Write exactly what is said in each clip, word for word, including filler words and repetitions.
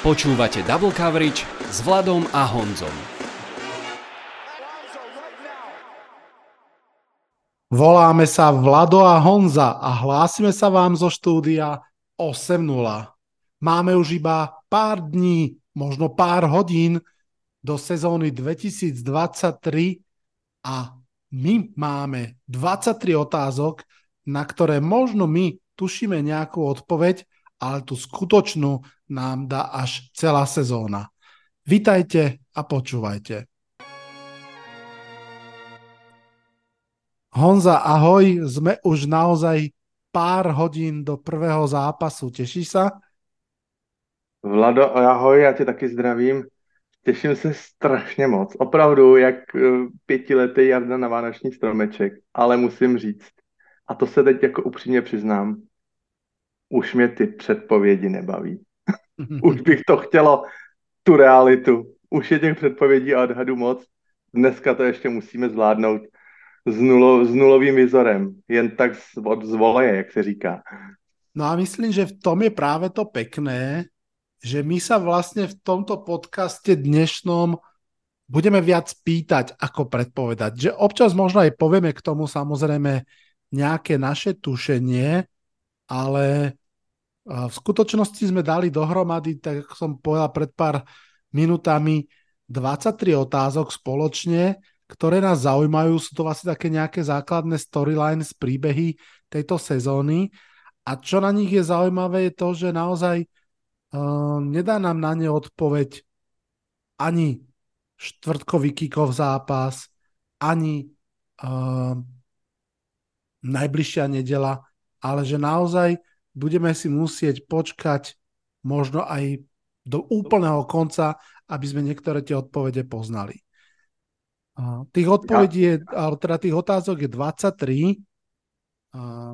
Počúvate Double Coverage s Vladom a Honzom. Voláme sa Vlado a Honza a hlásime sa vám zo štúdia osem nula. Máme už iba pár dní, možno pár hodín do sezóny dvetisíctridsaťtri a my máme dvadsaťtri otázok, na ktoré možno my tušíme nejakú odpoveď, ale tú skutočnú nám dá až celá sezóna. Vitajte a počúvajte. Honza, ahoj, sme už naozaj pár hodín do prvého zápasu. Tešíš sa? Vlado, ahoj, ja ťa taky zdravím. Teším se strašně moc. Opravdu, jak pětiletý jarda na vánoční stromeček, ale musím říct, a to se teď jako upřímně přiznám, už mě ty předpovědi nebaví. Už bych to chtělo, tu realitu. Už je těch předpovědí a odhadu moc. Dneska to ještě musíme zvládnout s, nulo, s nulovým výzorem. Jen tak od zvoleje, jak se říká. No a myslím, že v tom je právě to pekné, že my sa vlastne v tomto podcaste dnešnom budeme viac pýtať, ako predpovedať. Že občas možno aj povieme k tomu samozrejme nejaké naše tušenie, ale v skutočnosti sme dali dohromady, tak ako som povedal pred pár minutami, dvadsaťtri otázok spoločne, ktoré nás zaujímajú. Sú to vlastne také nejaké základné storylines, príbehy tejto sezóny. A čo na nich je zaujímavé je to, že naozaj Uh, nedá nám na ne odpoveď ani štvrtkový kick-off zápas, ani uh, najbližšia nedeľa, ale že naozaj budeme si musieť počkať možno aj do úplného konca, aby sme niektoré tie odpovede poznali. Uh, tých odpovedí je, teda tých otázok je dvadsaťtri.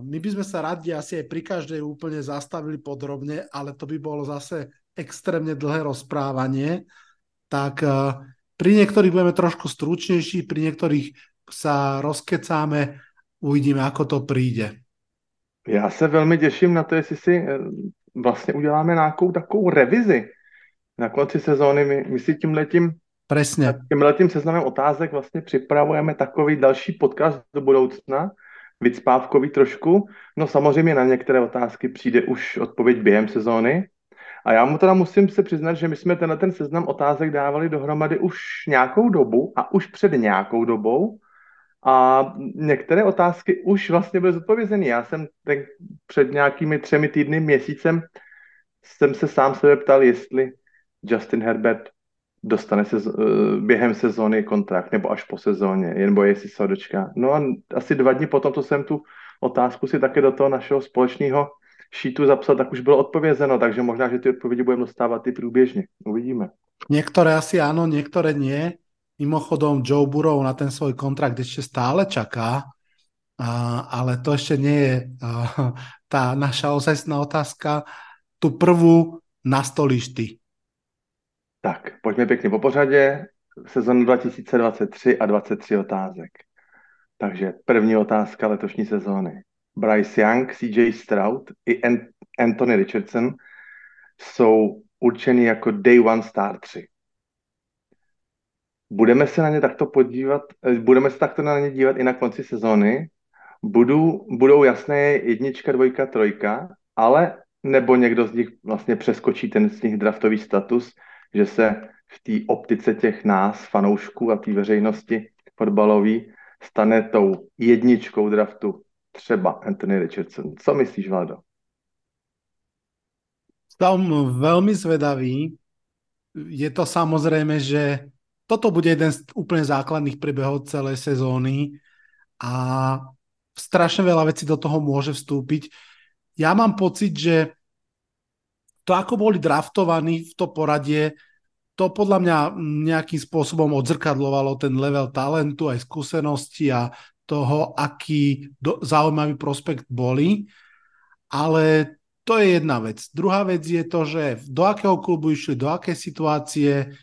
My by sme sa radi asi aj pri každej úplne zastavili podrobne, ale to by bolo zase extrémne dlhé rozprávanie, tak pri niektorých budeme trošku stručnejší, pri niektorých sa rozkecáme, uvidíme, ako to príde. Ja sa veľmi teším na to, jestli si vlastne udeláme nejakú takú revizi na konci sezóny. My, my si tímhletím tímhletím seznamem otázek vlastne pripravujeme takový další podcast do budoucna, vycpávkový trošku. No samozřejmě na některé otázky přijde už odpověď během sezóny. A já mu teda musím se přiznat, že my jsme tenhle ten seznam otázek dávali dohromady už nějakou dobu a už před nějakou dobou. A některé otázky už vlastně byly zodpovězeny. Já jsem ten, před nějakými třemi týdny, měsícem jsem se sám sebe ptal, jestli Justin Herbert dostane se během sezóny kontrakt, nebo až po sezóně, nebo jestli se dočká. No a asi dva dny potom, co jsem tu otázku si také do toho našeho společného šítu zapsal, tak už bylo odpovězeno, takže možná, že ty odpovědi budeme dostávat i průběžně. Uvidíme. Některé asi ano, některé nie. Mimochodom Joe Burrow na ten svoj kontrakt ešte stále čaká, ale to ešte nie je tá naša ozajstná otázka. Tu prvú nastolíš ty. Tak, pojďme pěkně po pořadě. Sezon dva tisíce dvacet tři a dvacet tři otázek. Takže první otázka letošní sezóny. Bryce Young, C J Stroud i Anthony Richardson jsou určeny jako day one startři. Budeme se na ně takto podívat, budeme se takto na ně dívat i na konci sezóny. Budou, budou jasné jednička, dvojka, trojka, ale nebo někdo z nich vlastně přeskočí ten z nich draftový status, že se v té optice těch nás, fanoušků a té veřejnosti fotbalový, stane tou jedničkou draftu třeba Anthony Richardson. Co myslíš, Vlado? Som veľmi zvedavý. Je to samozrejme, že toto bude jeden z úplne základných príbehov celej sezóny a strašne veľa vecí do toho môže vstúpiť. Ja mám pocit, že to, ako boli draftovaní v to poradie, to podľa mňa nejakým spôsobom odzrkadlovalo ten level talentu, aj skúsenosti a toho, aký do, zaujímavý prospekt boli. Ale to je jedna vec. Druhá vec je to, že do akého klubu išli, do akej situácie.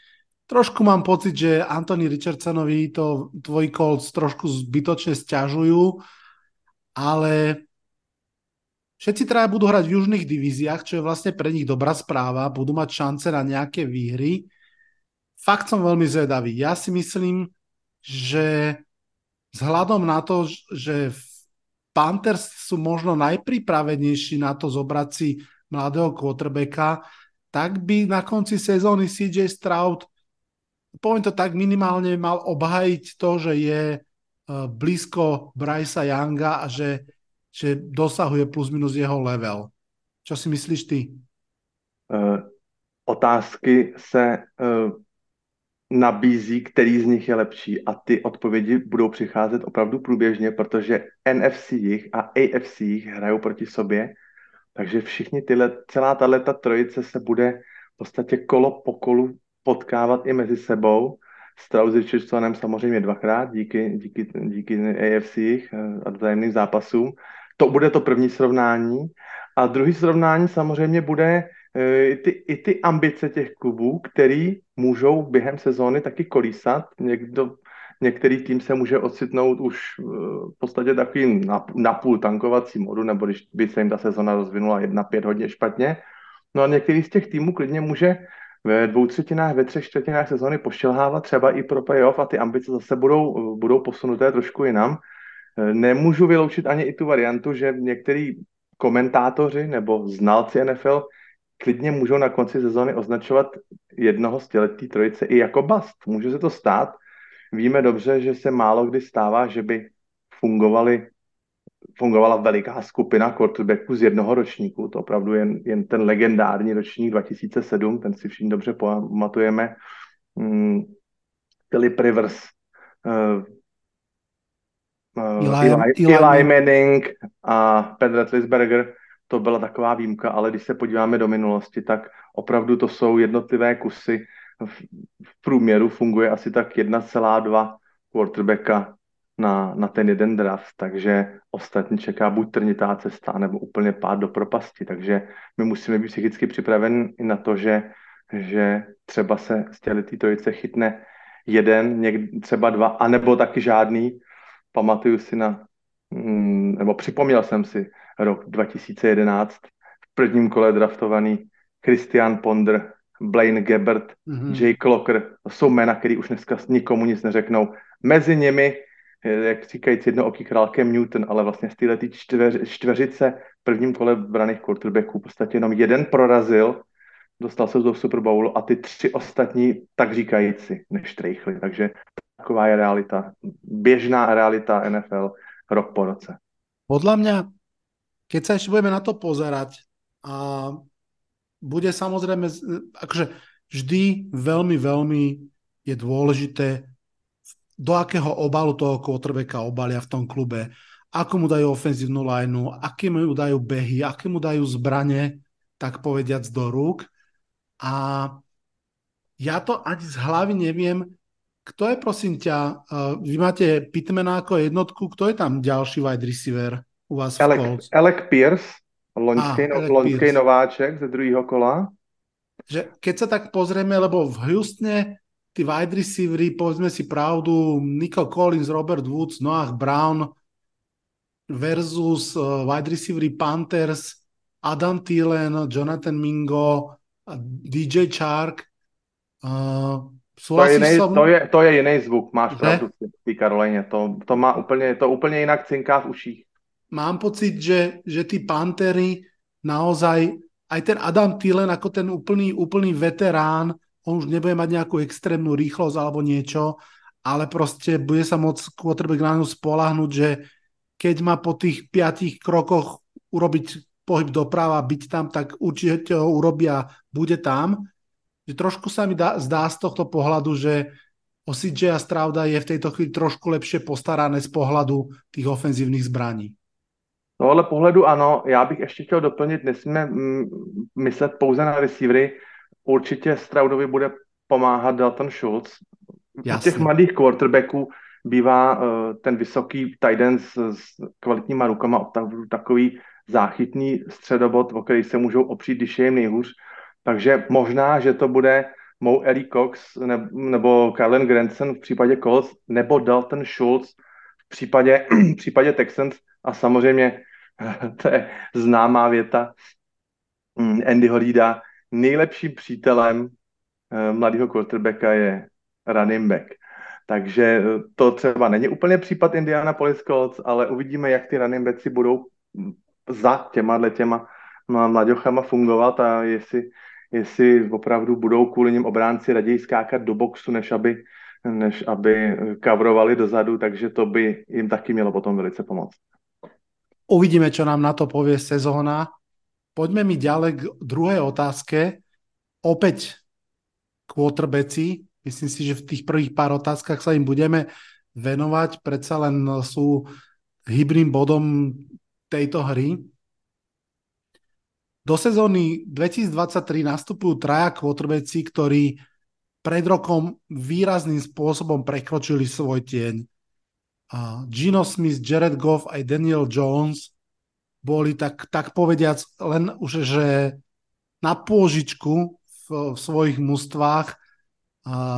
Trošku mám pocit, že Anthony Richardsonovi to tvoji Colts trošku zbytočne sťažujú, ale Všetci traja budú hrať v južných divíziách, čo je vlastne pre nich dobrá správa. Budú mať šance na nejaké výhry. Fakt som veľmi zvedavý. Ja si myslím, že vzhľadom na to, že Panthers sú možno najpripravenejší na to zobrať si mladého quarterbacka, tak by na konci sezóny cé jé Stroud, poviem to tak, minimálne mal obhajiť to, že je blízko Brycea Younga a že že dosahuje plus minus jeho level. Čo si myslíš ty? Uh, otázky se uh, nabízí, který z nich je lepší a ty odpovědi budou přicházet opravdu průběžně, protože en ef cé jich a á ef cé jich hrajou proti sobě, takže všichni tyhle, celá ta leta trojice se bude v podstatě kolo po kolu potkávat i mezi sebou. Stroud s Richardsonem samozřejmě dvakrát díky, díky, díky á ef cé jich a vzájemným zápasům. To bude to první srovnání. A druhý srovnání samozřejmě bude i ty, i ty ambice těch klubů, který můžou během sezóny taky kolísat. Někdo, některý tým se může ocitnout už v podstatě takový napůl tankovací modu, nebo když by se jim ta sezóna rozvinula jedna pět hodně špatně. No a některý z těch týmů klidně může ve dvou třetinách, ve třech čtvrtinách sezóny pošilhávat třeba i pro playoff a ty ambice zase budou, budou posunuté trošku jinam. Nemůžu vyloučit ani i tu variantu, že některý komentátoři nebo znalci en ef el klidně můžou na konci sezóny označovat jednoho z těletý trojice i jako bust. Může se to stát. Víme dobře, že se málo kdy stává, že by fungovali, fungovala veliká skupina quarterbacků z jednoho ročníku. To opravdu jen, jen ten legendární ročník dva tisíce sedm, ten si všichni dobře pamatujeme. Mm, Philip Rivers, uh, uh, Eli, Eli, Eli, Eli Manning a Pat Roethlisberger, to byla taková výjimka, ale když se podíváme do minulosti, tak opravdu to jsou jednotlivé kusy. V, v průměru funguje asi tak jedna celá dva quarterbacka Na, na ten jeden draft, takže ostatní čeká buď trnitá cesta, nebo úplně pád do propasti, takže my musíme být psychicky připraveni i na to, že, že třeba se z těhletý trojice chytne jeden, někde, třeba dva, anebo taky žádný. Pamatuju si na, mm, nebo připomněl jsem si rok dva tisíce jedenáct, v prvním kole draftovaný Christian Ponder, Blaine Gabbert, mm-hmm. Jay Clocker, to jsou jména, který už dneska nikomu nic neřeknou. Mezi nimi, jak říkajíc jednooký král Cam Newton, ale vlastně z této čtveř, čtveřice v prvním kole braných quarterbacků v podstatě jenom jeden prorazil, dostal se do Super Bowlu a ty tři ostatní tak říkajíci neštrejchli. Takže taková je realita, běžná realita en ef el rok po roce. Podľa mňa, keď sa ešte budeme na to pozerať, a bude samozrejme, akože vždy veľmi, veľmi je dôležité, do akého obalu toho quarterbacka obalia v tom klube, ako mu dajú ofenzívnu lineu, aké mu dajú behy, aké mu dajú zbrane, tak povediac do rúk. A ja to ani z hlavy neviem, kto je, prosím ťa, vy máte Pittmana ako jednotku, kto je tam ďalší wide receiver u vás v Colts? Alec Pierce, loňský, ah, loňský Pierce. Nováček ze druhého kola. Že, keď sa tak pozrieme, lebo v Houstone tí wide receivery, povedzme si pravdu, Nico Collins, Robert Woods, Noah Brown versus wide receivery Panthers, Adam Thielen, Jonathan Mingo, dý džej Chark. Uh, to, je nej, som... to, je, to je jiný zvuk, máš pravdu v tý Karolíne. To, to má úplne, to úplne inak cinká v uších. Mám pocit, že, že tí Panthery naozaj, aj ten Adam Thielen ako ten úplný, úplný veterán, on už nebude mať nejakú extrémnu rýchlosť alebo niečo, ale proste bude sa môcť quarterback na ňu spoľahnúť, že keď má po tých piatich krokoch urobiť pohyb doprava, byť tam, tak určite ho urobia, bude tam. Že trošku sa mi dá, zdá z tohto pohľadu, že o cé jé Strouda je v tejto chvíli trošku lepšie postarané z pohľadu tých ofenzívnych zbraní. Z tohohle pohledu ano, já bych ještě chtěl doplnit, nesmíme myslet pouze na receivery. Určitě Stroudovi bude pomáhat Dalton Schulz. Jasne. U těch mladých quarterbacků bývá uh, ten vysoký tight end s, s kvalitníma rukama opravdu takový záchytný středobod, o který se můžou opřít, když je jim nejhůř. Takže možná, že to bude Mo Eli Cox ne, nebo Carlin Granson v případě Colts, nebo Dalton Schulz v případě, v případě Texans a samozřejmě To je známá věta Andyho Reida. Nejlepším přítelem mladého quarterbacka je running back. Takže to třeba není úplně případ Indianapolis Colts, ale uvidíme, jak ty running backs budou za těma těma mladochama fungovat a jestli, jestli opravdu budou kvůli nim obránci raději skákat do boxu, než aby, než aby kavrovali dozadu, takže to by jim taky mělo potom velice pomoct. Uvidíme, čo nám na to povie sezóna. Poďme mi ďalej k druhej otázke. Opäť quarterbacki. Myslím si, že v tých prvých pár otázkach sa im budeme venovať. Predsa len sú hybným bodom tejto hry. Do sezóny dvetisícdvadsaťtri nastupujú traja quarterbacki, ktorí pred rokom výrazným spôsobom prekročili svoj tieň. Geno Smith, Jared Goff aj Daniel Jones boli tak, tak povediac len už, že na pôžičku v, v svojich mústvách.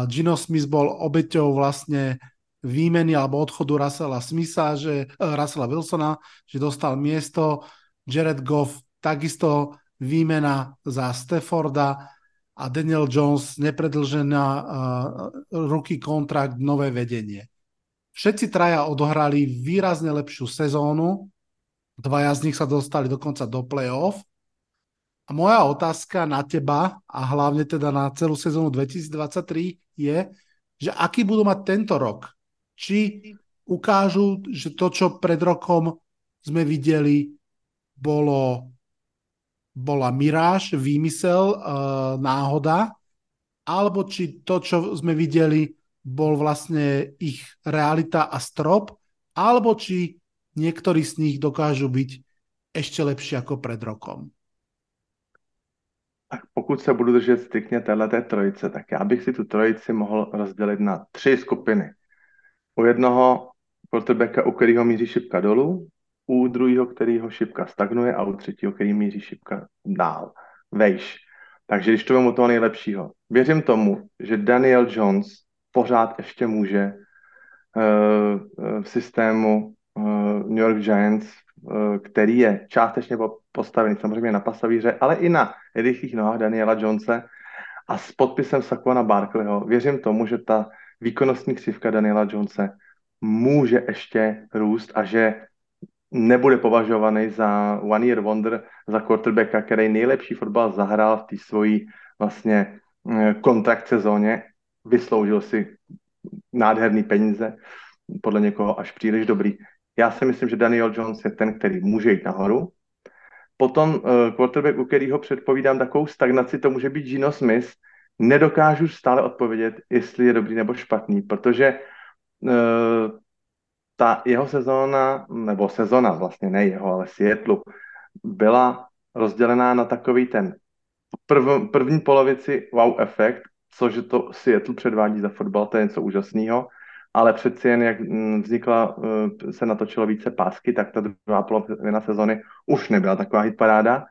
Geno Smith bol obeťou vlastne výmeny alebo odchodu Russella Smitha, že, Russella Wilsona, že dostal miesto. Jared Goff takisto výmena za Stafforda a Daniel Jones nepredĺžená uh, rookie kontrakt, nové vedenie. Všetci traja odohrali výrazne lepšiu sezónu. Dvaja z nich sa dostali dokonca do play-off. A moja otázka na teba a hlavne teda na celú sezónu dvetisícdvadsaťtri je, že aký budú mať tento rok? Či ukážu, že to, čo pred rokom sme videli, bolo, bola miráž, výmysel, náhoda, alebo či to, čo sme videli, bol vlastne ich realita a strop, alebo či niektorí z nich dokážu byť ešte lepší ako pred rokom? Tak pokud se budu držet striktně téhleté trojice, tak já bych si tu trojici mohl rozdělit na tři skupiny. U jednoho quarterbacka, u kterého míří šipka dolů, u druhého, kterýho šipka stagnuje a u třetího, který míří šipka dál, vejš. Takže když to vemu toho nejlepšího. Věřím tomu, že Daniel Jones pořád ještě může v systému New York Giants, který je částečně postavený samozřejmě na pasavíře, ale i na rychlých nohách Daniela Jonese a s podpisem Saquona Barkleyho. Věřím tomu, že ta výkonnostní křivka Daniela Jonese může ještě růst a že nebude považovaný za one year wonder, za quarterbacka, který nejlepší fotbal zahrál v té svojí vlastně kontrakt sezóně. Vysloužil si nádherný peníze, podle někoho až příliš dobrý. Já si myslím, že Daniel Jones je ten, který může jít nahoru. Potom quarterback, u kterého předpovídám takovou stagnaci, to může být Geno Smith. Nedokážu stále odpovědět, jestli je dobrý nebo špatný, protože uh, ta jeho sezóna, nebo sezóna vlastně ne jeho, ale Seattle, byla rozdělená na takový ten prv, první polovici wow efekt, což to Seattle předvádí za fotbal, to je něco úžasného, ale přeci jen jak vznikla, se natočilo více pásky, tak ta druhá polovina sezony už nebyla taková hitparáda.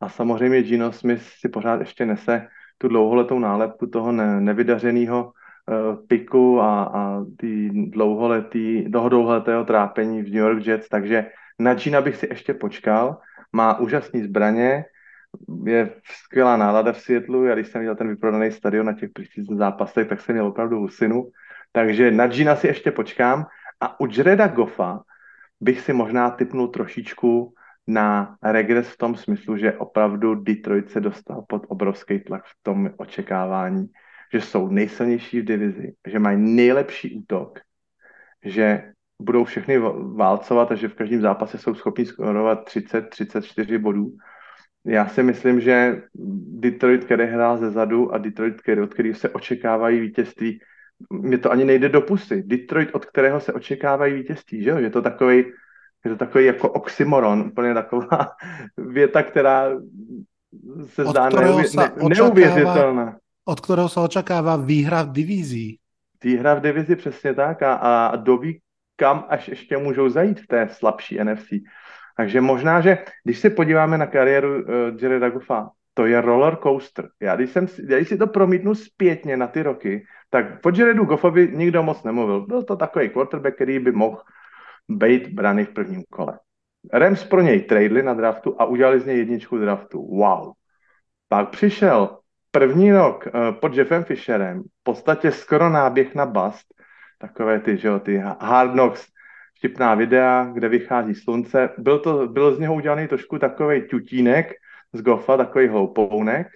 A samozřejmě Geno Smith si pořád ještě nese tu dlouholetou nálepku toho ne, nevydařeného uh, piku a, a tý dlouholetý, dlouholetého trápení v New York Jets, takže na Gena bych si ještě počkal, má úžasné zbraně, je skvělá nálada v Seattlu. Já když jsem viděl ten vyprodaný stadion na těch preseason zápasech, tak jsem měl opravdu husinu. Takže na Gena si ještě počkám. A u Jareda Goffa bych si možná tipnul trošičku na regres v tom smyslu, že opravdu Detroit se dostal pod obrovský tlak v tom očekávání, že jsou nejsilnější v divizi, že mají nejlepší útok, že budou všechny válcovat a že v každém zápase jsou schopni skorovat třicet až třicet čtyři bodů. Já si myslím, že Detroit, který hrál zezadu a Detroit, který, od kterého se očekávají vítězství, mě to ani nejde do pusy. Detroit, od kterého se očekávají vítězství, že jo? Je to takový, je to takový jako oxymoron, úplně taková věta, která se zdá neuvě- neuvěřitelná. Od kterého se očekává výhra v divizii. Výhra v divizi, přesně tak, a, a doví, kam až ještě můžou zajít v té slabší N F C. Takže možná, že když se podíváme na kariéru uh, Jareda Goffa, to je roller coaster. Já když, jsem, já když si to promítnu zpětně na ty roky, tak po Jaredu Goffovi nikdo moc nemluvil. Byl to takový quarterback, který by mohl být braný v prvním kole. Rams pro něj tradeli na draftu a udělali z něj jedničku draftu. Wow. Pak přišel první rok uh, pod Jeffem Fisherem, v podstatě skoro náběh na bust, takové ty, že jo, ty hard knocks, vtipná videa, kde vychází slunce. Byl, to, byl z něho udělaný trošku takovej tutínek z Goffa, takovej hloupounek.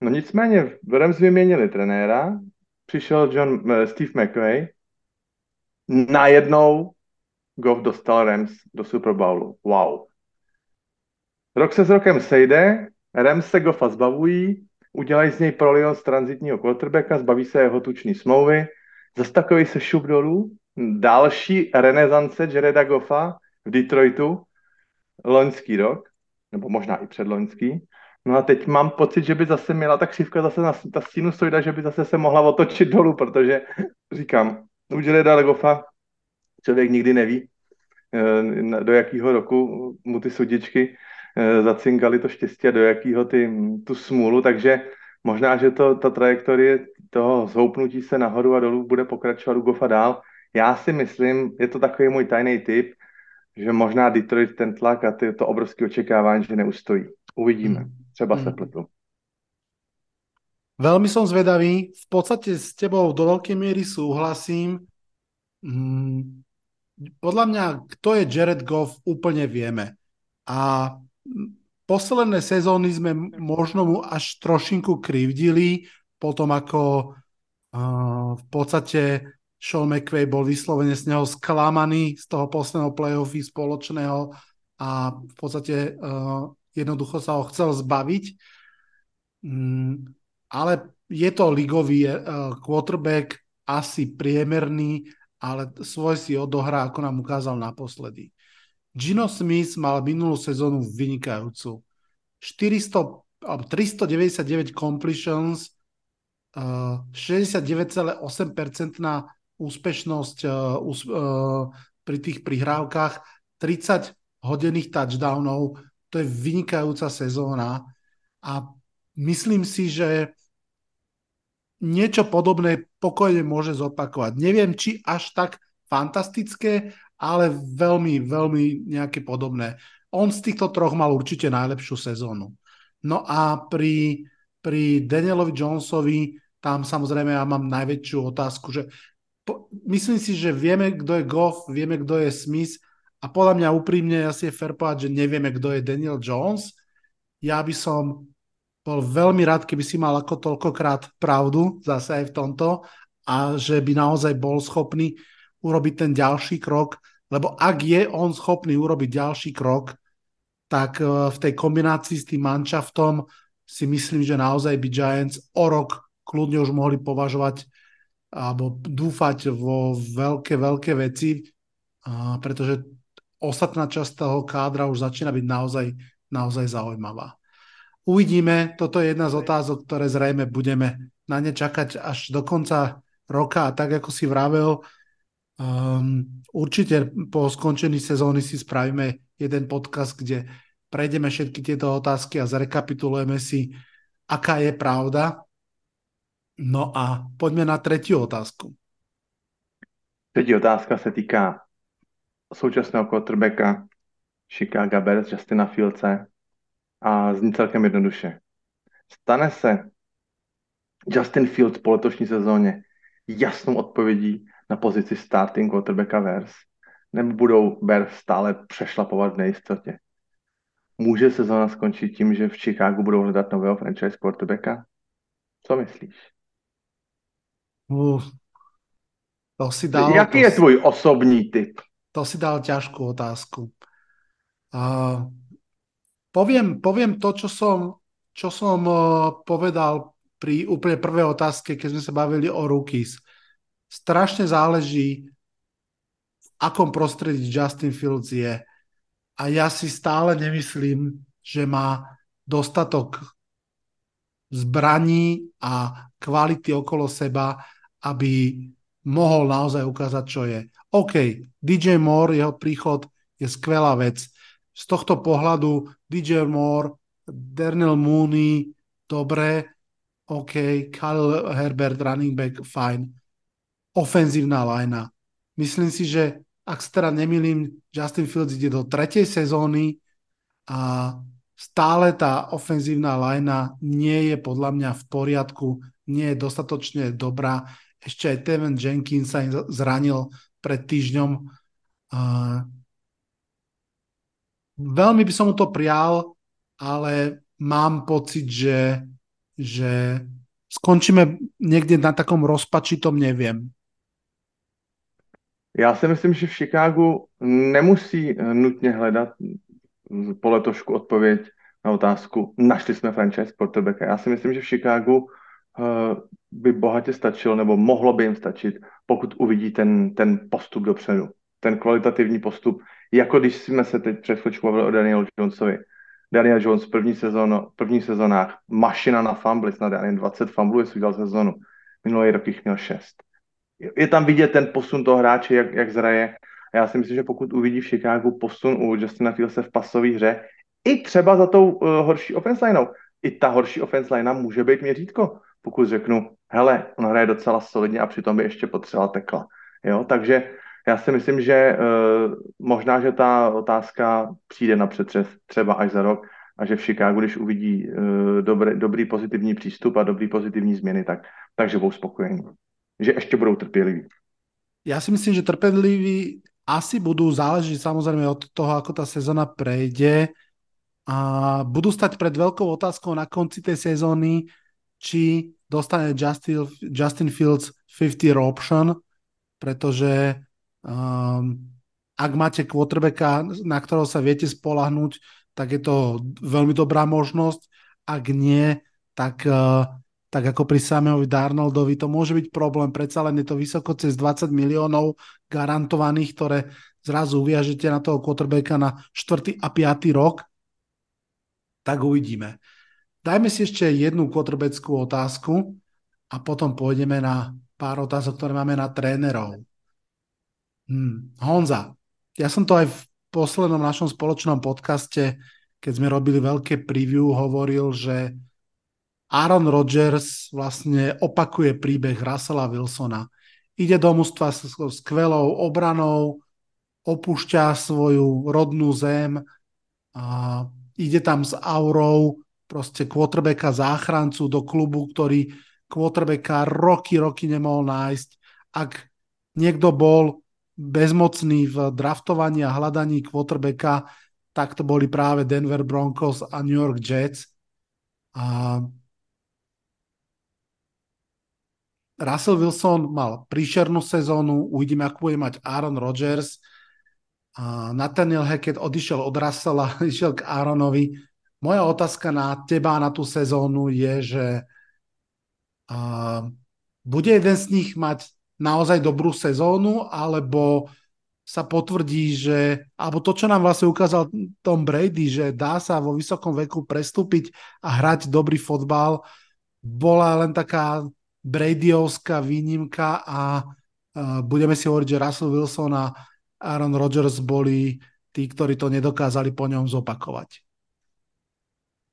No nicméně, Rams vyměnili trenéra, přišel John, uh, Steve McVay, najednou Goff dostal Rams do Super Bowlu. Wow. Rok se s rokem sejde, Rams se Goffa zbavují, udělají z něj prolion z transitního quarterbacka, zbaví se jeho tuční smlouvy, zase takový se šup dolů, další renesance Jareda Goffa v Detroitu, loňský rok, nebo možná i předloňský. No a teď mám pocit, že by zase měla ta křivka zase na ta stínu stojda, že by zase se mohla otočit dolů, protože říkám, u Jareda Goffa člověk nikdy neví, do jakého roku mu ty sudičky zacinkali to štěstí a do jakého ty, tu smůlu, takže možná, že to, ta trajektorie toho zhoupnutí se nahoru a dolů bude pokračovat u Goffa dál. Já si myslím, je to takový můj tajný tip, že možná Detroit ten tlak a ty, to obrovské očekávání, že neustojí. Uvidíme. Třeba hmm. se pletu. Veľmi som zvedavý. V podstate s tebou do veľkej miery súhlasím. Hmm. Podľa mňa, kto je Jared Goff, úplne vieme. A posledné sezóny sme možno mu až trošinku krivdili, potom ako uh, v podstate Sean McVay bol vyslovene z neho sklamaný z toho posledného playoffy spoločného a v podstate uh, jednoducho sa ho chcel zbaviť. Mm, ale je to ligový uh, quarterback, asi priemerný, ale svoj si odohrá, ako nám ukázal naposledy. Geno Smith mal minulú sezónu vynikajúcu. štyristo, tristodeväťdesiatdeväť completions, šesťdesiatdeväť celá osem percent úspešnosť pri tých prihrávkach, tridsať hodených touchdownov, to je vynikajúca sezóna a myslím si, že niečo podobné pokojne môže zopakovať. Neviem, či až tak fantastické, ale veľmi, veľmi nejaké podobné. On z týchto troch mal určite najlepšiu sezónu. No a pri, pri Danielovi Jonesovi, tam samozrejme ja mám najväčšiu otázku, že po, myslím si, že vieme, kto je Goff, vieme, kto je Smith a podľa mňa úprimne asi je fair povedať, že nevieme, kto je Daniel Jones. Ja by som bol veľmi rád, keby si mal ako toľkokrát pravdu, zase aj v tomto, a že by naozaj bol schopný urobiť ten ďalší krok, lebo ak je on schopný urobiť ďalší krok, tak v tej kombinácii s tým manšaftom si myslím, že naozaj by Giants o rok kľudne už mohli považovať alebo dúfať vo veľké, veľké veci, pretože ostatná časť toho kádra už začína byť naozaj, naozaj zaujímavá. Uvidíme, toto je jedna z otázok, ktoré zrejme budeme na ne čakať až do konca roka a tak, ako si vravel, Um, určite po skončení sezóny si spravíme jeden podcast, kde prejdeme všetky tieto otázky a zrekapitulujeme si, aká je pravda. No a poďme na tretiu otázku. Tretí otázka sa týka súčasného quarterbacka Chicago Bears Justina Fieldsa a zní celkem jednoduše. Stane se Justin Fields po letošní sezóne jasnou odpovědí na pozici starting quarterbacka Bears, nebo budou Bears stále přešlapovat v nejistotě? Může sezóna skončit tím, že v Chicagu budou hledat nového franchise quarterbacka? Co myslíš? Uh, to si dal, Jaký to je si, tvůj osobní tip? To si dal ťažkú otázku. Uh, poviem, poviem to, čo som, čo som uh, povedal pri úplne prvej otázke, keď sme sa bavili o rookies. Strašne záleží, v akom prostredí Justin Fields je. A ja si stále nemyslím, že má dostatok zbraní a kvality okolo seba, aby mohol naozaj ukázať, čo je. OK, dý džej Moore, jeho príchod je skvelá vec. Z tohto pohľadu dý džej Moore, Darnell Mooney, dobre, OK, Khalil Herbert, running back, fajn. Ofenzívna lajna. Myslím si, že ak sa teda nemýlim, Justin Fields ide do tretej sezóny a stále tá ofenzívna lajna nie je podľa mňa v poriadku, nie je dostatočne dobrá. Ešte aj Tevin Jenkins sa zranil pred týždňom. Uh, veľmi by som mu to prial, ale mám pocit, že, že skončíme niekde na takom rozpačitom, neviem. Já si myslím, že v Chicagu nemusí nutně hledat po letošku odpověď na otázku, našli jsme franchise quarterbacka. Já si myslím, že v Chicagu by bohatě stačilo, nebo mohlo by jim stačit, pokud uvidí ten, ten postup dopředu, ten kvalitativní postup, jako když jsme se teď před chvíličkou bavili o Danielu Jonesovi. Daniel Jones v první, sezónu, první sezónách, mašina na fumble, snad jen dvacet fumblů, jestli udělal sezónu, minulý rok jich měl šest. Je tam vidět ten posun toho hráče, jak, jak zraje. A já si myslím, že pokud uvidí v Chicagu posun u Justina Fieldse v pasové hře, i třeba za tou uh, horší offense lineou, i ta horší offense linea může být měřítko, pokud řeknu, hele, on hraje docela solidně a přitom by ještě potřeboval tekla. Jo? Takže já si myslím, že uh, možná, že ta otázka přijde na přetřes třeba až za rok a že v Chicagu, když uvidí uh, dobrý, dobrý pozitivní přístup a dobrý pozitivní změny, tak, takže budou spokojení. Že ešte budú trpeliví. Ja si myslím, že trpeliví asi budú, záležiť samozrejme od toho, ako tá sezóna prejde. A budú stať pred veľkou otázkou na konci tej sezóny, či dostane Justin, Justin Fields päťdesiat option, pretože um, ak máte quarterbacka, na ktorého sa viete spolahnuť, tak je to veľmi dobrá možnosť. Ak nie, tak... Uh, tak ako pri Sameovi Darnoldovi, to môže byť problém, predsa len je to vysoko cez dvadsať miliónov garantovaných, ktoré zrazu uviažete na toho quarterbacka na štvrtý a piaty rok, tak uvidíme. Dajme si ešte jednu quarterbackú otázku a potom pôjdeme na pár otázok, ktoré máme na trénerov. Hmm. Honza, ja som to aj v poslednom našom spoločnom podcaste, keď sme robili veľké preview, hovoril, že Aaron Rodgers vlastne opakuje príbeh Russella Wilsona. Ide do mužstva s skvelou obranou, opúšťa svoju rodnú zem, a ide tam s aurou proste quarterbacka záchrancu do klubu, ktorý quarterbacka roky, roky nemohol nájsť. Ak niekto bol bezmocný v draftovaní a hľadaní quarterbacka, tak to boli práve Denver Broncos a New York Jets. A Russell Wilson mal príšernú sezónu, uvidíme, ako bude mať Aaron Rodgers. A Nathaniel Hackett odišiel od Russella, išiel k Aaronovi. Moja otázka na teba, na tú sezónu je, že a, bude jeden z nich mať naozaj dobrú sezónu, alebo sa potvrdí, že, alebo to, čo nám vlastne ukázal Tom Brady, že dá sa vo vysokom veku prestúpiť a hrať dobrý fotbal, bola len taká Bradyovská výnimka a uh, budeme si hovoriť, že Russell Wilson a Aaron Rodgers boli tí, ktorí to nedokázali po ňom zopakovať.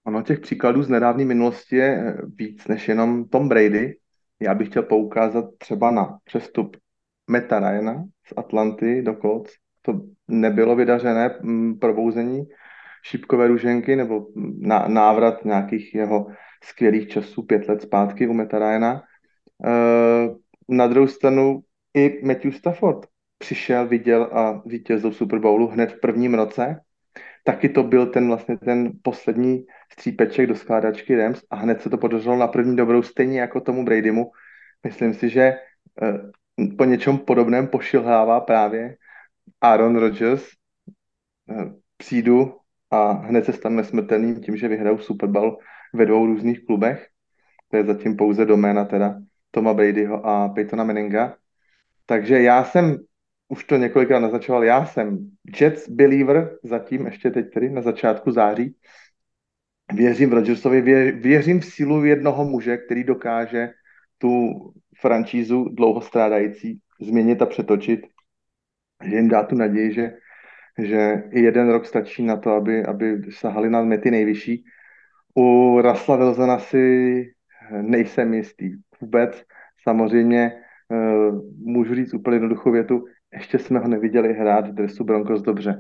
Ano, těch příkladů z nedávné minulosti je víc než jenom Tom Brady. Já bych chtěl poukázat třeba na přestup Meta Ryana z Atlanty do Colts. To nebylo vydařené probouzení šípkové růženky nebo na, návrat nějakých jeho skvělých časů pět let zpátky u Meta Ryana. Na druhou stranu i Matthew Stafford přišel, viděl a vítězil Super Bowlu hned v prvním roce. Taky to byl ten vlastně ten poslední střípeček do skládačky Rams a hned se to podařilo na první dobrou, stejně jako tomu Bradymu. Myslím si, že po něčem podobném pošilhává právě Aaron Rodgers. Přijdu a hned se stane smrtelným tím, že vyhrál Super Bowl ve dvou různých klubech. To je zatím pouze doména teda Toma Bradyho a Peytona Manninga. Takže já jsem, už to několikrát naznačoval, já jsem Jets believer, zatím ještě teď tedy na začátku září. Věřím v Rodgersovi, vě, věřím v sílu jednoho muže, který dokáže tu franšízu dlouho strádající změnit a přetočit. Že jim dá tu naději, že, že i jeden rok stačí na to, aby, aby sahali na mety nejvyšší. U Russella Wilsona si nejsem jistý vůbec. Samozřejmě můžu říct úplně jednoduchou větu. ještě jsme ho neviděli hrát v dresu Broncos dobře.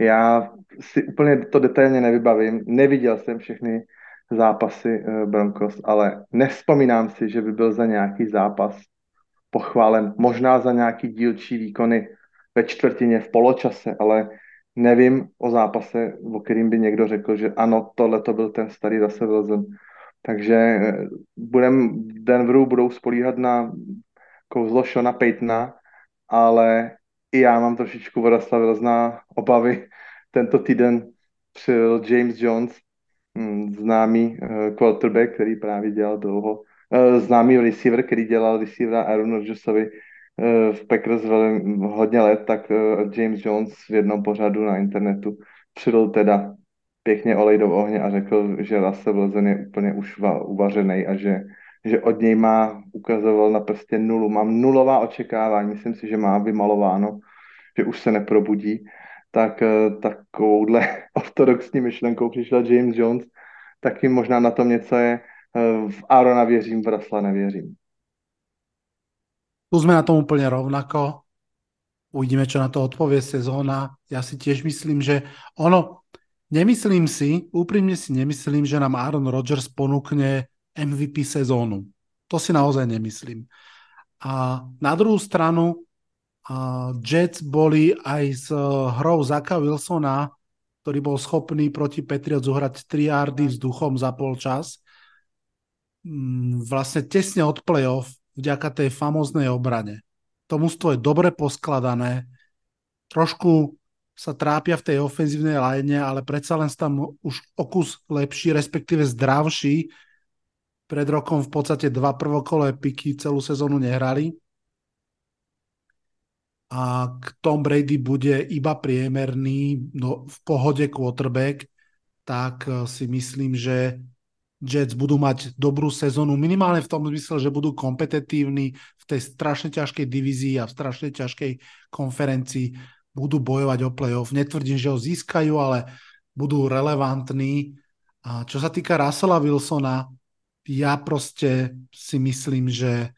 Já si úplně to detailně nevybavím, neviděl jsem všechny zápasy Broncos, ale nevzpomínám si, že by byl za nějaký zápas pochválen, možná za nějaký dílčí výkony ve čtvrtině, v poločase, ale nevím o zápase, o kterým by někdo řekl, že ano, tohle to byl ten starý zase Wilson. Takže budem, Denveru budou spolíhat na kouzlo Shona Paytona, ale i já mám trošičku Vlado Wilsona obavy. Tento týden přijel James Jones, známý quarterback, který právě dělal dlouho, známý receiver, který dělal receivera Aaron Rodgersovi v Packers hodně let, tak James Jones v jednom pořadu na internetu přidal teda pěkně olej do ohně a řekl, že Russell Wilson je úplně už uvařený a že, že od něj má, ukazoval na prstě nulu, mám nulová očekávání, myslím si, že má vymalováno, že už se neprobudí, tak takovouhle ortodoxní myšlenkou přišla James Jones, taky možná na tom něco je, v Arona věřím, v Russella nevěřím. Tu sme na tom úplne rovnako. Uvidíme, čo na to odpovie sezóna. Ja si tiež myslím, že ono, nemyslím si, úprimne si nemyslím, že nám Aaron Rodgers ponúkne em ví pí sezónu. To si naozaj nemyslím. A na druhú stranu uh, Jets boli aj s uh, hrou Zacka Wilsona, ktorý bol schopný proti Patriots uhrať tri yardy vzduchom za polčas. Mm, vlastne tesne od playoff vďaka tej famóznej obrane. To mužstvo je dobre poskladané, trošku sa trápia v tej ofenzívnej line, ale predsa len tam už okus lepší, respektíve zdravší. Pred rokom v podstate dva prvokolé piky celú sezónu nehrali. A Tom Brady bude iba priemerný, no, v pohode quarterback, tak si myslím, že Jets budú mať dobrú sezónu, minimálne v tom zmysle, že budú kompetitívni v tej strašne ťažkej divízii a v strašne ťažkej konferencii, budú bojovať o playoff. Netvrdím, že ho získajú, ale budú relevantní. A čo sa týka Russella Wilsona, ja proste si myslím, že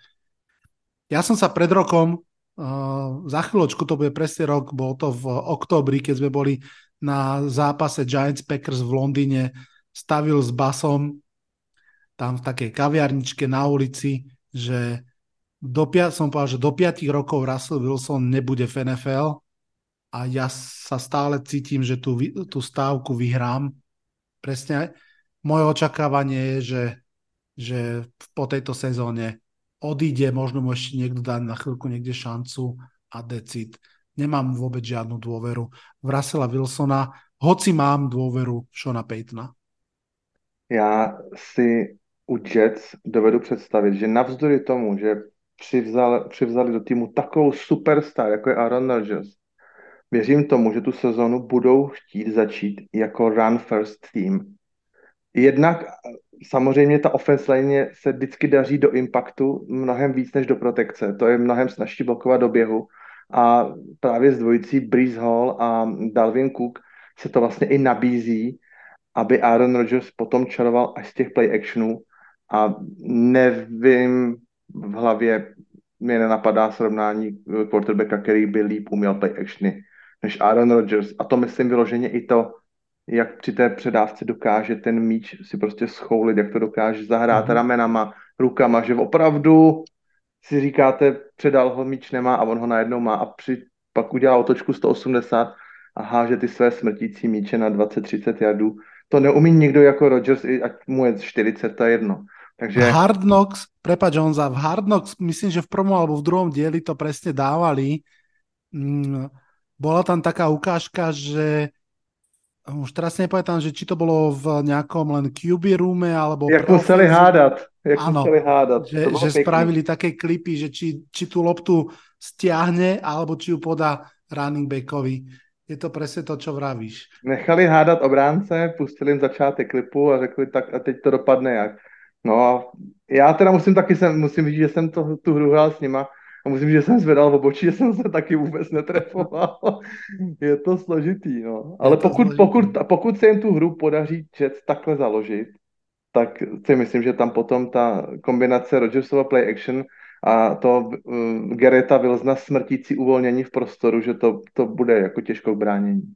ja som sa pred rokom, uh, za chvíľočku to bude presne rok, bol to v októbri, keď sme boli na zápase Giants Packers v Londýne, stavil s basom tam v takej kaviarničke na ulici, že do piat, som povedal, že do piatich rokov Russell Wilson nebude v en ef el a ja sa stále cítim, že tú, tú stávku vyhrám. Presne moje očakávanie je, že, že po tejto sezóne odíde, možno mu ešte niekto dá na chvíľku niekde šancu a decid. Nemám vôbec žiadnu dôveru v Russella Wilsona, hoci mám dôveru Shona Paytona. Já si u Jets dovedu představit, že navzdory tomu, že přivzal, přivzali do týmu takovou superstar, jako je Aaron Rodgers, věřím tomu, že tu sezonu budou chtít začít jako run first team. Jednak samozřejmě ta offense line se vždycky daří do impaktu mnohem víc než do protekce. To je mnohem snažší blokovat do běhu a právě s dvojicí Breece Hall a Dalvin Cook se to vlastně i nabízí, aby Aaron Rodgers potom čaroval až z těch play actionů a nevím, v hlavě mě nenapadá srovnání quarterbacka, který by líp uměl play actiony než Aaron Rodgers. A to myslím vyloženě i to, jak při té předávce dokáže ten míč si prostě schoulit, jak to dokáže zahrát mm-hmm. ramenama, rukama, že opravdu si říkáte, předal ho, míč nemá a on ho najednou má a při, pak udělá otočku sto osmdesát a háže ty své smrtící míče na dvacet třicet jardů. To neumí nikto ako Rodgers, ak mu je štyridsaťjeden. Takže... Hard Knocks, prepáč Honza, v Hard Knocks, myslím, že v prvom alebo v druhom dieli to presne dávali. Bola tam taká ukážka, že už teraz nepamätám, že či to bolo v nejakom len kjú bí roome, alebo... Jak museli hádať. Jak áno, museli hádať. Že, že spravili také klipy, že či, či tú loptu stiahne, alebo či ju podá running backovi. Je to presne to, čo vravíš. Nechali hádat obránce, pustili jim začátek klipu a řekli tak a teď to dopadne jak. No a já teda musím taky sem, musím vidět, že jsem to, tu hru hrál s nima a musím, že jsem zvedal v obočí, že jsem se taky vůbec netrefoval. Je to složitý, no. Ale pokud, složitý. Pokud, pokud se jim tu hru podaří Jets takhle založit, tak si myslím, že tam potom ta kombinace Rodgersova play action a to uh, Garretta Wilsona smrtící uvolnění v prostoru, že to, to bude jako těžkou bránění.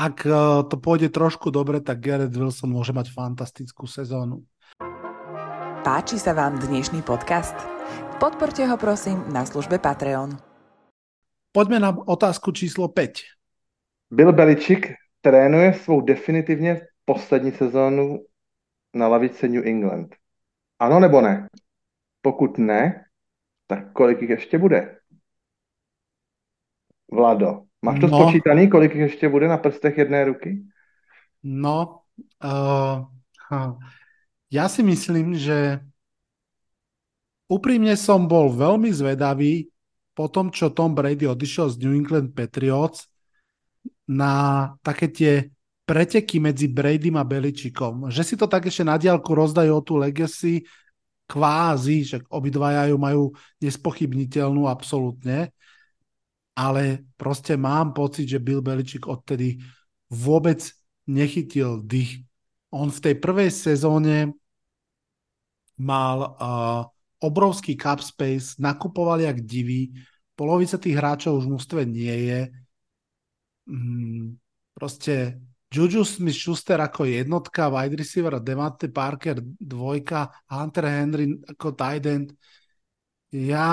Ak uh, to pôjde trošku dobre, tak Garrett Wilson môže mať fantastickú sezónu. Páči sa vám dnešný podcast? Podporte ho prosím na službe Patreon. Poďme na otázku číslo päť. Bill Belichick trénuje svou definitivně poslední sezónu na lavice New England. Ano nebo ne? Pokud ne, tak kolik ich ešte bude? Vlado, máš to no. spočítaný, kolik ich ešte bude na prstech jednej ruky? No, uh, ja si myslím, že úprimne som bol veľmi zvedavý po tom, čo Tom Brady odišiel z New England Patriots na také tie preteky medzi Bradym a Beličíkom. Že si to tak ešte na diaľku rozdajú o tú legacy kvázi, že obidvaja ju majú nespochybniteľnú absolútne, ale proste mám pocit, že Bill Belichick odtedy vôbec nechytil dých. On v tej prvej sezóne mal uh, obrovský cap space, nakupoval jak divý, polovica tých hráčov už v mužstve nie je. Mm, proste Juju Smith-Schuster ako jednotka, wide receiver, Devante Parker dvojka, Hunter Henry ako tight end. Ja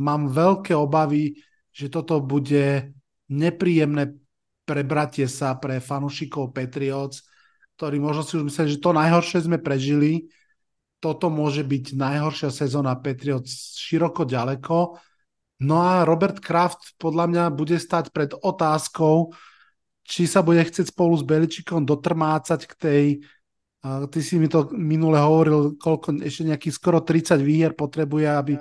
mám veľké obavy, že toto bude nepríjemné prebratie sa pre fanúšikov Patriots, ktorí možno si už mysleli, že to najhoršie sme prežili. Toto môže byť najhoršia sezóna Patriots široko ďaleko. No a Robert Kraft podľa mňa bude stať pred otázkou, či sa bude chcieť spolu s Beličíkom dotrmácať k tej, uh, ty si mi to minule hovoril, koľko ešte nejakých skoro tridsať výher potrebuje, aby,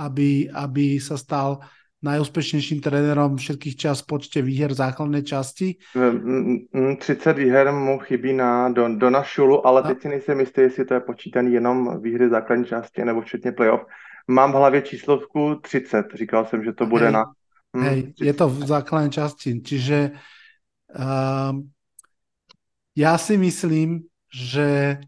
aby, aby sa stal najúspešnejším trénerom všetkých čas v počte výher základnej časti. tridsať výher mu chybí na Dona Shulu, ale teď si nejsem jistý, jestli to je počítaný jenom výhry základnej časti nebo včetně playoff. Mám v hlavě číslovku tridsať, říkal jsem, že to bude hej, na... Hm, hej, je to v základnej časti, čiže Uh, ja si myslím, že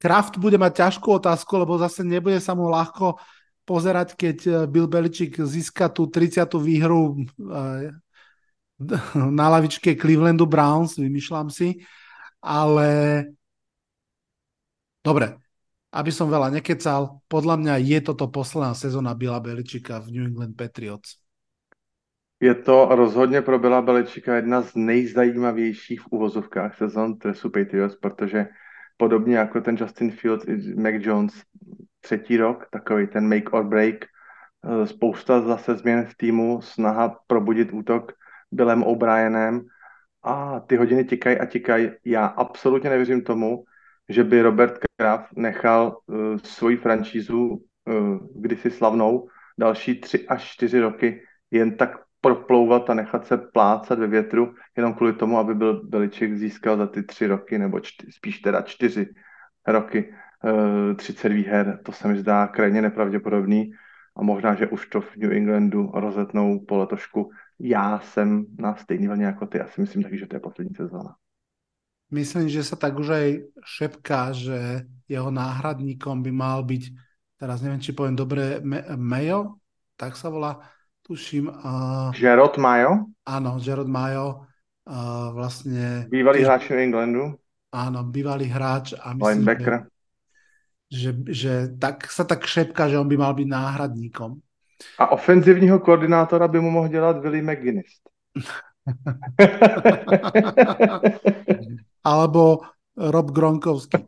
Kraft bude mať ťažkú otázku, lebo zase nebude sa mu ľahko pozerať, keď Bill Belichick získa tú tridsiatu výhru uh, na lavičke Clevelandu Browns, vymýšľam si, ale dobre, aby som veľa nekecal, podľa mňa je toto posledná sezóna Billa Belichicka v New England Patriots. Je to rozhodně pro Billa Belichicka jedna z nejzajímavějších v uvozovkách sezon trestu Patriots, protože podobně jako ten Justin Fields i Mac Jones třetí rok, takový ten make or break, spousta zase změn v týmu, snaha probudit útok Billem O'Brienem a ty hodiny tikají a tikají. Já absolutně nevěřím tomu, že by Robert Kraft nechal uh, svoji franšízu uh, kdysi slavnou další tři až čtyři roky jen tak proplouvat a nechat se plácat ve větru jenom kvůli tomu, aby byl Belichick získal za ty tři roky, nebo čty, spíš teda čtyři roky e, třicet výher. To se mi zdá krajně nepravděpodobný a možná, že už to v New Englandu rozetnou po letošku. Já jsem na stejný vlně jako ty. Já si myslím taky, že to je poslední sezóna. Myslím, že se tak už aj šepká, že jeho náhradníkom by mal být, teraz nevím, či poviem dobre, Mayo, tak se volá, tuším. Uh, Jerod Mayo? Áno, Jerod Mayo. Uh, vlastne... Bývalý hráč New Englandu. Áno, bývalý hráč. A myslím, že, že, že tak, sa tak šepká, že on by mal byť náhradníkom. A ofenzívneho koordinátora by mu mohol dělat Willie McGinnis. Alebo Rob Gronkowski.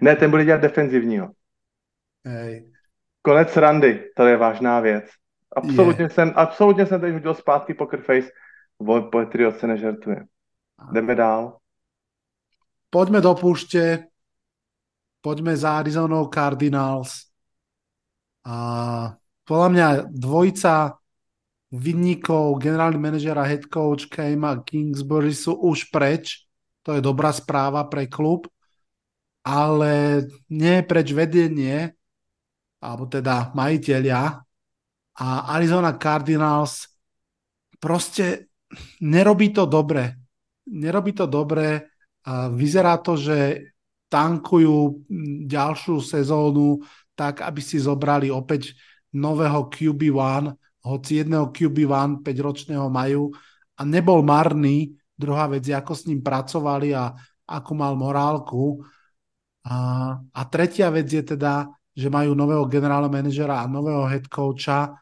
Ne, ten bude dělat defenzívneho. Hej. Konec randy, to je vážná věc. Absolutně yeah. jsem, absolutně jsem teď hodil zpátky poker face. Patriots se nežertuje. Jdeme dál. Pojďme do púšte. Poďme za Arizonou Cardinals. A podľa mňa dvojica vinníkov, generálny manažer a head coach Kejma Kingsbury sú už preč. To je dobrá správa pre klub. Ale nie preč vedenie, alebo teda majiteľia, a Arizona Cardinals proste nerobí to dobre. Nerobí to dobre. Vyzerá to, že tankujú ďalšiu sezónu tak, aby si zobrali opäť nového Q B jeden, hoci jedného Q B jeden päťročného majú a nebol marný. Druhá vec je, ako s ním pracovali a ako mal morálku. A, a tretia vec je teda, že majú nového generálneho manažera a nového head coacha.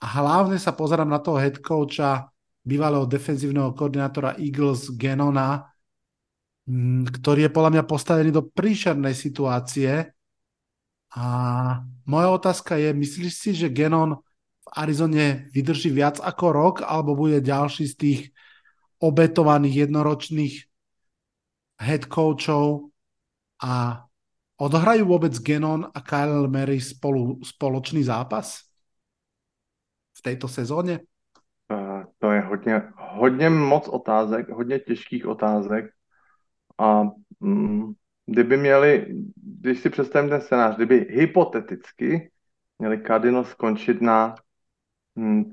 A hlavne sa pozerám na toho head coacha, bývalého defenzívneho koordinátora Eagles Genona, ktorý je podľa mňa postavený do príšernej situácie. A moja otázka je, myslíš si, že Genon v Arizone vydrží viac ako rok, alebo bude ďalší z tých obetovaných jednoročných head coachov a odohrajú vôbec Genon a Kyle Murray spolu spoločný zápas v tejto sezóně? To je hodně, hodně moc otázek, hodně těžkých otázek a mm, kdyby měli, když si představím ten scénář, kdyby hypoteticky měli Cardinals skončit na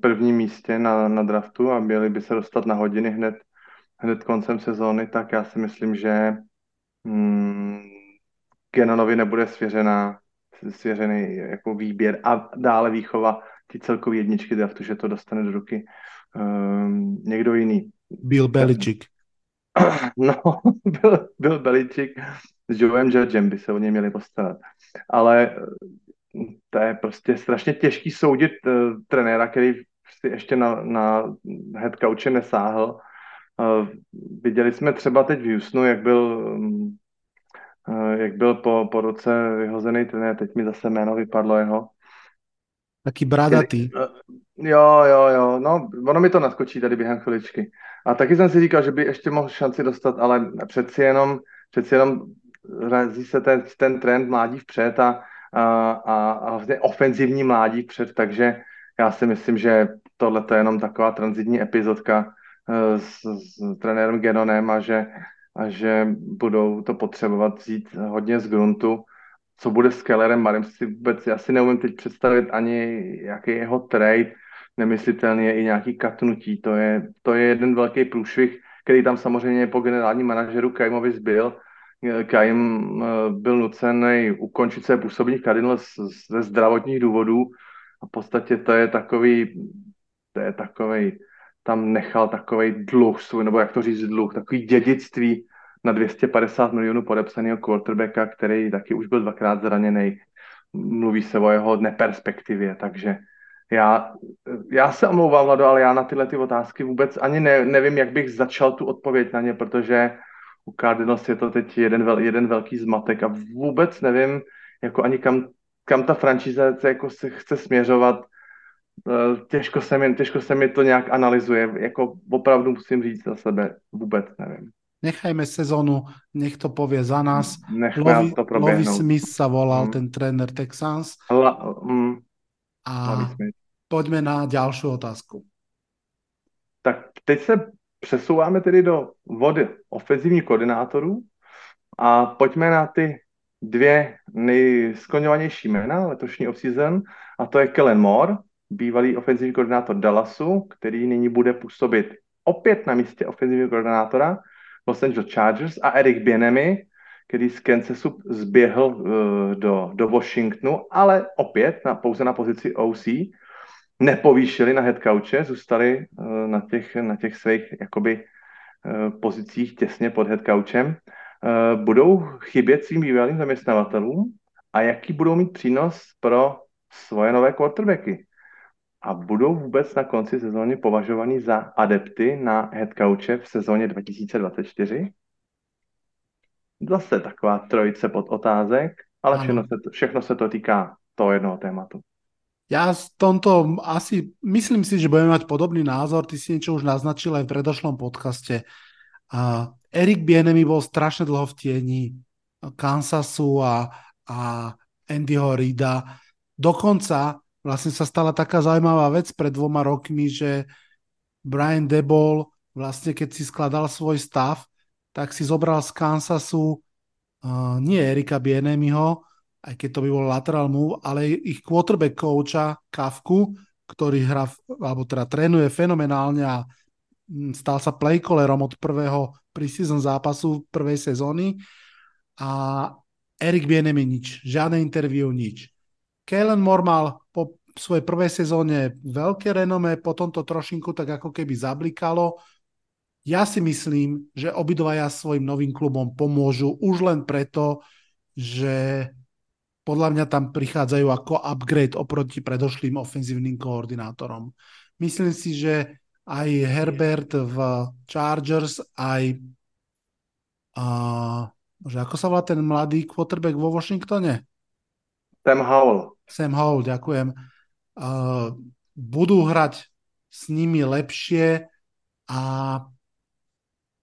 prvním místě na, na draftu a měli by se dostat na hodiny hned, hned koncem sezóny, tak já si myslím, že mm, Genonovi nebude svěřená, svěřený jako výběr a dále výchova ty celkový jedničky draftu, že to dostane do ruky um, někdo jiný. Bill Belichick. No, Bill, Bill Belichick s Joeem Judgem by se o něj měli postarat. Ale to je prostě strašně těžký soudit uh, trenéra, který si ještě na, na headcouche nesáhl. Uh, viděli jsme třeba teď v Houstonu, jak byl, um, uh, jak byl po, po roce vyhozený trenér, teď mi zase jméno vypadlo jeho. Taký bradatý. Jo, jo, jo, no ono mi to naskočí tady během chviličky. A taky jsem si říkal, že by ještě mohl šanci dostat, ale přeci jenom, přeci jenom razí se ten, ten trend mládí vpřed a, a, a, a vlastně ofenzivní mládí vpřed, takže já si myslím, že tohle je jenom taková tranzitní epizodka s, s trenérem Genonem a že, a že budou to potřebovat vzít hodně z gruntu. Co bude s Kellerem Marem, si vůbec, já si neumím teď představit ani jaký jeho trade, nemyslitelný je i nějaký katnutí, to je, to je jeden velký průšvih, který tam samozřejmě po generálním manažeru Kaimovi zbyl. Kaim byl nucený ukončit své působení v Cardinals ze zdravotních důvodů a v podstatě to je takový, to je takový, tam nechal takový dluh, nebo jak to říct dluh, takový dědictví, na dvě stě padesát milionů podepsaného quarterbacka, který taky už byl dvakrát zraněný. Mluví se o jeho neperspektivě, takže já, já se omlouvám, Vlado, ale já na tyhle ty otázky vůbec ani ne, nevím, jak bych začal tu odpověď na ně, protože u Cardinals je to teď jeden, vel, jeden velký zmatek a vůbec nevím, jako ani kam, kam ta franšíza jako se chce směřovat. Těžko se, mi, těžko se mi to nějak analyzuje, jako opravdu musím říct za sebe, vůbec nevím. Nechajme sezónu, nech to povie za nás. Lovie Lovi Smith sa volal, mm. ten tréner Texans. La, mm. A poďme na ďalšiu otázku. Tak teď se přesouváme tedy do vody ofenzivních koordinátorů a pojďme na ty dvě nejskloňovanější jména letošní off-season a to je Kellen Moore, bývalý ofenzivní koordinátor Dallasu, který nyní bude působit opět na místě ofenzivního koordinátora Los Angeles Chargers a Eric Bieniemy, který z Kansasu zběhl uh, do, do Washingtonu, ale opět na, pouze na pozici O C, nepovýšili na headcouche, zůstali uh, na, těch, na těch svých jakoby, uh, pozicích těsně pod headcouchem. Uh, budou chybět svým bývalým zaměstnavatelům a jaký budou mít přínos pro svoje nové quarterbacky. A budou vůbec na konci sezóny považovaní za adepty na headcouche v sezóně dvacet dvacet čtyři? Zase taková trojice pod otázek, ale všechno se, to, všechno se to týká toho jednoho tématu. Ja v tomto asi myslím si, že budeme mať podobný názor. Ty si niečo už naznačil aj v predošlom podcaste. Uh, Eric Bieniemy bol strašne dlho v tieni Kansasu a, a Andyho Reida. Dokonca vlastne sa stala taká zaujímavá vec pred dvoma rokmi, že Brian Daboll vlastne keď si skladal svoj stav, tak si zobral z Kansasu uh, nie Erika Bieniemyho, aj keď to by bol lateral move, ale ich quarterback coacha Kafku, ktorý hrá, alebo teda trénuje fenomenálne a stal sa playcallerom od prvého preseason zápasu prvej sezóny a Erik Bieniemy nič, žiadne interview, nič. Kellen Moore mal po svojej prvej sezóne veľké renomé, po tomto trošinku tak ako keby zablikalo. Ja si myslím, že obidvaja svojim novým klubom pomôžu už len preto, že podľa mňa tam prichádzajú ako upgrade oproti predošlým ofenzívnym koordinátorom. Myslím si, že aj Herbert v Chargers, aj uh, že ako sa volá ten mladý quarterback vo Washingtone? Sam Howell. Sam Howell, ďakujem. Uh, budú hrať s nimi lepšie a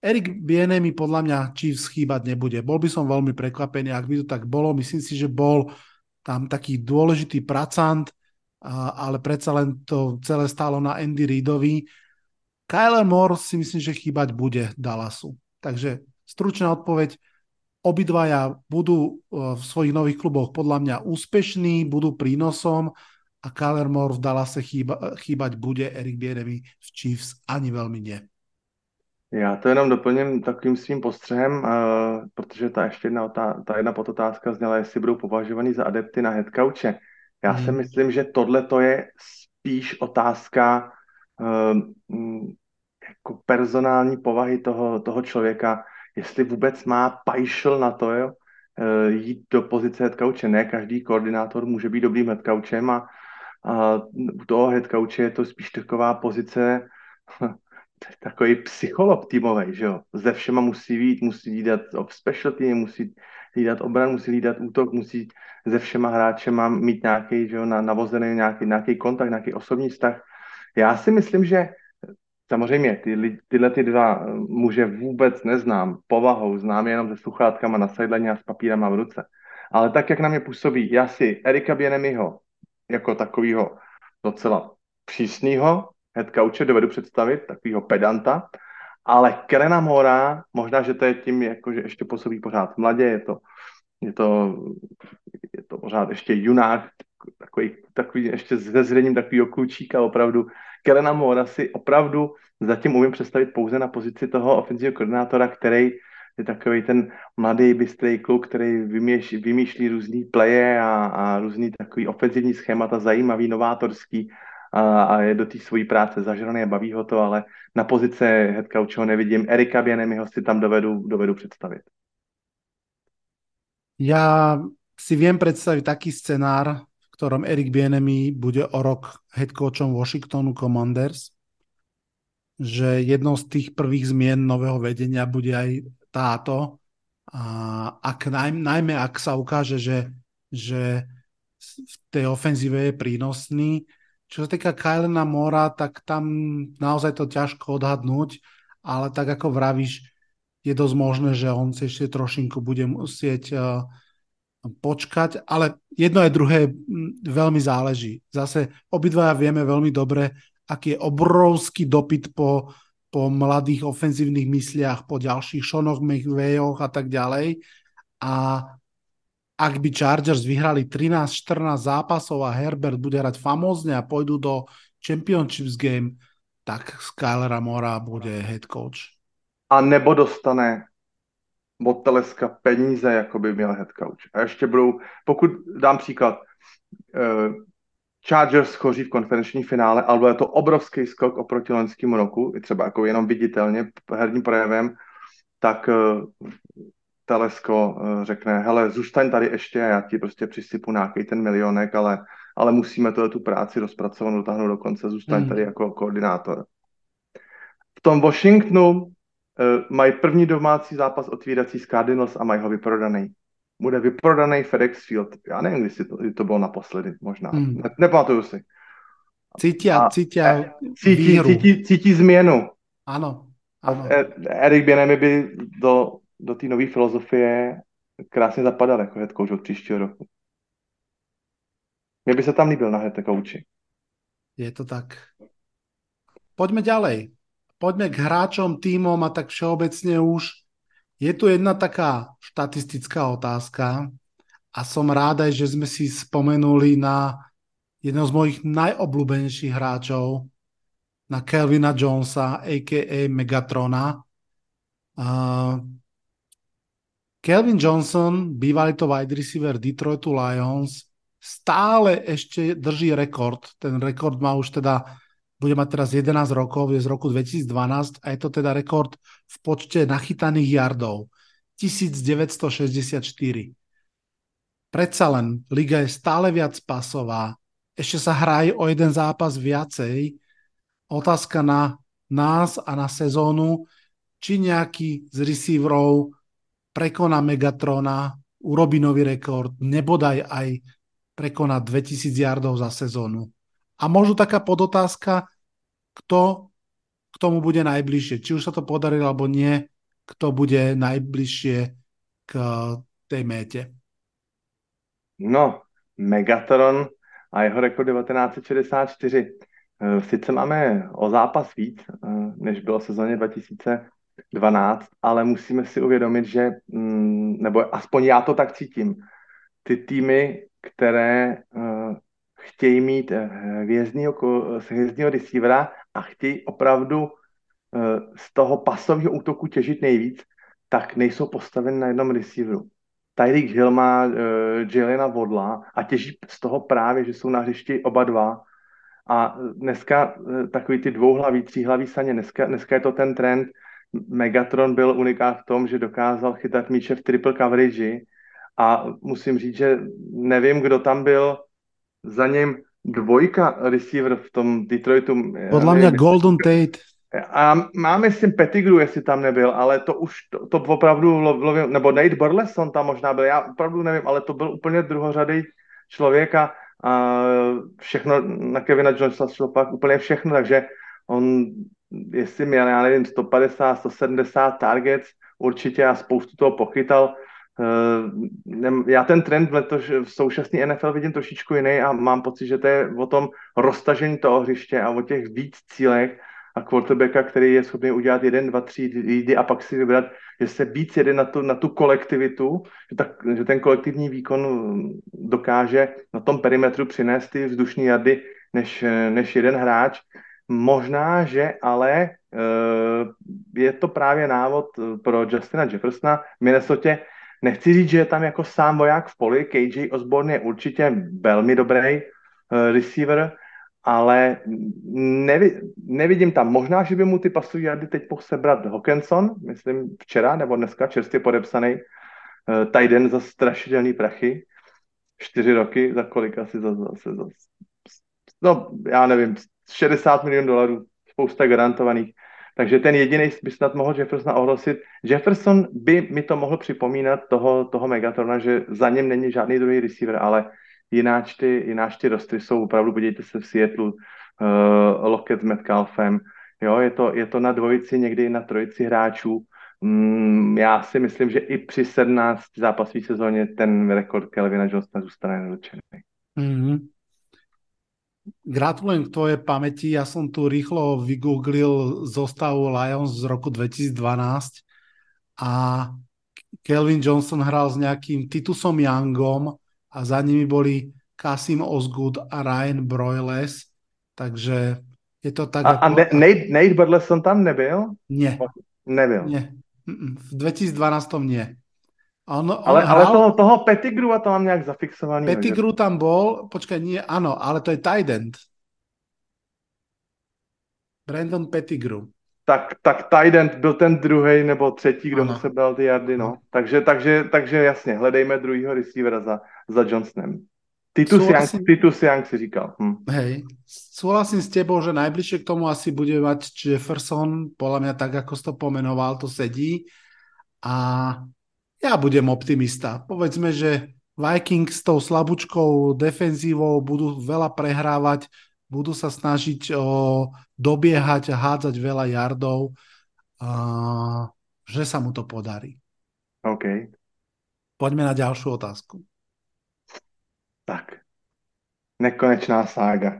Eric Bieniemy podľa mňa Chiefs chýbať nebude. Bol by som veľmi prekvapený, ak by to tak bolo. Myslím si, že bol tam taký dôležitý pracant, uh, ale predsa len to celé stálo na Andy Reidovi. Kyler Moore si myslím, že chýbať bude Dallasu. Takže stručná odpoveď, obidvaja budú v svojich nových kluboch podľa mňa úspešní, budú prínosom a Kyler Moore v Dallase chýba, chýbať bude, Eric Bieniemy v Chiefs ani velmi ne. Já to jenom doplním takovým svým postřehem, uh, protože ta ještě jedna, ta, ta jedna podotázka zněla, jestli budou považovaní za adepty na headcouche. Já hmm. si myslím, že tohle to je spíš otázka uh, jako personální povahy toho, toho člověka, jestli vůbec má pajšl na to, jo, jít do pozice headcouche. Ne, každý koordinátor může být dobrým headcouchem a, a u toho headcouche je to spíš taková pozice, takový psycholog týmovej, že jo. Ze všema musí být, musí lídat special team, musí lídat obran, musí lídat útok, musí ze všema hráčema mít nějaký, že jo, navozený nějaký, nějaký kontakt, nějaký osobní vztah. Já si myslím, že samozřejmě, ty, tyhle ty dva muže vůbec neznám povahou, znám jenom se sluchátkama na sedlení a s papírama v ruce. Ale tak, jak na mě působí, já si Erika Bieniemyho jako takovýho docela přísnýho headcouche dovedu představit, takovýho pedanta, ale Kellena Moora, možná, že to je tím, jako, že ještě působí pořád mladě, je to, je to, je to pořád ještě junák, takový, takový ještě se zřením takovýho klučíka opravdu. Kellena Moora si opravdu zatím umím představit pouze na pozici toho ofenzivního koordinátora, který je takový ten mladý, bystrý kluk, který vymýš, vymýšlí různý pleje a, a různý takový ofenzivní schémata, zajímavý, novátorský a, a je do té svojí práce zažraný a baví ho to, ale na pozice headcoacha nevidím. Erika Bieniemyho si tam dovedu, dovedu představit. Já si viem predstaviť taký scenár, v ktorom Eric Bieniemy bude o rok headcoachom Washingtonu Commanders, že jednou z tých prvých zmien nového vedenia bude aj táto. A ak, najmä ak sa ukáže, že, že v tej ofenzíve je prínosný. Čo sa týka Kylena Moora, tak tam naozaj to ťažko odhadnúť, ale tak ako vravíš, je dosť možné, že on si ešte trošinku bude musieť počkať, ale jedno aj druhé veľmi záleží. Zase obidvaja vieme veľmi dobre, aký je obrovský dopyt po, po mladých ofenzívnych mysliach, po ďalších Seanoch, McVayoch a tak ďalej. A ak by Chargers vyhrali trinásť štrnásť zápasov a Herbert bude hrať famózne a pôjdu do Championships game, tak Kylera Moora bude head coach. A nebo dostane od Teleska peníze, jako by měl head coach. A ještě budou, pokud dám příklad, eh, Chargers schoří v konferenční finále, ale je to obrovský skok oproti loňskému roku, třeba jako jenom viditelně herním projevem, tak eh, Telesko eh, řekne, hele, zůstaň tady ještě a já ti prostě přisypu nějaký ten milionek, ale, ale musíme tohle tu práci rozpracovanou dotáhnout do konce, zůstaň mm. tady jako koordinátor. V tom Washingtonu mají první domácí zápas otvírací s Cardinals a mají ho vyprodaný. Bude vyprodaný FedEx Field. Já nevím, když to, to bylo naposledy, možná. Hmm. Ne, nepamatuju si. Cítia, cítia cítí, cítí, cítí změnu. Ano. ano. Eric Bieniemy by do, do té nové filozofie krásně zapadal jako head coach od příštího roku. Mně by se tam líbil na head coachi. Je to tak. Pojďme ďalej. Poďme k hráčom, tímom a tak všeobecne už. Je tu jedna taká štatistická otázka a som rád aj, že sme si spomenuli na jedného z mojich najobľúbenejších hráčov, na Calvina Jonesa, á ká á. Megatrona. Uh, Calvin Johnson, bývalý to wide receiver Detroitu Lions, stále ešte drží rekord. Ten rekord má už teda, bude mať teraz jedenásť rokov, je z roku dvetisícdvanásť a je to teda rekord v počte nachytaných yardov. tisícdeväťstošesťdesiatštyri. Predsa len, liga je stále viac pasová, ešte sa hraje o jeden zápas viacej. Otázka na nás a na sezónu, či nejaký z receiverov prekoná Megatrona, urobí nový rekord, nebodaj aj prekoná dvetisíc yardov za sezónu. A možno taká podotázka, kto k tomu bude najbližšie. Či už sa to podarí, alebo nie, kto bude najbližšie k tej méte. No, Megatron a jeho rekord devatenáct set šedesát čtyři. Sice máme o zápas víc, než bylo v sezóně dva tisíce dvanáct, ale musíme si uvědomit, že, nebo aspoň já to tak cítím, ty týmy, které chtějí mít hvězdního, hvězdního receivera a chtějí opravdu z toho pasového útoku těžit nejvíc, tak nejsou postaveny na jednom receiveru. Tyreek Hill má uh, Jalena Vodla a těží z toho právě, že jsou na hřišti oba dva. A dneska uh, takový ty dvouhlavý, tříhlavý saně, dneska, dneska je to ten trend. Megatron byl unikát v tom, že dokázal chytat míče v triple coverage a musím říct, že nevím, kdo tam byl za něm dvojka receiver v tom Detroitu. Podle mě Golden Tate. A máme s tím Pettigrew, jestli tam nebyl, ale to už, to, to opravdu lovil, nebo Nate Burleson tam možná byl, já opravdu nevím, ale to byl úplně druhořadý člověk a, a všechno na Kevina Jonesa šlo pak úplně všechno, takže on, jestli měl, já nevím, sto padesát, sto sedmdesát targets určitě a spoustu toho pochytal. Já ten trend letoš, v současné N F L vidím trošičku jiný a mám pocit, že to je o tom roztažení toho hřiště a o těch víc cílech, a quarterbacka, který je schopný udělat jeden, dva, tři lídy a pak si vybrat, že se víc jede na tu, na tu kolektivitu, že, ta, že ten kolektivní výkon dokáže na tom perimetru přinést ty vzdušní jardy než, než jeden hráč. Možná, že ale e, je to právě návod pro Justina Jeffersona v Minnesota. Nechci říct, že je tam jako sám voják v poli, K J Osborne je určitě velmi dobrý e, receiver, ale nevi, nevidím tam. Možná, že by mu ty pasují jardy teď pohl sebrat Hockenson, myslím včera nebo dneska, čerstvě podepsaný uh, Tyden za strašidelný prachy. Čtyři roky, za kolik asi za, za, za, no, já nevím, šedesát milionů dolarů, spousta garantovaných. Takže ten jediný by snad mohl Jeffersona ohrosit. Jefferson by mi to mohl připomínat toho, toho Megatrona, že za něm není žádný druhý receiver, ale Jináč ty, jináč ty rostry jsou opravdu, podívejte se v Seattlu, uh, Lockett s Metcalfem, jo, je to, je to na dvojici, někdy na trojici hráčů. Mm, já si myslím, že i při sedmnácti zápasové sezóně ten rekord Calvina Johnsona zůstane nedočený. Mm-hmm. Gratulujem k tvojej pamäti, ja som tu rýchlo vygooglil zostavu Lions z roku dvetisícdvanásť a Calvin Johnson hral s nejakým Titusom Youngom a za nimi boli Kasim Osgood a Ryan Broyles, takže je to tak... A, ako... a ne, Nate, Nate Burleson tam nebyl? Nie. Nebyl. Nie. V dvetisícdvanásť nie. On, on ale hral... ale toho, toho Pettigrew a to mám nejak zafixovaný. Pettigrew tam bol, počkaj, nie, áno, ale to je tight end. Brandon Pettigrew. Tak, tak tight end byl ten druhý nebo třetí, kdo ano. mu sebral ty jardy, no. Takže, takže, takže jasně, hledejme druhýho receivera za, za Johnsonem. Titus Súhlasím... Young, Titus Young si říkal. Hm. Hej, súhlasím s tebou, že najbližšie k tomu asi bude mať Jefferson, podľa mňa tak, ako si to pomenoval, to sedí a ja budem optimista. Povedzme, že Vikings s tou slabúčkou defenzívou budú veľa prehrávať, budú sa snažiť o dobiehať a hádzať veľa yardov, a že sa mu to podarí. OK. Poďme na ďalšiu otázku. Tak. Nekonečná sága.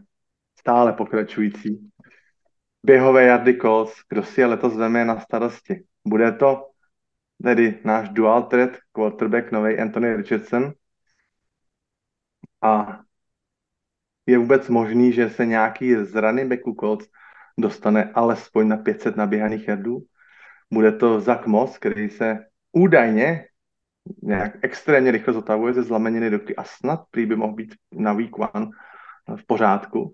Stále pokračující. Běhové yardy Colts, kdo si je letos veme na starosti. Bude to tedy náš dual threat quarterback novej Anthony Richardson a je vůbec možný, že se nějaký z running backu Colts dostane alespoň na pět set naběhaných jardů? Bude to Zach Moss, který se údajně nějak extrémně rychle zotavuje ze zlameniny ruky a snad prý by mohl být na week one v pořádku.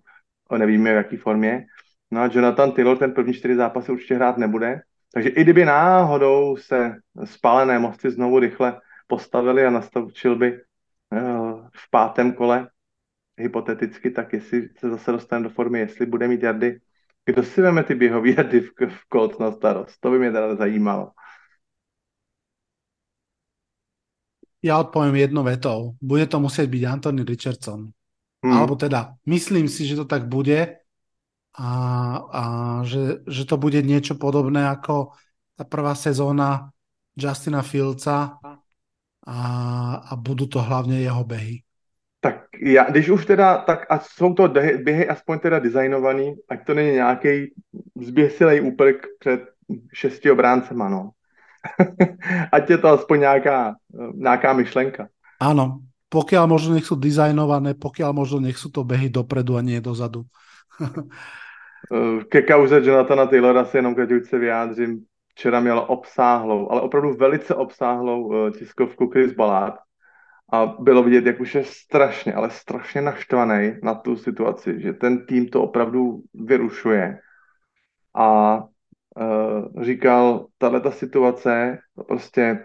Nevíme, v jaký formě. No a Jonathan Taylor ten první čtyři zápasy určitě hrát nebude. Takže i kdyby náhodou se spálené mosty znovu rychle postavili a nastavčil by v pátém kole hypoteticky, tak jestli se zase dostaneme do formy, jestli bude mít jardy. Kdo si veme ty běhový jardy v, v Colts na starost? To by mě teda zajímalo. Ja odpoviem jednou vetou. Bude to musieť byť Anthony Richardson. Mm. Alebo teda, myslím si, že to tak bude a, a že, že to bude niečo podobné ako tá prvá sezóna Justina Fieldsa a, a budú to hlavne jeho behy. Tak ja, když už teda, tak a sú to běhy aspoň teda designovaný, tak to není nejakej zběsilej úprk před šesti obráncema, no. Ať je to aspoň nejaká, nejaká myšlenka. Áno, pokiaľ možno nech sú dizajnované, pokiaľ možno nech sú to behy dopredu a nie dozadu. Ke kauze Jonathana Taylora si jenom kraťujce vyjádřím. Včera měl obsáhlou, ale opravdu velice obsáhlou tiskovku Chris Ballard a bylo vidět, jak už je strašně, ale strašně naštvaný na tu situaci, že ten tým to opravdu vyrušuje a Uh, říkal, tato situace prostě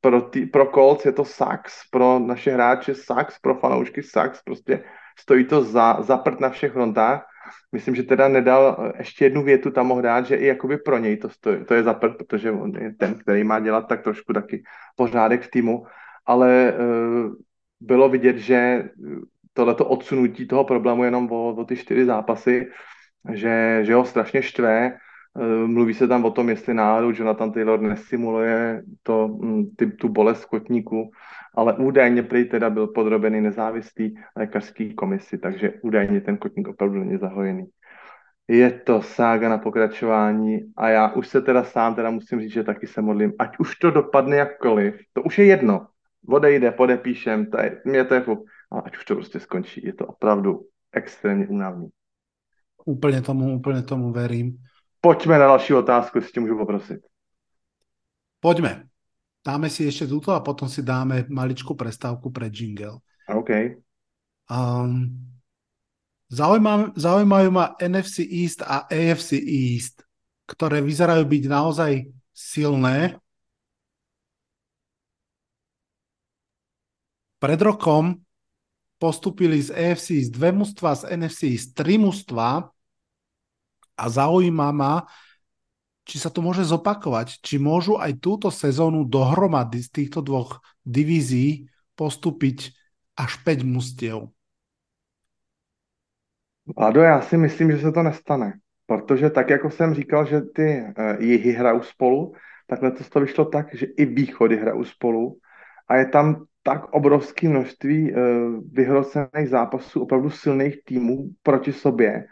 pro, tý, pro Colts je to sax, pro naše hráče sax, pro fanoušky sax, prostě stojí to za, za prd na všech frontách. Myslím, že teda nedal ještě jednu větu tam mohl dát, že i jakoby pro něj to stojí, to je za prd, protože on je ten, který má dělat tak trošku taky pořádek v týmu, ale uh, bylo vidět, že tohleto odsunutí toho problému jenom o, o ty čtyři zápasy, že, že ho strašně štve. Mluví se tam o tom, jestli náhodou Jonathan Taylor nesimuluje to, ty, tu bolest kotníku, ale údajně prý teda byl podrobený nezávislý lékařský komisi, takže údajně ten kotník opravdu není zahojený. Je to sága na pokračování a já už se teda sám teda musím říct, že taky se modlím, ať už to dopadne jakkoliv, to už je jedno, odejde, podepíšem, taj, mě to je fuk, ale ať už to prostě skončí, je to opravdu extrémně únavný. Úplně tomu, úplně tomu verím. Poďme na ďalšiu otázku, si ťa môžu poprosiť. Poďme. Dáme si ešte túto a potom si dáme maličkú prestávku pre jingle. OK. Um, zaujímav, zaujímajú ma N F C East a A F C East, ktoré vyzerajú byť naozaj silné. Pred rokom postúpili z A F C East dve mužstva, z N F C East tri mužstva. A zaujíma ma, či sa to môže zopakovať, či môžu aj túto sezónu dohromady z týchto dvoch divízií postúpiť až päť mužstiev. Vlado, já si myslím, že se to nestane, protože tak, jako jsem říkal, že ty jihy hrajú spolu, tak letos to vyšlo tak, že i východy hrajú spolu a je tam tak obrovské množství vyhrocených zápasů, opravdu silných týmů proti sobě,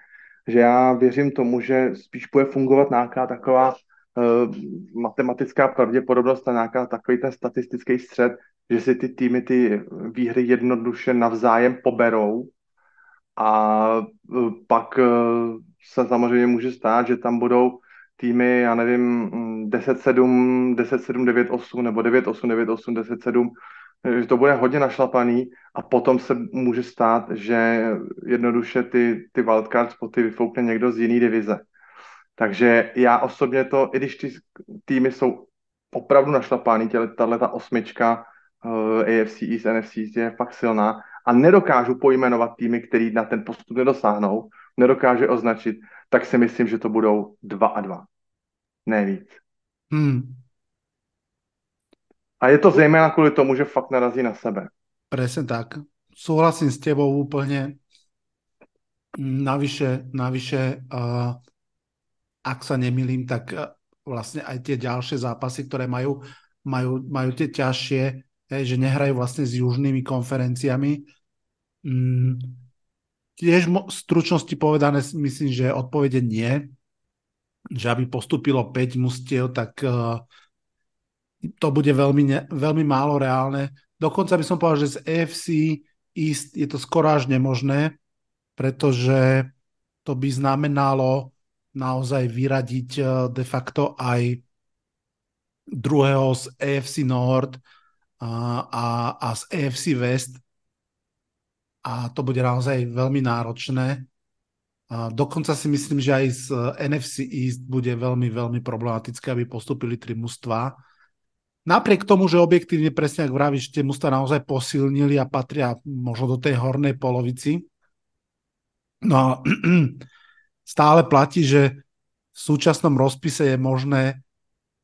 že já věřím tomu, že spíš bude fungovat nějaká taková uh, matematická pravděpodobnost a nějaká takový ten statistický střed, že si ty týmy ty výhry jednoduše navzájem poberou a uh, pak uh, se samozřejmě může stát, že tam budou týmy, já nevím, deset sedm, deset sedm, devět osm nebo devět osm, devět osm, deset sedm, že to bude hodně našlapaný a potom se může stát, že jednoduše ty, ty wildcard spoty vyfoukne někdo z jiný divize. Takže já osobně to, i když ty týmy jsou opravdu našlapány, tato ta osmička uh, A F C East, N F C East je fakt silná a nedokážu pojmenovat týmy, který na ten postup nedosáhnou, nedokážu označit, tak si myslím, že to budou dva a dva. Ne víc. Hmm. A je to zejména kvôli tomu, že fakt narazí na sebe. Presne tak. Súhlasím s tebou úplne. Navyše, navyše uh, ak sa nemýlim, tak uh, vlastne aj tie ďalšie zápasy, ktoré majú, majú, majú tie ťažšie, hej, že nehrajú vlastne s južnými konferenciami. Mm, tiež mo- stručnosti povedané, myslím, že odpovede nie. Že aby postúpilo päť mužstiev, tak... Uh, to bude veľmi, ne, veľmi málo reálne. Dokonca by som povedal, že z A F C East je to skoro až nemožné, pretože to by znamenalo naozaj vyradiť de facto aj druhého z A F C North a, a, a z á ef cé West a to bude naozaj veľmi náročné. A dokonca si myslím, že aj z en ef cé East bude veľmi, veľmi problematické, aby postúpili tri mužstvá. Napriek tomu, že objektívne presne, ak vravíš, tie mužstvá naozaj posilnili a patria možno do tej hornej polovici. No stále platí, že v súčasnom rozpise je možné,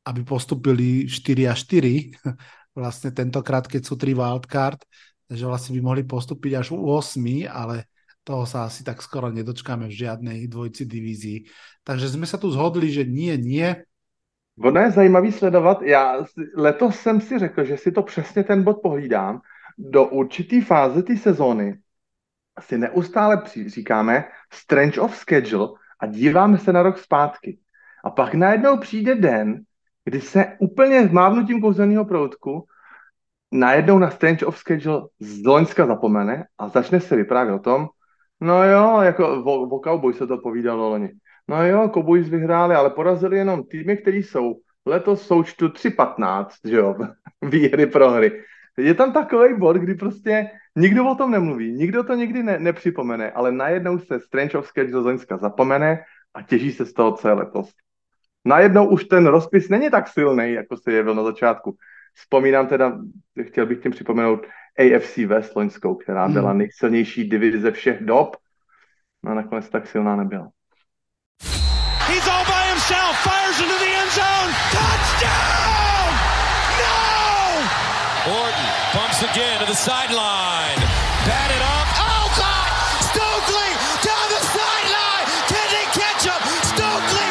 aby postúpili štyri a štyri. Vlastne tentokrát, keď sú tri wildcard, že vlastne by mohli postúpiť až u osem, ale toho sa asi tak skoro nedočkáme v žiadnej dvojci divízii. Takže sme sa tu zhodli, že nie, nie. Ono je zajímavý sledovat. Já letos jsem si řekl, že si to přesně ten bod pohlídám. Do určitý fáze té sezóny si neustále říkáme strange of schedule a díváme se na rok zpátky. A pak najednou přijde den, kdy se úplně zmávnutím kouzelného proutku najednou na strange of schedule z loňska zapomene a začne se vyprávět o tom, no jo, jako vo, vo Cowboys se to povídalo loni. No jo, Cowboys vyhráli, ale porazili jenom týmy, který jsou letos v součtu tři patnáct, že jo, výhry, prohry. Je tam takový bod, kdy prostě nikdo o tom nemluví, nikdo to nikdy ne, nepřipomene, ale najednou se strange of schedule z loňska zapomene a těží se z toho, co je letos. Najednou už ten rozpis není tak silný, jako se jevil na začátku. Vzpomínám teda, chtěl bych tím připomenout á ef cé West loňskou, která byla nejsilnější divize všech dob. A nakonec tak silná nebyla. He's all by himself, fires into the end zone. Touchdown! No! Orton bumps again to the sideline. Batted off. Oh, God! Stokely down the sideline. Can they catch him? Stokely,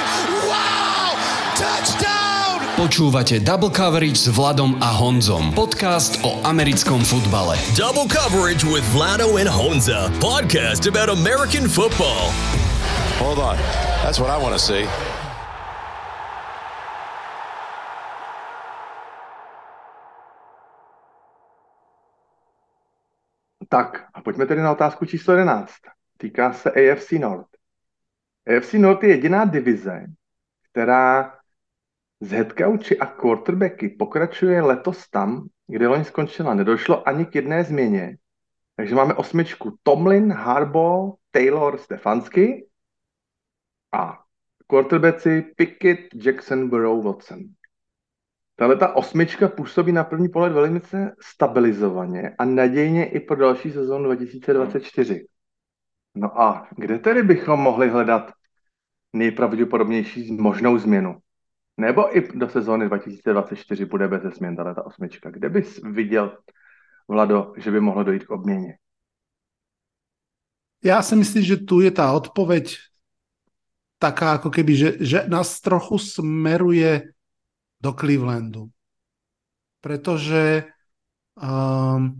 wow! Touchdown! Počúvate Double Coverage s Vladom a Honzom. Podcast o americkom futbale. Double Coverage with Vlado and Honza. Podcast about American football. Hold on. That's what I want to see. Tak, a pojďme tedy na otázku číslo jedenáct. Týká se á ef cé North. á ef cé North je jediná divize, která z headcoachi a quarterbacky pokračuje letos tam, kde loň skončila. Nedošlo ani k jedné změně. Takže máme osmičku Tomlin, Harbaugh, Taylor, Stefanski a quarterbacki Pickett, Jackson, Burrow, Watson. Tahle ta osmička působí na první pohled velice stabilizovaně a nadějně i pro další sezónu dva tisíce dvacet čtyři. No a kde tedy bychom mohli hledat nejpravděpodobnější možnou změnu? Nebo i do sezóny dva tisíce dvacet čtyři bude bez změn tahle ta osmička? Kde bys viděl, Vlado, že by mohlo dojít k obměně? Já si myslím, že tu je ta odpověď taká, ako keby, že, že nás trochu smeruje do Clevelandu. Pretože um,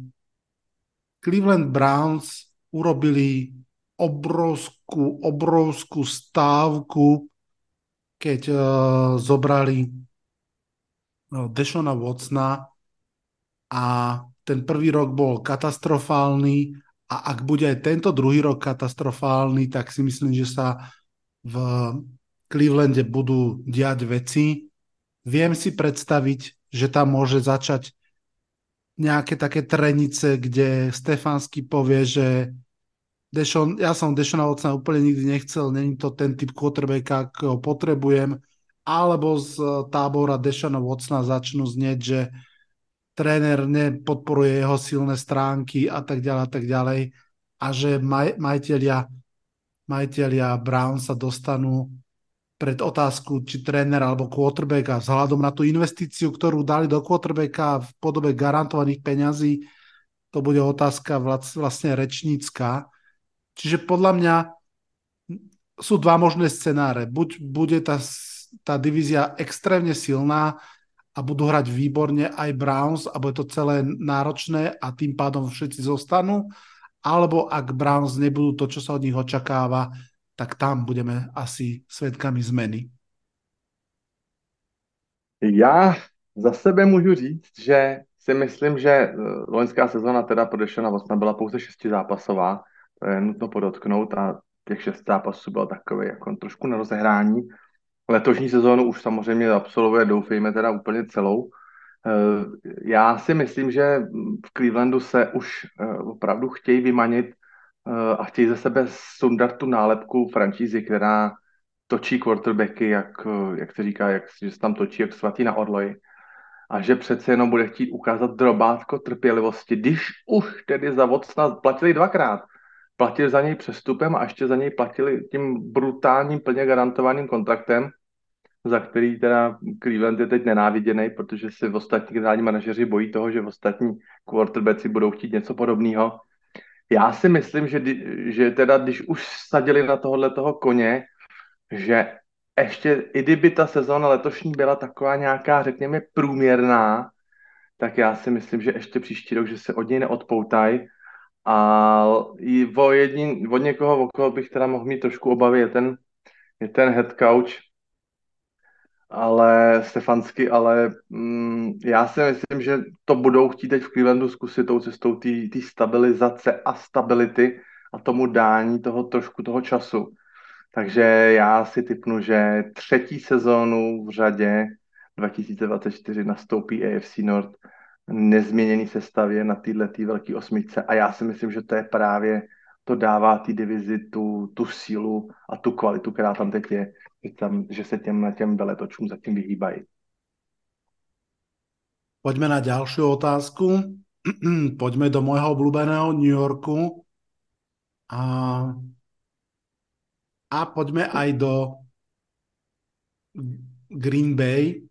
Cleveland Browns urobili obrovskú, obrovskú stávku, keď uh, zobrali uh, Deshauna Watsona a ten prvý rok bol katastrofálny a ak bude aj tento druhý rok katastrofálny, tak si myslím, že sa v Clevelande budú diať veci. Viem si predstaviť, že tam môže začať nejaké také trenice, kde Stefanský povie, že Deshaun, ja som Deshauna Watsona úplne nikdy nechcel, není to ten typ quarterbacka, akého potrebujem, alebo z tábora Deshauna Watsona začnú znieť, že tréner nepodporuje jeho silné stránky a tak ďalej a tak ďalej a že maj, majiteľia, majiteľia Brown sa dostanú pred otázku, či tréner alebo quarterbacka vzhľadom na tú investíciu, ktorú dali do quarterbacka v podobe garantovaných peňazí, to bude otázka vlastne rečnícka. Čiže podľa mňa sú dva možné scenáre. Buď bude tá, tá divízia extrémne silná a budú hrať výborne aj Browns a bude to celé náročné a tým pádom všetci zostanú, alebo ak Browns nebudú to, čo sa od nich očakáva, tak tam budeme asi svědkami změny. Já za sebe můžu říct, že si myslím, že loňská sezóna teda pro Dešana Watsona byla pouze šestizápasová, to je nutno podotknout a těch šest zápasů bylo takové jako trošku na rozehrání. Letošní sezónu už samozřejmě absolvuje, doufejme teda úplně celou Já si myslím, že v Clevelandu se už opravdu chtějí vymanit a chtějí ze sebe sundat tu nálepku franšízy, která točí quarterbacky, jak, jak se říká, jak, že se tam točí jak svatý na orloji. A že přece jenom bude chtít ukázat drobátko trpělivosti, když už tedy za Watsona platili dvakrát. Platili za něj přestupem a ještě za něj platili tím brutálním plně garantovaným kontraktem, za který teda Cleveland je teď nenáviděnej, protože si ostatní generální manažeři bojí toho, že ostatní quarterbacki budou chtít něco podobného. Já si myslím, že, že teda když už sadili na tohohle toho koně, že ještě i kdyby ta sezóna letošní byla taková nějaká, řekněme, průměrná, tak já si myslím, že ještě příští rok, že se od něj neodpoutají. A o, jedin, o někoho, o koho bych teda mohl mít trošku obavy, je ten, je ten head coach, ale Stefansky, ale mm, já si myslím, že to budou chtít teď v Clevelandu zkusit tou cestou té stabilizace a stability a tomu dání toho trošku toho času. Takže já si tipnu, že třetí sezónu v řadě dva tisíce dvacet čtyři nastoupí A F C North nezměněný sestavě na této velké osmičce a já si myslím, že to je právě, to dává té divizi tu, tu sílu a tu kvalitu, která tam teď je, tam, že se těm na těm veletočům zatím vyhýbají. Poďme na ďalšiu otázku. Poďme do mojho obľúbeného New Yorku a... A poďme aj do Green Bay.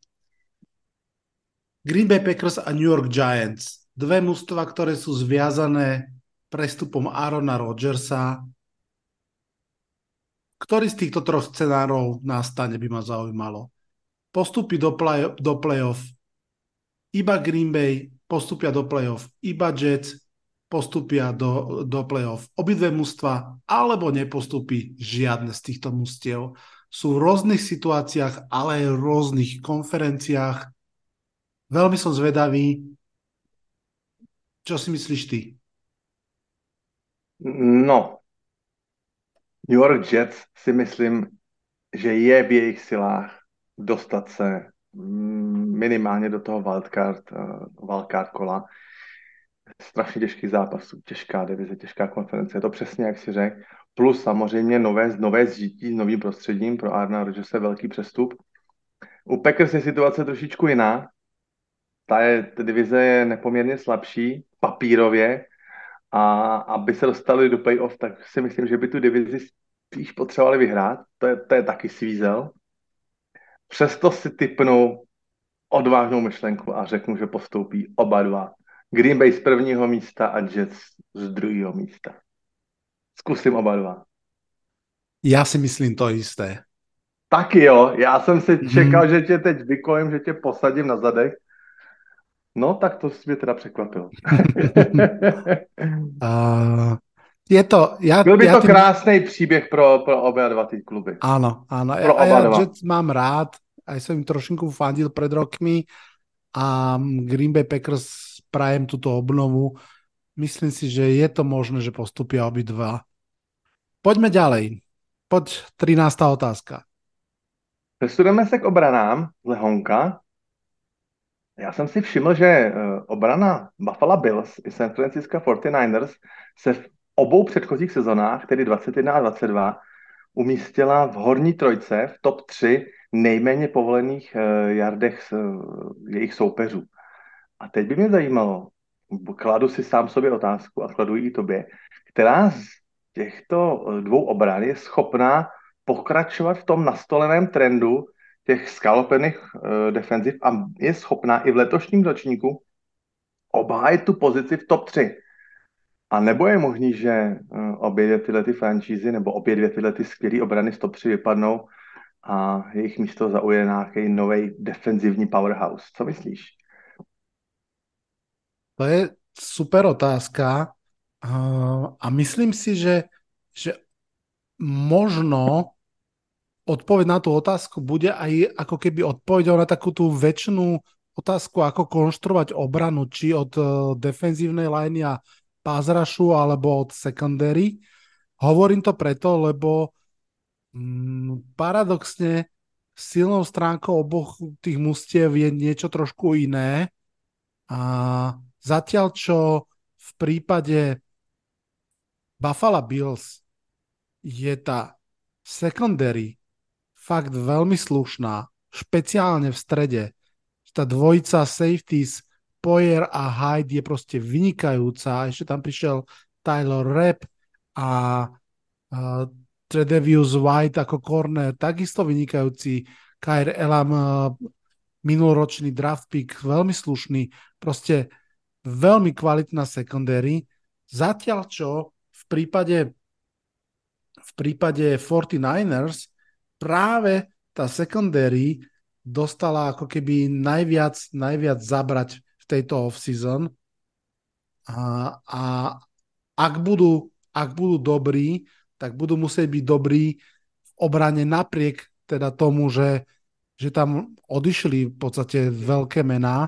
Green Bay Packers a New York Giants. Dve mužstva, ktoré sú zviazané prestupom Aarona Rodgersa. Ktorý z týchto troch scenárov nastane, by ma zaujímalo. Postupí do, play- do playoff iba Green Bay, postupia do playoff iba Jets, postupia do, do play-off obidve mužstva, alebo nepostupí žiadne z týchto mužstiev. Sú v rôznych situáciách, ale aj v rôznych konferenciách. Veľmi som zvedavý. Čo si myslíš ty? No, New York Jets si myslím, že je v jejich silách dostať sa minimálne do toho wildcard, wildcard kola. Strašně těžký zápas, těžká divize, těžká konference, je to přesně, jak si řekl. Plus samozřejmě nové, nové zžití s novým prostředím pro Aarona Rodgerse velký přestup. U Packers je situace trošičku jiná. Ta, je, ta divize je nepoměrně slabší, papírově. A aby se dostali do playoff, tak si myslím, že by tu divizi spíš potřebovali vyhrát. To je, to je taky svízel. Přesto si tipnu odvážnou myšlenku a řeknu, že postoupí oba dva. Green Bay z prvního místa a Jets z druhého místa. Skúsim oba dva. Ja si myslím to isté. Tak jo, ja som si čekal, hmm. že ťa teď vykojím, že ťa posadím na zadek. No, tak to si mi teda prekvapilo. uh, je to... Ja, Byl by ja to tým... krásnej príbeh pro, pro oba dva tí kluby. Áno, áno. Pro ja, ja Jets mám rád, aj som im trošinku fandil pred rokmi a Green Bay Packers prajem túto obnovu. Myslím si, že je to možné, že postupia obidva. Poďme ďalej. Poď trinásta otázka. Presuneme sa k obranám z Lehonka. Ja som si všiml, že obrana Buffalo Bills i San Francisco forty-niners se v obou předchozích sezónách, tedy dvacet jedna a dvacet dva, umístila v horní trojce v top tři nejméně povolených jardech jejich soupeřů. A teď by mě zajímalo, kladu si sám sobě otázku a kladu ji tobě, která z těchto dvou obran je schopná pokračovat v tom nastoleném trendu těch skalopených uh, defenziv a je schopná i v letošním ročníku obhájit tu pozici v top tři. A nebo je možný, že uh, obě dvě tyhle ty franšízy nebo obě dvě tyhle ty skvělé obrany z top tři vypadnou a jejich místo zaujde nějaký nový defenzivní powerhouse. Co myslíš? To je super otázka a myslím si, že, že možno odpoveď na tú otázku bude aj ako keby odpovedou na takú tú väčšinu otázku, ako konštruovať obranu, či od defenzívnej liney a pass rushu, alebo od secondary. Hovorím to preto, lebo mm, paradoxne silnou stránkou oboch tých mužstiev je niečo trošku iné. A zatiaľ, čo v prípade Buffalo Bills je tá secondary fakt veľmi slušná, špeciálne v strede. Tá dvojica safeties Poyer a Hyde je proste vynikajúca. Ešte tam prišiel Tyler Rapp a uh, Tre'Davious White ako corner, takisto vynikajúci. Kair Elam, uh, minuloročný draft pick, veľmi slušný. Proste veľmi kvalitná secondary. Zatiaľ čo v prípade v prípade forty-niners práve tá secondary dostala ako keby najviac, najviac zabrať v tejto off-season. A, a ak budú, ak budú dobrí, tak budú musieť byť dobrí v obrane napriek teda tomu, že, že tam odišli v podstate veľké mená,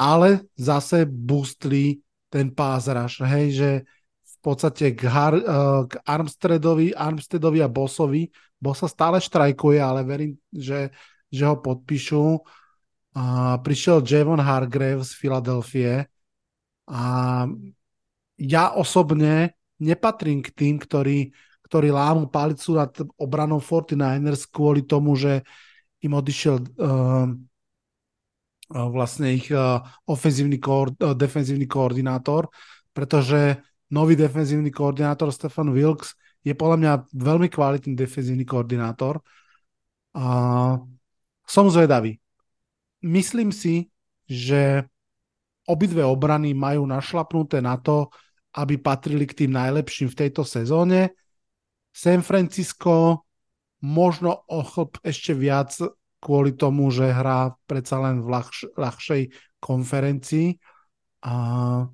ale zase boostli ten pass rush, hej, že v podstate k, har, k Armsteadovi, Armsteadovi a Bossovi, Bossa stále štrajkuje, ale verím, že že ho podpíšu. A prišiel Javon Hargraves z Filadelfie a ja osobne nepatrím k tým, ktorí, ktorí lámu palicu nad obranou forty-niners kvôli tomu, že im odišiel uh, vlastne ich uh, ofenzívny koor, uh, defenzívny koordinátor, pretože nový defenzívny koordinátor Stefan Wilks je podľa mňa veľmi kvalitný defenzívny koordinátor. A uh, Som zvedavý. Myslím si, že obidve obrany majú našlapnuté na to, aby patrili k tým najlepším v tejto sezóne. San Francisco možno o chlp ešte viac kvôli tomu, že hrá predsa len v ľahš- ľahšej konferencii. A,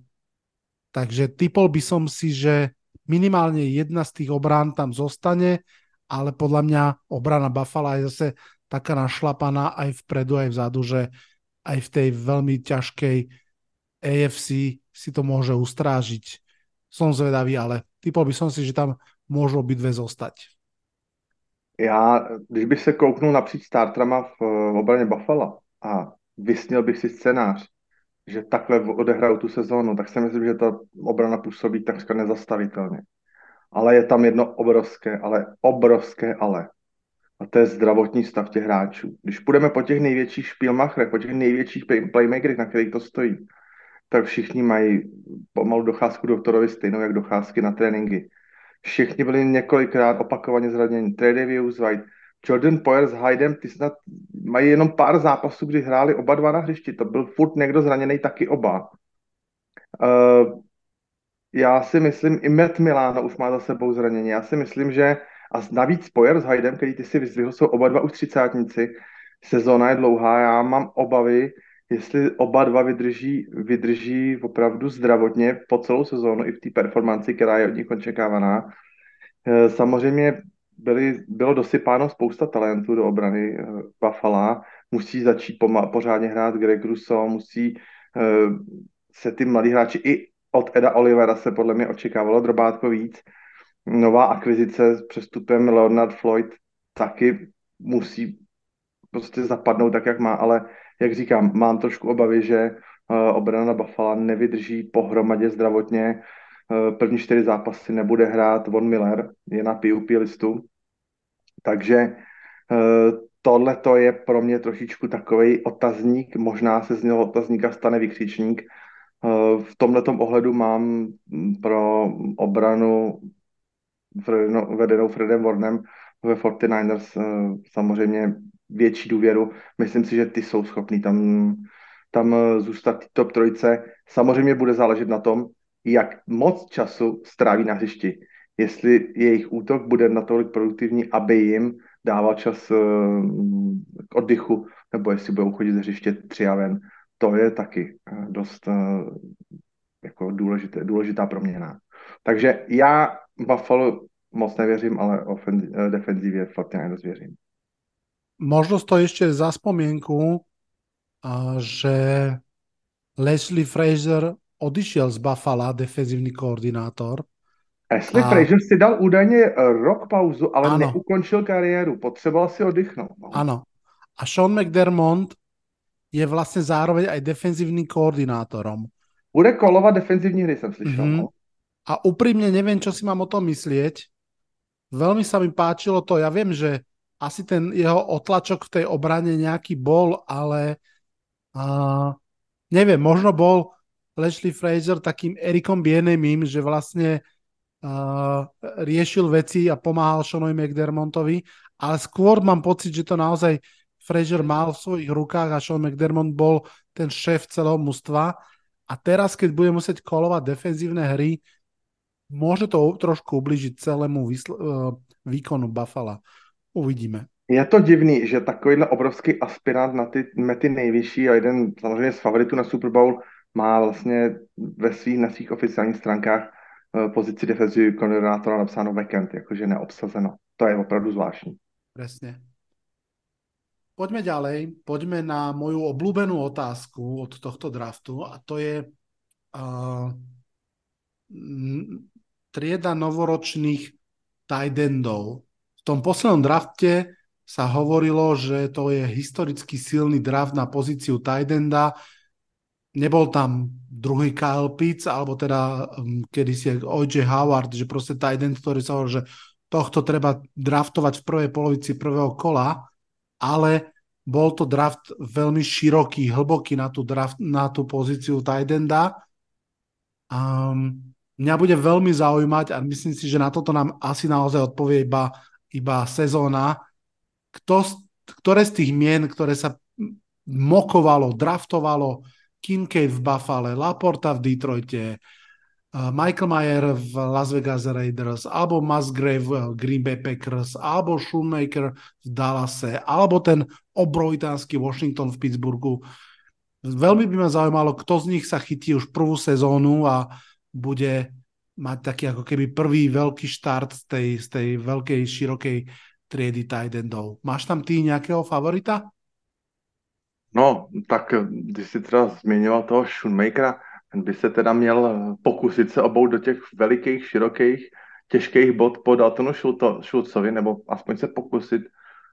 takže tipol by som si, že minimálne jedna z tých obrán tam zostane, ale podľa mňa obrana Buffalo je zase taká našlapaná aj vpredu, aj vzadu, že aj v tej veľmi ťažkej á ef cé si to môže ustrážiť. Som zvedavý, ale typol by som si, že tam môžu obidve zostať. Já, když bych se kouknul napříč startrama v obraně Buffalo a vysnil bych si scénář, že takhle odehrajou tu sezónu, tak si myslím, že ta obrana působí takřka nezastavitelně. Ale je tam jedno obrovské, ale obrovské ale. A to je zdravotní stav těch hráčů. Když půjdeme po těch největších špílmachrech, po těch největších playmakerech, na kterých to stojí, tak všichni mají pomalu docházku doktorovi stejnou, jak docházky na tréninky. Všichni byli několikrát opakovaně zraněni. Tre'Davious White, Jordan Poyer s Hydem, ty snad mají jenom pár zápasů, kdy hráli oba dva na hřišti. To byl furt někdo zraněný, taky oba. Uh, já si myslím, i Matt Milano už má za sebou zranění. Já si myslím, že a navíc Poyer s Hydem, který ty si vyzvihl, jsou oba dva už třicátníci. Sezóna je dlouhá, já mám obavy, jestli oba dva vydrží, vydrží opravdu zdravotně po celou sezónu i v té performanci, která je od nich očekávaná. Samozřejmě byly, bylo dosypáno spousta talentů do obrany Buffalo. Musí začít poma- pořádně hrát Greg Rousseau, musí se ty mladí hráči, i od Eda Olivera se podle mě očekávalo drobátko víc. Nová akvizice s přestupem Leonard Floyd taky musí prostě zapadnout tak, jak má, ale jak říkám, mám trošku obavy, že uh, obrana Buffalo nevydrží pohromadě zdravotně. Uh, první čtyři zápasy nebude hrát Von Miller, je na pé ú pé listu. Takže uh, tohleto je pro mě trošičku takovej otazník, možná se z něho otazníka stane vykřičník. Uh, v tomhletom ohledu mám pro obranu vedenou Fredem Warnem ve forty-niners samozřejmě větší důvěru. Myslím si, že ty jsou schopní tam, tam zůstat top trojce. Samozřejmě bude záležet na tom, jak moc času stráví na hřišti. Jestli jejich útok bude natolik produktivní, aby jim dával čas k oddychu, nebo jestli budou chodit z hřiště tři a ven. To je taky dost jako důležité, důležitá proměna. Takže já Buffalo moc nevěřím, ale ofenzi- defenzívě fakt nerozvěřím. Možno stojí ešte za spomienku, že Leslie Frazier odišiel z Buffalo, defenzívny koordinátor. Leslie a... Frazier si dal údajne rok pauzu, ale ano. Neukončil kariéru. Potřeboval si oddychnúť. Áno. A Sean McDermott je vlastne zároveň aj defenzívnym koordinátorom. Bude kolovať defenzívne hry, som slyšel. Mm-hmm. A úprimne neviem, čo si mám o tom myslieť. Veľmi sa mi páčilo to. Ja viem, že asi ten jeho otlačok v tej obrane nejaký bol, ale uh, neviem, možno bol Leslie Frazier takým Ericom Bieniemym, že vlastne uh, riešil veci a pomáhal Seanovi McDermottovi, ale skôr mám pocit, že to naozaj Frazier mal v svojich rukách a Sean McDermott bol ten šéf celého mužstva. A teraz, keď bude musieť kolovať defenzívne hry, môže to trošku ublížiť celému výsl- výkonu Buffalo. Uvidíme. Je to divný, že takovýhle obrovský aspirant na ty mety nejvyšší a jeden samozřejmě z favoritů na Super Bowl má vlastně ve svých, na svých oficiálních stránkách pozici defenzívneho koordinátora napsáno vacant, jakože neobsazeno. To je opravdu zvláštní. Presne. Poďme ďalej, poďme na moju obľúbenú otázku od tohto draftu a to je uh, trieda novoročných tight endov. V tom poslednom drafte sa hovorilo, že to je historicky silný draft na pozíciu tight enda. Nebol tam druhý Kyle Pitts, alebo teda um, kedysi O J Howard, že proste tight end, ktorý sa hovoril, že tohto treba draftovať v prvej polovici prvého kola, ale bol to draft veľmi široký, hlboký na tú, draft, na tú pozíciu tight enda. Um, mňa bude veľmi zaujímať a myslím si, že na toto nám asi naozaj odpovie iba, iba sezóna. Kto, ktoré z tých mien, ktoré sa mokovalo, draftovalo, Kincaid v Buffale, Laporta v Detroite, uh, Michael Mayer v Las Vegas Raiders, alebo Musgrave v Green Bay Packers, alebo Shoemaker v Dallase, alebo ten obrovitánsky Washington v Pittsburghu. Veľmi by ma zaujímalo, kto z nich sa chytí už prvú sezónu a bude mať taký ako keby prvý veľký štart z tej, z tej veľkej, širokej triedy tight endov. Máš tam ty nejakého favorita? No, tak když si třeba zmiňoval toho Shoemakera, ten by se teda měl pokusit se obou do těch velikých, širokých, těžkých bod po Daltonu Schulzovi, nebo aspoň se pokusit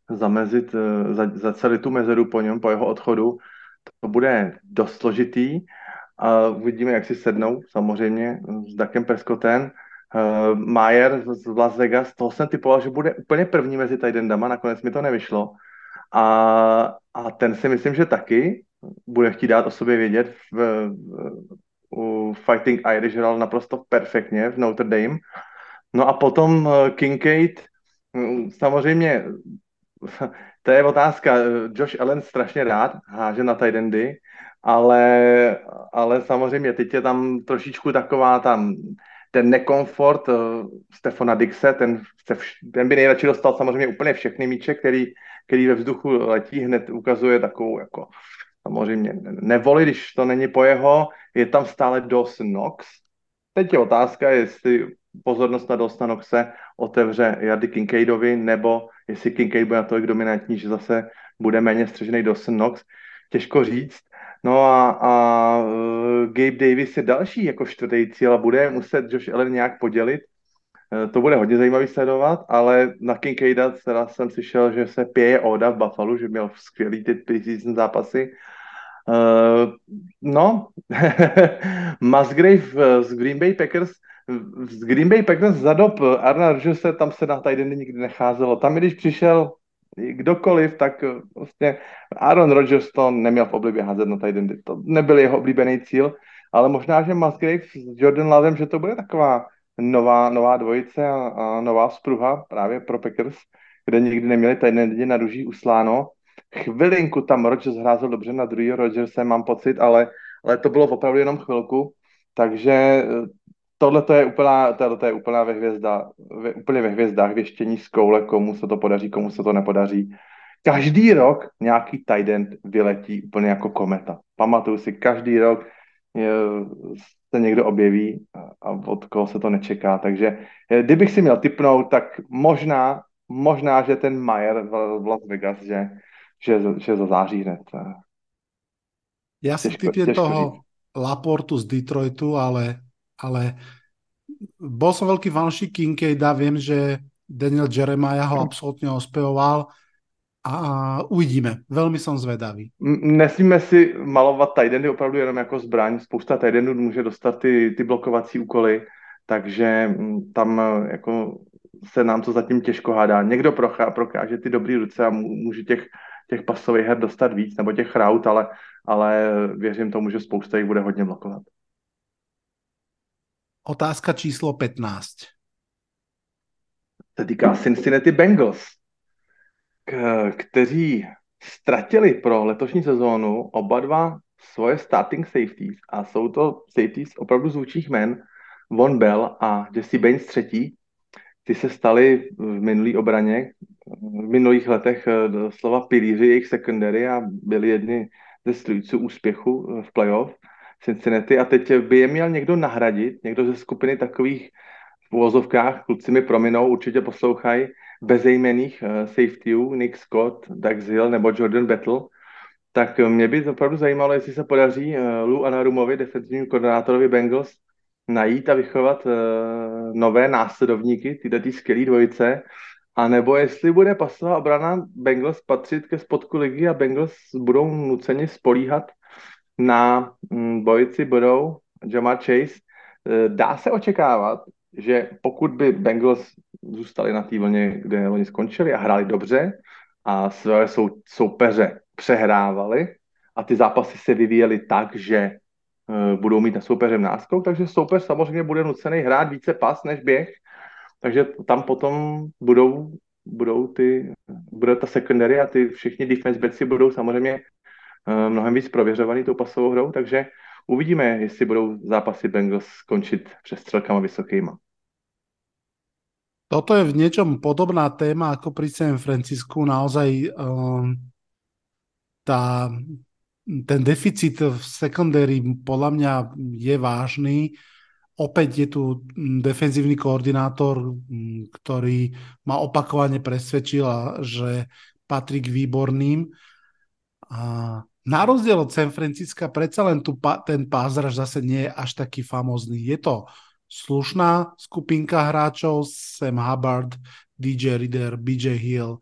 zamezit, za, za celý tu mezeru po něm, po jeho odchodu. To bude dost složitý a uvidíme, jak si sednou, samozřejmě s Dakem Prescottem. Mayer z Las Vegas, toho jsem typoval, že bude úplně první mezi tight endama, nakonec mi to nevyšlo. A, a ten si myslím, že taky bude chtít dát o sobě vědět. V, v, u Fighting Irish hrál naprosto perfektně v Notre Dame. No a potom Kincaid, samozřejmě, to je otázka. Josh Allen strašně rád háže na tight endy, ale, ale samozřejmě teď je tam trošičku taková tam ten nekomfort Stefana Dixe, ten, ten by nejradši dostal samozřejmě úplně všechny míče, který který ve vzduchu letí, hned ukazuje takovou jako samozřejmě nevoli, když to není po jeho, je tam stále Dawson Knox. Teď je otázka, jestli pozornost na Dawsona Knoxe otevře Jardy Kincaidovi, nebo jestli Kincaid bude natolik dominantní, že zase bude méně střežený Dawson Knox. Těžko říct. No a, a Gabe Davis je další jako čtvrtý cíl a bude muset Josh Allen nějak podělit. To bude hodně zajímavý sledovat, ale na Kincaida teda jsem slyšel, že se pěje Oda v Buffalu, že měl skvělý ty preseason zápasy. Uh, no, Musgrave z Green Bay Packers, z Green Bay Packers za dob Arna Rodgersa, tam se na tajdendy nikdy necházelo. Tam, když přišel kdokoliv, tak vlastně Aaron Rodgers to neměl v oblibě házet na tajdendy. To nebyl jeho oblíbený cíl, ale možná, že Musgrave s Jordan Lovem, že to bude taková Nová, nová dvojice a, a nová spruha právě pro Packers, kde nikdy neměli tajné lidi na ruží usláno. Chvilinku tam Rodgers hrázel dobře na druhého Rodgersa, mám pocit, ale, ale to bylo opravdu jenom chvilku, takže tohle to je úplná, tohle je úplná ve hvězda, ve, úplně ve hvězdách věštění z koule, komu se to podaří, komu se to nepodaří. Každý rok nějaký tight end vyletí úplně jako kometa. Pamatuju si, každý rok je, se někdo objeví a od koho se to nečeká. Takže kdybych si měl tipnout, tak možná, možná, že ten Mayer v Las Vegas, že, že, že zazáří hned. Ja si tipnem toho Laportu z Detroitu, ale, ale bol som veľký fanšik Kincaida, viem, že Daniel Jeremiah ho absolútne ospevoval. a uvidíme. Velmi jsem zvedavý. Nesmíme si malovat tight endy opravdu jenom jako zbraň. Spousta tight endů může dostat ty, ty blokovací úkoly, takže tam jako se nám to zatím těžko hádá. Někdo prokáže ty dobrý ruce a může těch, těch pasových her dostat víc, nebo těch raut, ale, ale věřím tomu, že spousta jich bude hodně blokovat. Otázka číslo pätnásť. Se týká Cincinnati Bengals, k- kteří ztratili pro letošní sezónu oba dva svoje starting safeties a jsou to safeties opravdu zvučích jmen, Von Bell a Jesse Baines třetí. Ty se stali v minulý obraně, v minulých letech doslova pilíři jejich secondary a byli jedni ze strůjců úspěchu v playoff Cincinnati, a teď by je měl někdo nahradit, někdo ze skupiny takových v uvozovkách, kluci mi prominou, určitě poslouchají, bezejmenných uh, safetyů, Nick Scott, Dax Hill nebo Jordan Battle. Tak mě by opravdu zajímalo, jestli se podaří uh, Lou Anarumovi, defenzivnímu koordinátorovi Bengals, najít a vychovat uh, nové následovníky, tyto skvělé dvojice, anebo jestli bude pasová obrana Bengals patřit ke spodku ligy a Bengals budou nuceně spolíhat na bojici budou Jamar Chase. Dá se očekávat, že pokud by Bengals zůstali na té vlně, kde oni skončili a hráli dobře a své soupeře přehrávali a ty zápasy se vyvíjely tak, že budou mít na soupeře náskok, takže soupeř samozřejmě bude nucený hrát více pas než běh, takže tam potom budou, budou ty, bude ta secondary a ty všichni defense backs budou samozřejmě mnohem víc prověřovaný tou pasovou hrou, takže uvidíme, jestli budou zápasy Bengals skončit přestřelkama vysokýma. Toto je v niečom podobná téma ako pri San Francisku. Naozaj um, tá, ten deficit v secondary podľa mňa je vážny. Opäť je tu defenzívny koordinátor, ktorý ma opakovane presvedčil, že patrí k výborným. A na rozdiel od San Francisca predsa len tu, ten pázraž zase nie je až taký famózny. Je to slušná skupinka hráčov, Sam Hubbard, dý džej Reader, bé jé Hill,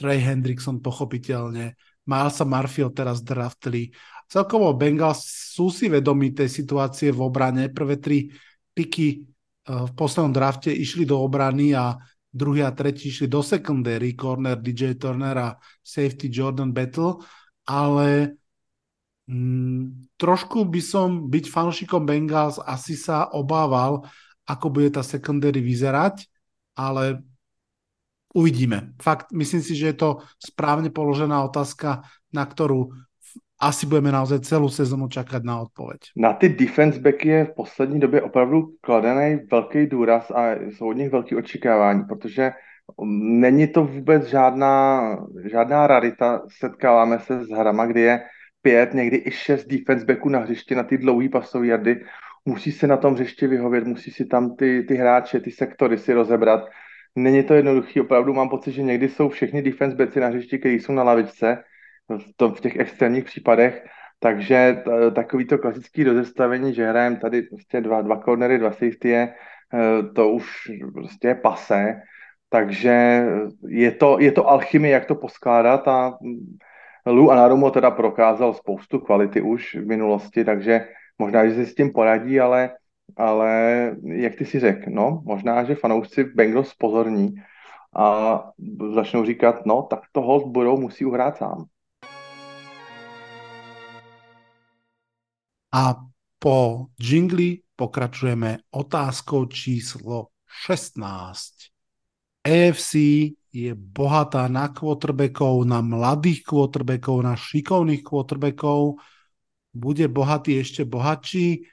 Trey Hendrickson pochopiteľne, Milesa Murphyho teraz draftli. Celkovo Bengals sú si vedomí tej situácie v obrane. Prvé tri piky v poslednom drafte išli do obrany a druhý a tretí išli do secondary, corner dý džej Turner a safety Jordan Battle, ale mm, trošku by som byť fanúšikom Bengals asi sa obával, ako bude tá secondary vyzerať, ale uvidíme. Fakt, myslím si, že je to správne položená otázka, na ktorú asi budeme naozaj celú sezónu čakať na odpoveď. Na ty defense backy je v poslední době opravdu kladený velký důraz a jsou od nich velké očekávání, protože není to vůbec žádná, žádná rarita. Setkáváme se s hrama, kdy je pět, někdy i šest defense backů na hřišti na ty dlouhý pasové jardy. Musí se na tom hřišti vyhovět, musí si tam ty, ty hráče, ty sektory si rozebrat. Není to jednoduchý, opravdu mám pocit, že někdy jsou všechny defense backy na hřišti, kteří jsou na lavičce v, tom, v těch extrémních případech. Takže t- takový to klasický rozestavení, že hrajem tady prostě dva, dva cornery, dva safety, je, to už prostě je pasé. Takže je to, je to alchymie, jak to poskládat, a Lou Anarumo teda prokázal spoustu kvality už v minulosti, takže možná, že si s tím poradí, ale, ale jak ty si řekl, no, možná, že fanoušci Bengals pozorní a začnou říkat, no, tak to holt budou, musí uhrát sám. A po džingli pokračujeme otázkou číslo šestnáct. á ef cé je bohatá na quarterbackov, na mladých quarterbackov, na šikovných quarterbackov. Bude bohatý ešte bohatší.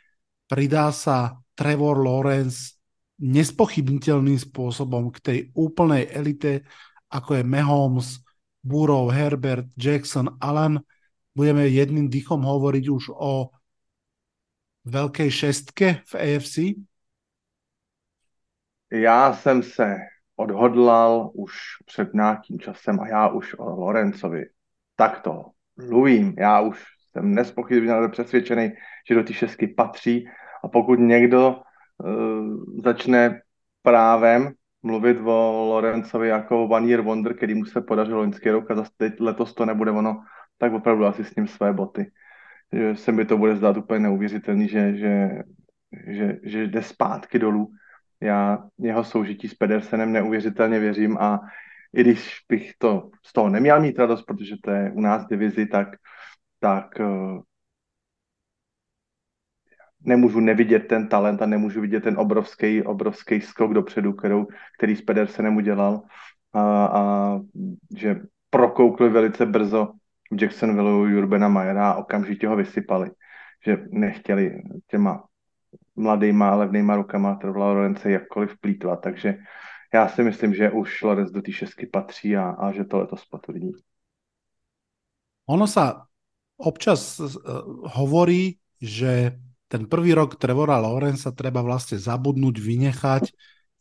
Pridá sa Trevor Lawrence nespochybniteľným spôsobom k tej úplnej elite, ako je Mahomes, Burrow, Herbert, Jackson, Allen. Budeme jedným dýchom hovoriť už o veľkej šestke v á ef cé. Ja som sa odhodlal už před nějakým časem a já už o Lorencovi takto mluvím. Já už jsem nespochybnil, přesvědčený, že do té šestky patří, a pokud někdo uh, začne právem mluvit o Lorencovi jako One Year Wonder, který mu se podařilo loňský rok a zase teď letos to nebude ono, tak opravdu asi s ním své boty. Že se mi to bude zdát úplně neuvěřitelný, že, že, že, že jde zpátky dolů. Já jeho soužití s Pedersenem neuvěřitelně věřím a i když bych to z toho neměl mít radost, protože to je u nás divizi, tak, tak nemůžu nevidět ten talent a nemůžu vidět ten obrovský, obrovský skok dopředu, kterou, který s Pedersenem udělal a, a že prokoukli velice brzo Jacksonville Jurgena Mayera a okamžitě ho vysypali, že nechtěli těma mladýma a levnýma rukama Trevora Lawrence jakkoliv plýtvat, takže já si myslím, že už Lawrence do té šestky patří a, a že to letos potvrdí. Ono sa občas uh, hovorí, že ten prvý rok Trevora Lawrencea treba vlastne zabudnúť, vynechať,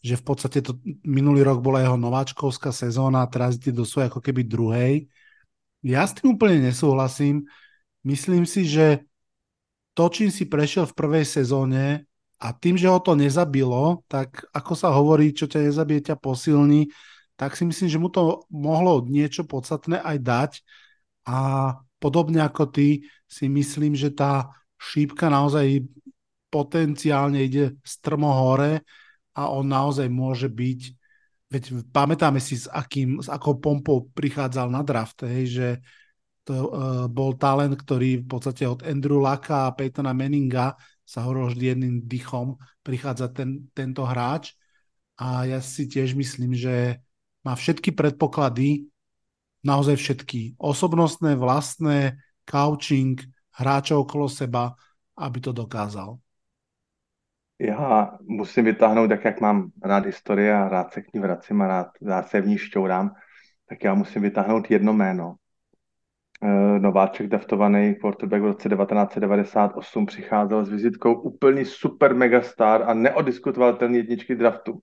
že v podstate to minulý rok bola jeho nováčkovská sezóna a teraz ide do svojej ako keby druhej. Ja s tým úplne nesúhlasím. Myslím si, že to, čím si prešiel v prvej sezóne a tým, že ho to nezabilo, tak ako sa hovorí, čo ťa nezabije, ťa posilní, tak si myslím, že mu to mohlo niečo podstatné aj dať a podobne ako ty si myslím, že tá šípka naozaj potenciálne ide strmo hore a on naozaj môže byť, veď pamätáme si, s, akým, s akou pompou prichádzal na draft, hej, že to uh, bol talent, ktorý v podstate od Andrew Lucka a Peytona Manninga sa hovoril vždy jedným dychom, prichádza ten, tento hráč a ja si tiež myslím, že má všetky predpoklady, naozaj všetky, osobnostné, vlastné, coaching, hráčov okolo seba, aby to dokázal. Já musím vytáhnout, tak jak mám rád historii a rád se k ní vracím a rád, rád se v ní šťourám, tak já musím vytáhnout jedno jméno. Nováček draftovaný quarterback v roce devatenáct set devadesát osm přicházel s vizitkou úplný super megastar a neodiskutovatelný jedničky draftu.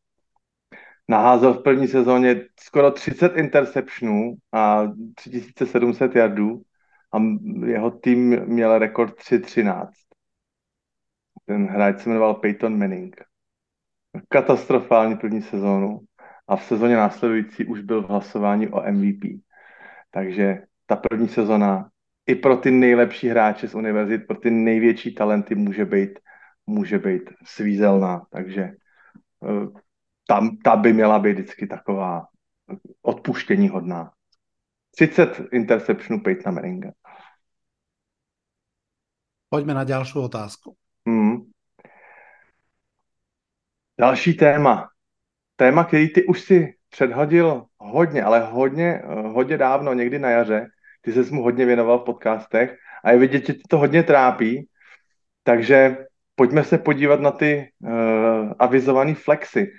Naházel v první sezóně skoro třicet interceptionů a tři tisíce sedm set yardů a jeho tým měl rekord tři třináct. Ten hráč se jmenoval Peyton Manning. Katastrofální první sezónu a v sezóně následující už byl v hlasování o em ví pí. Takže ta první sezona i pro ty nejlepší hráče z univerzit, pro ty největší talenty může být, může být svízelná, takže tam, ta by měla být vždycky taková odpuštění hodná. třicet interceptionů Peytona Manninga. Poďme na ďalšiu otázku. Mm. Další téma. Téma, který ty už si předhodil hodně, ale hodně, hodně dávno, někdy na jaře. Ty ses mu hodně věnoval v podcastech a je vidět, že ti to hodně trápí. Takže pojďme se podívat na ty uh, avizované flexy.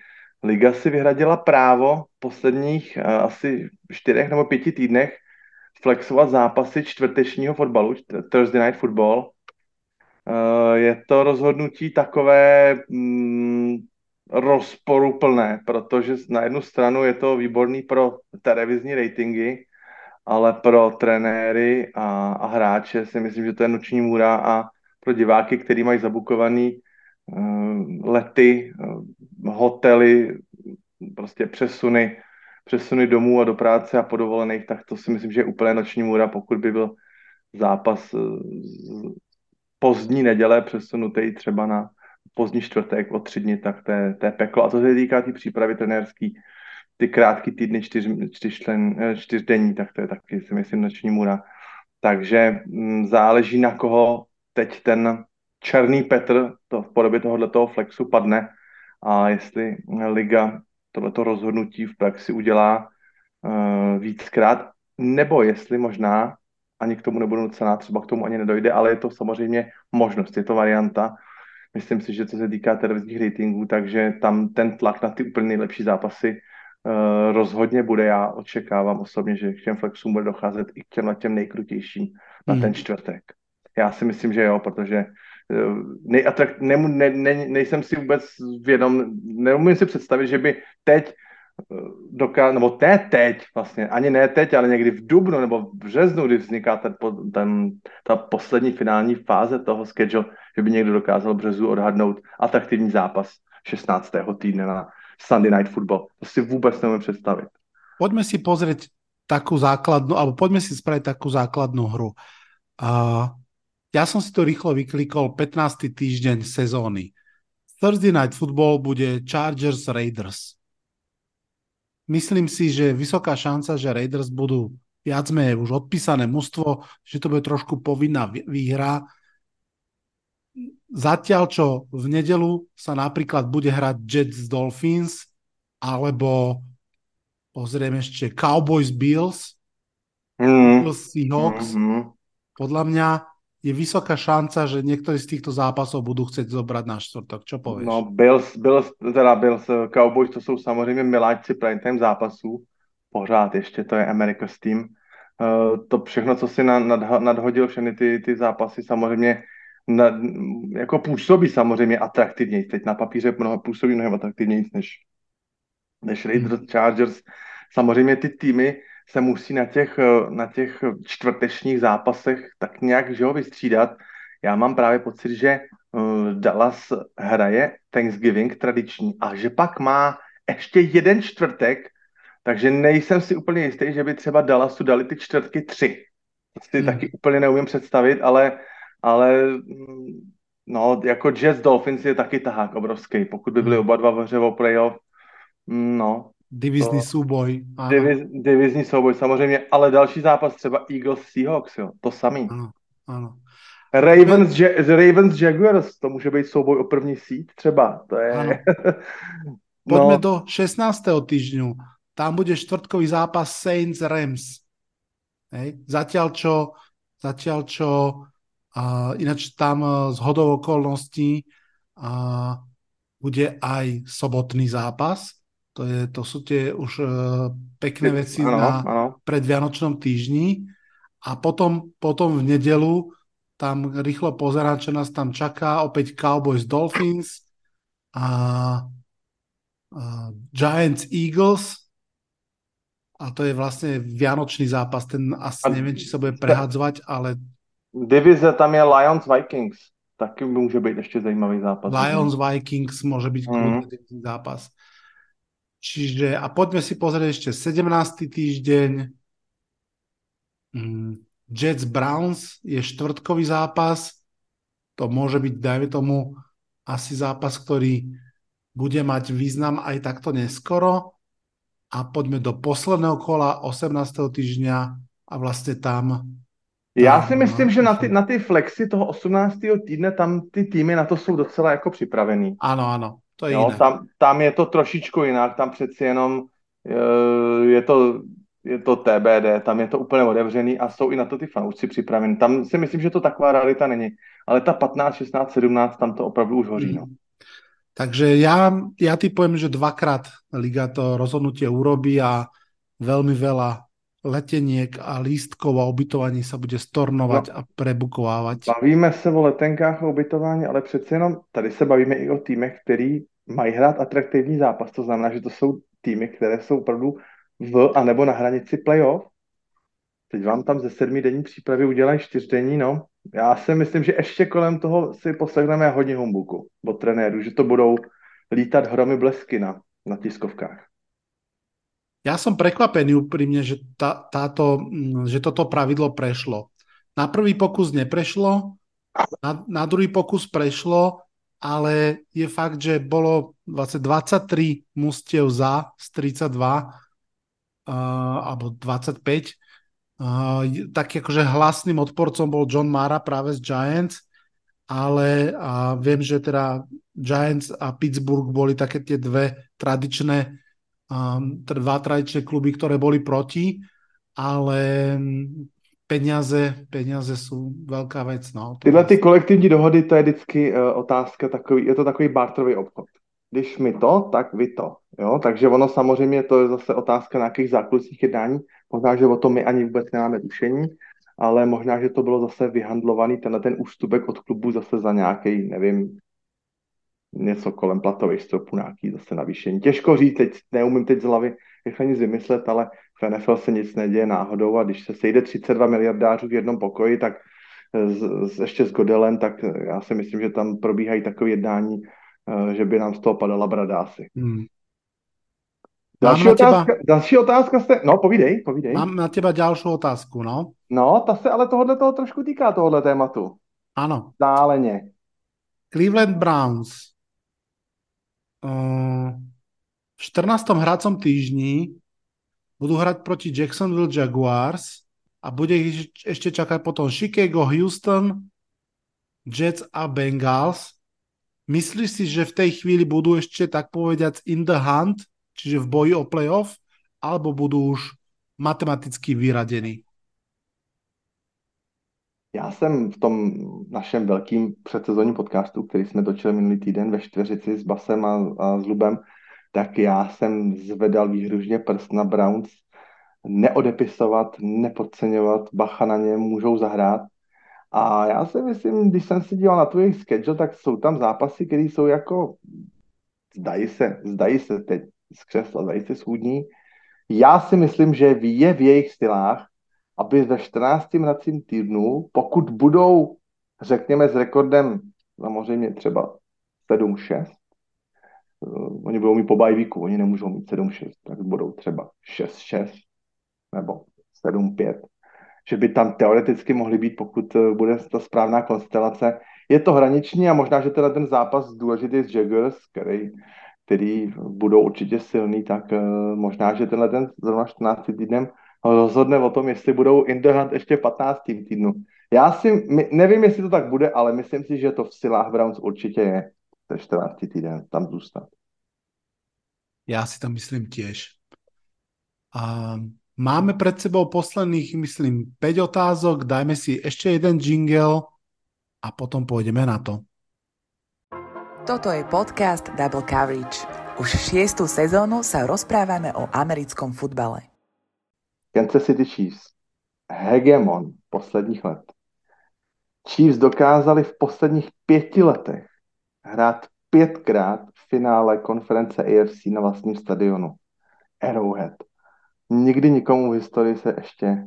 Liga si vyhradila právo v posledních uh, asi čtyřech nebo pěti týdnech flexovat zápasy čtvrtečního fotbalu, Thursday Night Football. Uh, je to rozhodnutí takové mm, rozporuplné, protože na jednu stranu je to výborný pro televizní ratingy, ale pro trenéry a, a hráče si myslím, že to je noční můra a pro diváky, který mají zabukovaný uh, lety, uh, hotely, prostě přesuny, přesuny domů a do práce a po dovolených, tak to si myslím, že je úplně noční můra, pokud by byl zápas uh, z pozdní neděle přesunutý třeba na pozdní čtvrtek o tři dny, tak to je, to je peklo. A to se týká té přípravy trenérský, ty krátké týdny čtyř, čtyřčlen, čtyřdenní, tak to je taky, si myslím, noční můra. Takže m, záleží, na koho teď ten černý Petr to v podobě tohoto flexu padne a jestli liga tohleto rozhodnutí v praxi udělá uh, víckrát, nebo jestli možná ani k tomu nebudou nucená, třeba k tomu ani nedojde, ale je to samozřejmě možnost, je to varianta. Myslím si, že co se týká televizních ratingů, takže tam ten tlak na ty úplně nejlepší zápasy uh, rozhodně bude. Já očekávám osobně, že k těm flexům bude docházet i k těm na těm nejkrutějším na mm. ten čtvrtek. Já si myslím, že jo, protože nejatrakt, ne, ne, ne, nejsem si vůbec vědom, neumím si představit, že by teď doká, nebo ne teď vlastně, ani ne teď, ale někdy v dubnu nebo v březnu, kdy vzniká ten, ten, ta poslední finální fáze toho schedule, že by někdo dokázal březu odhadnout atraktivní zápas šestnáctého týdne na Sunday Night Football. To si vôbec neviem predstaviť. Poďme si pozrieť takú základnú, alebo poďme si spraviť takú základnú hru. Uh, ja som si to rýchlo vyklikol, pätnásty týždeň sezóny. Thursday Night Football bude Chargers Raiders. Myslím si, že vysoká šanca, že Raiders budú viac menej už odpísané mužstvo, že to bude trošku povinná výhra. Zatiaľ, čo v nedelu sa napríklad bude hrať Jets Dolphins, alebo pozrieme ešte Cowboys Bills, mm. Bills Seahawks. Mm-hmm. Podľa mňa je vysoká šanca, že niektorí z týchto zápasov budú chcieť zobrať na štvrtok. Čo povieš? No, Bills, Bills, teda Bills, Cowboys to sú samozrejme miláčci primetime zápasu. Pořád ještě to je America's Team. Uh, to všechno, co si na, nad, nadhodil, všechny ty, ty zápasy samozřejmě nad, jako působí samozřejmě atraktivněji. Teď na papíře mnoho, působí mnohem atraktivněji než než Raiders, Chargers. Samozřejmě ty týmy se musí na těch, na těch čtvrtečních zápasech tak nějak, že ho, vystřídat. Já mám právě pocit, že Dallas hraje Thanksgiving tradiční a že pak má ještě jeden čtvrtek, takže nejsem si úplně jistý, že by třeba Dallasu dali ty čtvrtky tři. To si mm. taky úplně neumím představit, ale, ale no, jako Jets Dolphins je taky tahák obrovský, pokud by byli oba dva v hře o playoff. No, divizní to, souboj. Diviz, divizní souboj, samozřejmě, ale další zápas třeba Eagles Seahawks, jo, to samý. Ano, ano. Ravens, ja, Ravens Jaguars, to může být souboj o první síť třeba. To je... Pojďme no. do šestnásteho týždňu. Tam bude štvrtkový zápas Saints Rams. Hej. Zatiaľ čo, zatiaľ čo uh, ináč tam uh, z hodou okolností uh, bude aj sobotný zápas. To, je, to sú tie už uh, pekné veci ano, na ano. predvianočnom týždni. A potom, potom v nedelu tam rýchlo pozerám, čo nás tam čaká. Opäť Cowboys Dolphins a uh, Giants Eagles. A to je vlastne vianočný zápas, ten asi neviem, či sa bude prehadzovať, ale... Divize tam je Lions-Vikings, taký môže byť ešte zajímavý zápas. Lions-Vikings môže byť mm-hmm. zápas. Čiže, a poďme si pozrieť ešte sedemnásty týždeň, Jets-Browns je štvrtkový zápas, to môže byť, dajme tomu, asi zápas, ktorý bude mať význam aj takto neskoro. A poďme do posledného kola osemnásteho týždňa a vlastne tam... Ja si myslím, že na ty, na ty flexy toho osemnásteho týdne tam ty týmy na to sú docela jako připravený. Ano, ano, to je jo, jiné. Tam, tam je to trošičku jinak, tam přeci jenom je to, je to T B D, tam je to úplně otevřený a jsou i na to ty fanoušci připravení. Tam si myslím, že to taková realita není, ale ta pätnásť, šestnásť, sedemnásť, tam to opravdu už hoří, no. Mm. Takže ja, ja typujem, že dvakrát Liga to rozhodnutie urobí a veľmi veľa leteniek a lístkov a ubytovaní sa bude stornovať no. a prebukovávať. Bavíme sa o letenkách a ubytování, ale přece jenom tady sa bavíme i o týmech, ktorí mají hrát atraktivní zápas. To znamená, že to sú týmy, ktoré sú opravdu v anebo na hranici playoff. Teď vám tam ze sedmidenní přípravy udělají čtyřdenní, no. Já si myslím, že ještě kolem toho si poslechneme hodně humbuku od trenérů, že to budou lítat hromy blesky na, na tiskovkách. Ja som prekvapený úprimne, že, tá, táto, že toto pravidlo prešlo. Na prvý pokus neprešlo, na, na druhý pokus prešlo, ale je fakt, že bolo vlastne dvadsaťtri mustiev za z tridsaťdva uh, alebo dvadsaťpäť. Uh, tak akože hlasným odporcom bol John Mara práve z Giants, ale uh, viem, že teda Giants a Pittsburgh boli také tie dve tradičné um, dva tradičné kluby, ktoré boli proti, ale peniaze, peniaze sú veľká vec. No. Tyhle ty kolektívní dohody, to je vždycky uh, otázka, takový, je to takový barterový obchod. Když mi to, tak vy to. Jo? Takže ono samozřejmě, to je zase otázka nějakých zákulisních jednání. Možná, že o tom my ani vůbec nemáme tušení, ale možná, že to bylo zase vyhandlovaný tenhle ten ústupek od klubu zase za nějaký, nevím, něco kolem platových stropů, nějaký zase navýšení. Těžko říct, teď neumím teď z hlavy rychle nic vymyslet, ale v N F L se nic neděje náhodou a když se sejde tridsaťdva miliardářů v jednom pokoji, tak z, z, ještě s Godelem, tak já si myslím, že tam probíhají takové jednání, že by nám z toho padala brada asi. Hmm. Další otázka, teba... další otázka jste... No, povídej, povídej. Mám na teba ďalšiu otázku, no. No, ta se ale tohohle toho trošku týká, tohohle tématu. Ano. Dáleně. Cleveland Browns. V štrnástom hracom týždni budú hrať proti Jacksonville Jaguars a bude ich ešte čakať potom Chicago, Houston, Jets a Bengals. Myslíš si, že v tej chvíli budú ešte, tak povediac, in the hunt, čiže v boji o playoff, alebo budú už matematicky vyradení? Já jsem v tom našem velkým předsezonním podcastu, který jsme točili minulý týden ve čtveřici s Basem a, a s Lubem, tak já jsem zvedal výhružně prst na Browns. Neodepisovat, nepodceňovat, bacha na ně, můžou zahrát. A já si myslím, když jsem si díval na tu jejich schedule, tak jsou tam zápasy, které jsou jako, zdají se, zdají se teď z křesla, zdají se schůdní. Já si myslím, že je v jejich stylách, aby ve čtrnáctém hracím týdnu, pokud budou, řekněme, s rekordem samozřejmě třeba sedm šest, uh, oni budou mít po bajvíku, oni nemůžou mít sedm šest, tak budou třeba šest šest nebo sedm pět, že by tam teoreticky mohli být, pokud bude ta správná konstelace. Je to hraniční a možná, že teda ten zápas důležitý z Jaguars, který, který budou určitě silný, tak uh, možná, že tenhle ten zrovna čtrnáctým týdnem rozhodne o tom, jestli budou in the hunt ještě v patnáctém týdnu. Já si, nevím, jestli to tak bude, ale myslím si, že to v silách Browns určitě je ten čtrnáctý týden tam zůstat. Já si tam myslím tiež. A máme pred sebou posledných, myslím, päť otázok, dajme si ještě jeden jingle a potom půjdeme na to. Toto je podcast Double Coverage. Už šiestu sezónu sa rozprávame o americkom futbale. Kansas City Chiefs, hegemon posledních let. Chiefs dokázali v posledních pěti letech hrát pětkrát v finále konference A F C na vlastním stadionu. Arrowhead. Nikdy nikomu v historii se ještě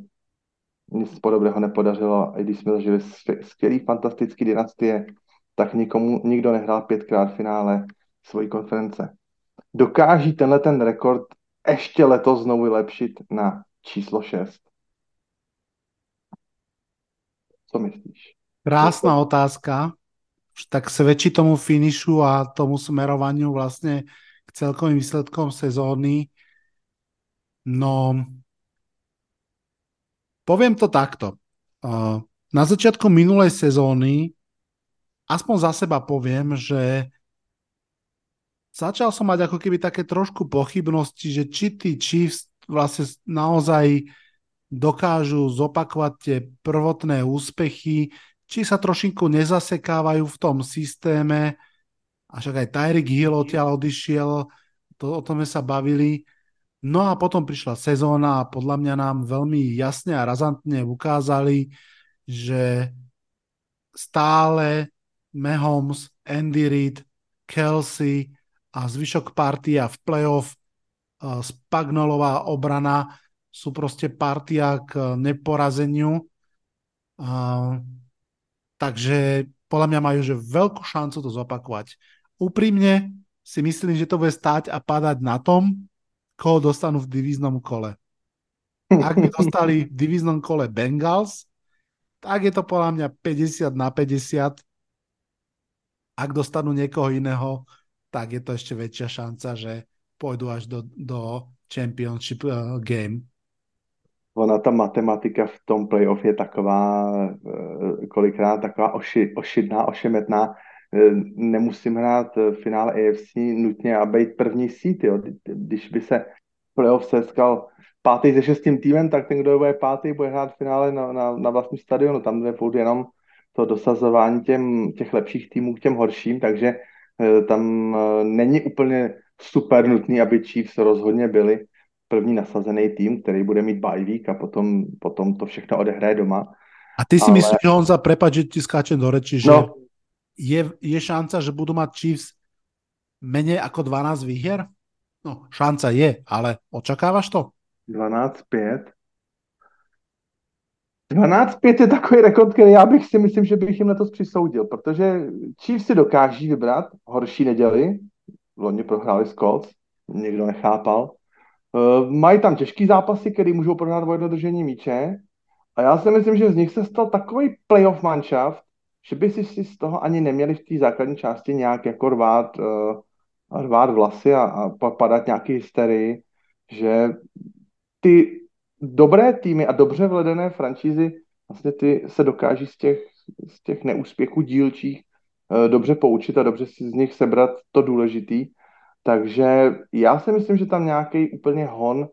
nic podobného nepodařilo. I když jsme zažili skvělý, fantastický dynastie, tak nikomu, nikdo nehrál pětkrát v finále svojí konference. Dokáží tenhle ten rekord ještě letos znovu vylepšit na číslo šest. Co myslíš? Krásna otázka. Už tak svedčí tomu finišu a tomu smerovaniu vlastne k celkovým výsledkom sezóny. No, poviem to takto. Na začiatku minulej sezóny aspoň za seba poviem, že začal som mať ako keby také trošku pochybnosti, že či tí Chiefs vlastne naozaj dokážu zopakovať tie prvotné úspechy, či sa trošinku nezasekávajú v tom systéme. A však aj Tyreek Hill odtiaľ odišiel, to, o tom sa bavili. No a potom prišla sezóna a podľa mňa nám veľmi jasne a razantne ukázali, že stále Mahomes, Andy Reid, Kelsey a zvyšok partia v playoff, Spagnolová obrana sú proste partia k neporazeniu. Uh, takže podľa mňa majú že veľkú šancu to zopakovať. Úprimne si myslím, že to bude stáť a padať na tom, koho dostanú v divíznom kole. Ak by dostali v divíznom kole Bengals, tak je to podľa mňa päťdesiat na päťdesiat. Ak dostanú niekoho iného, tak je to ešte väčšia šanca, že pôjdu až do, do championship uh, game. Ona ta matematika v tom playoff je taková uh, kolikrát taková oši, ošidná, ošemetná. Uh, nemusím hrát v finále A F C nutně a být první seed. Když by se playoff seskal pátý se šestým týmem, tak ten, kdo bude pátý, bude hrát v finále na, na, na vlastním stadionu. Tam bude furt jenom to dosazování těm, těch lepších týmů k těm horším, takže uh, tam uh, není úplně super nutný, aby Chiefs rozhodně byli první nasazený tým, který bude mít bye week a potom, potom to všechno odehraje doma. A ty si Ale... myslíš, že Honza, prepáč, že ti skáčem do reči, že no. je, je šanca, že budú mať Chiefs menej ako dvanásť výher? No, šanca je, ale očakávaš to? dvanásť päť. dvanásť päť je takový rekord, který já bych si myslím, že bych jim letos přisoudil, protože Chiefs si dokáží vybrat horší neděli. Loni prohráli s Colts, nikdo nechápal. Uh, mají tam těžký zápasy, který můžou prohrát o jedno držení míče. A já si myslím, že z nich se stal takový playoff manšaft, že by si, si z toho ani neměli v té základní části nějak jako rvát, uh, rvát vlasy a, a padat nějaký hysterii, že ty dobré týmy a dobře vedené franšízy vlastně ty se dokáží z těch, z těch neúspěchů dílčích uh, dobře poučit a dobře si z nich sebrat to důležitý. Takže já si myslím, že tam nějaký úplně hon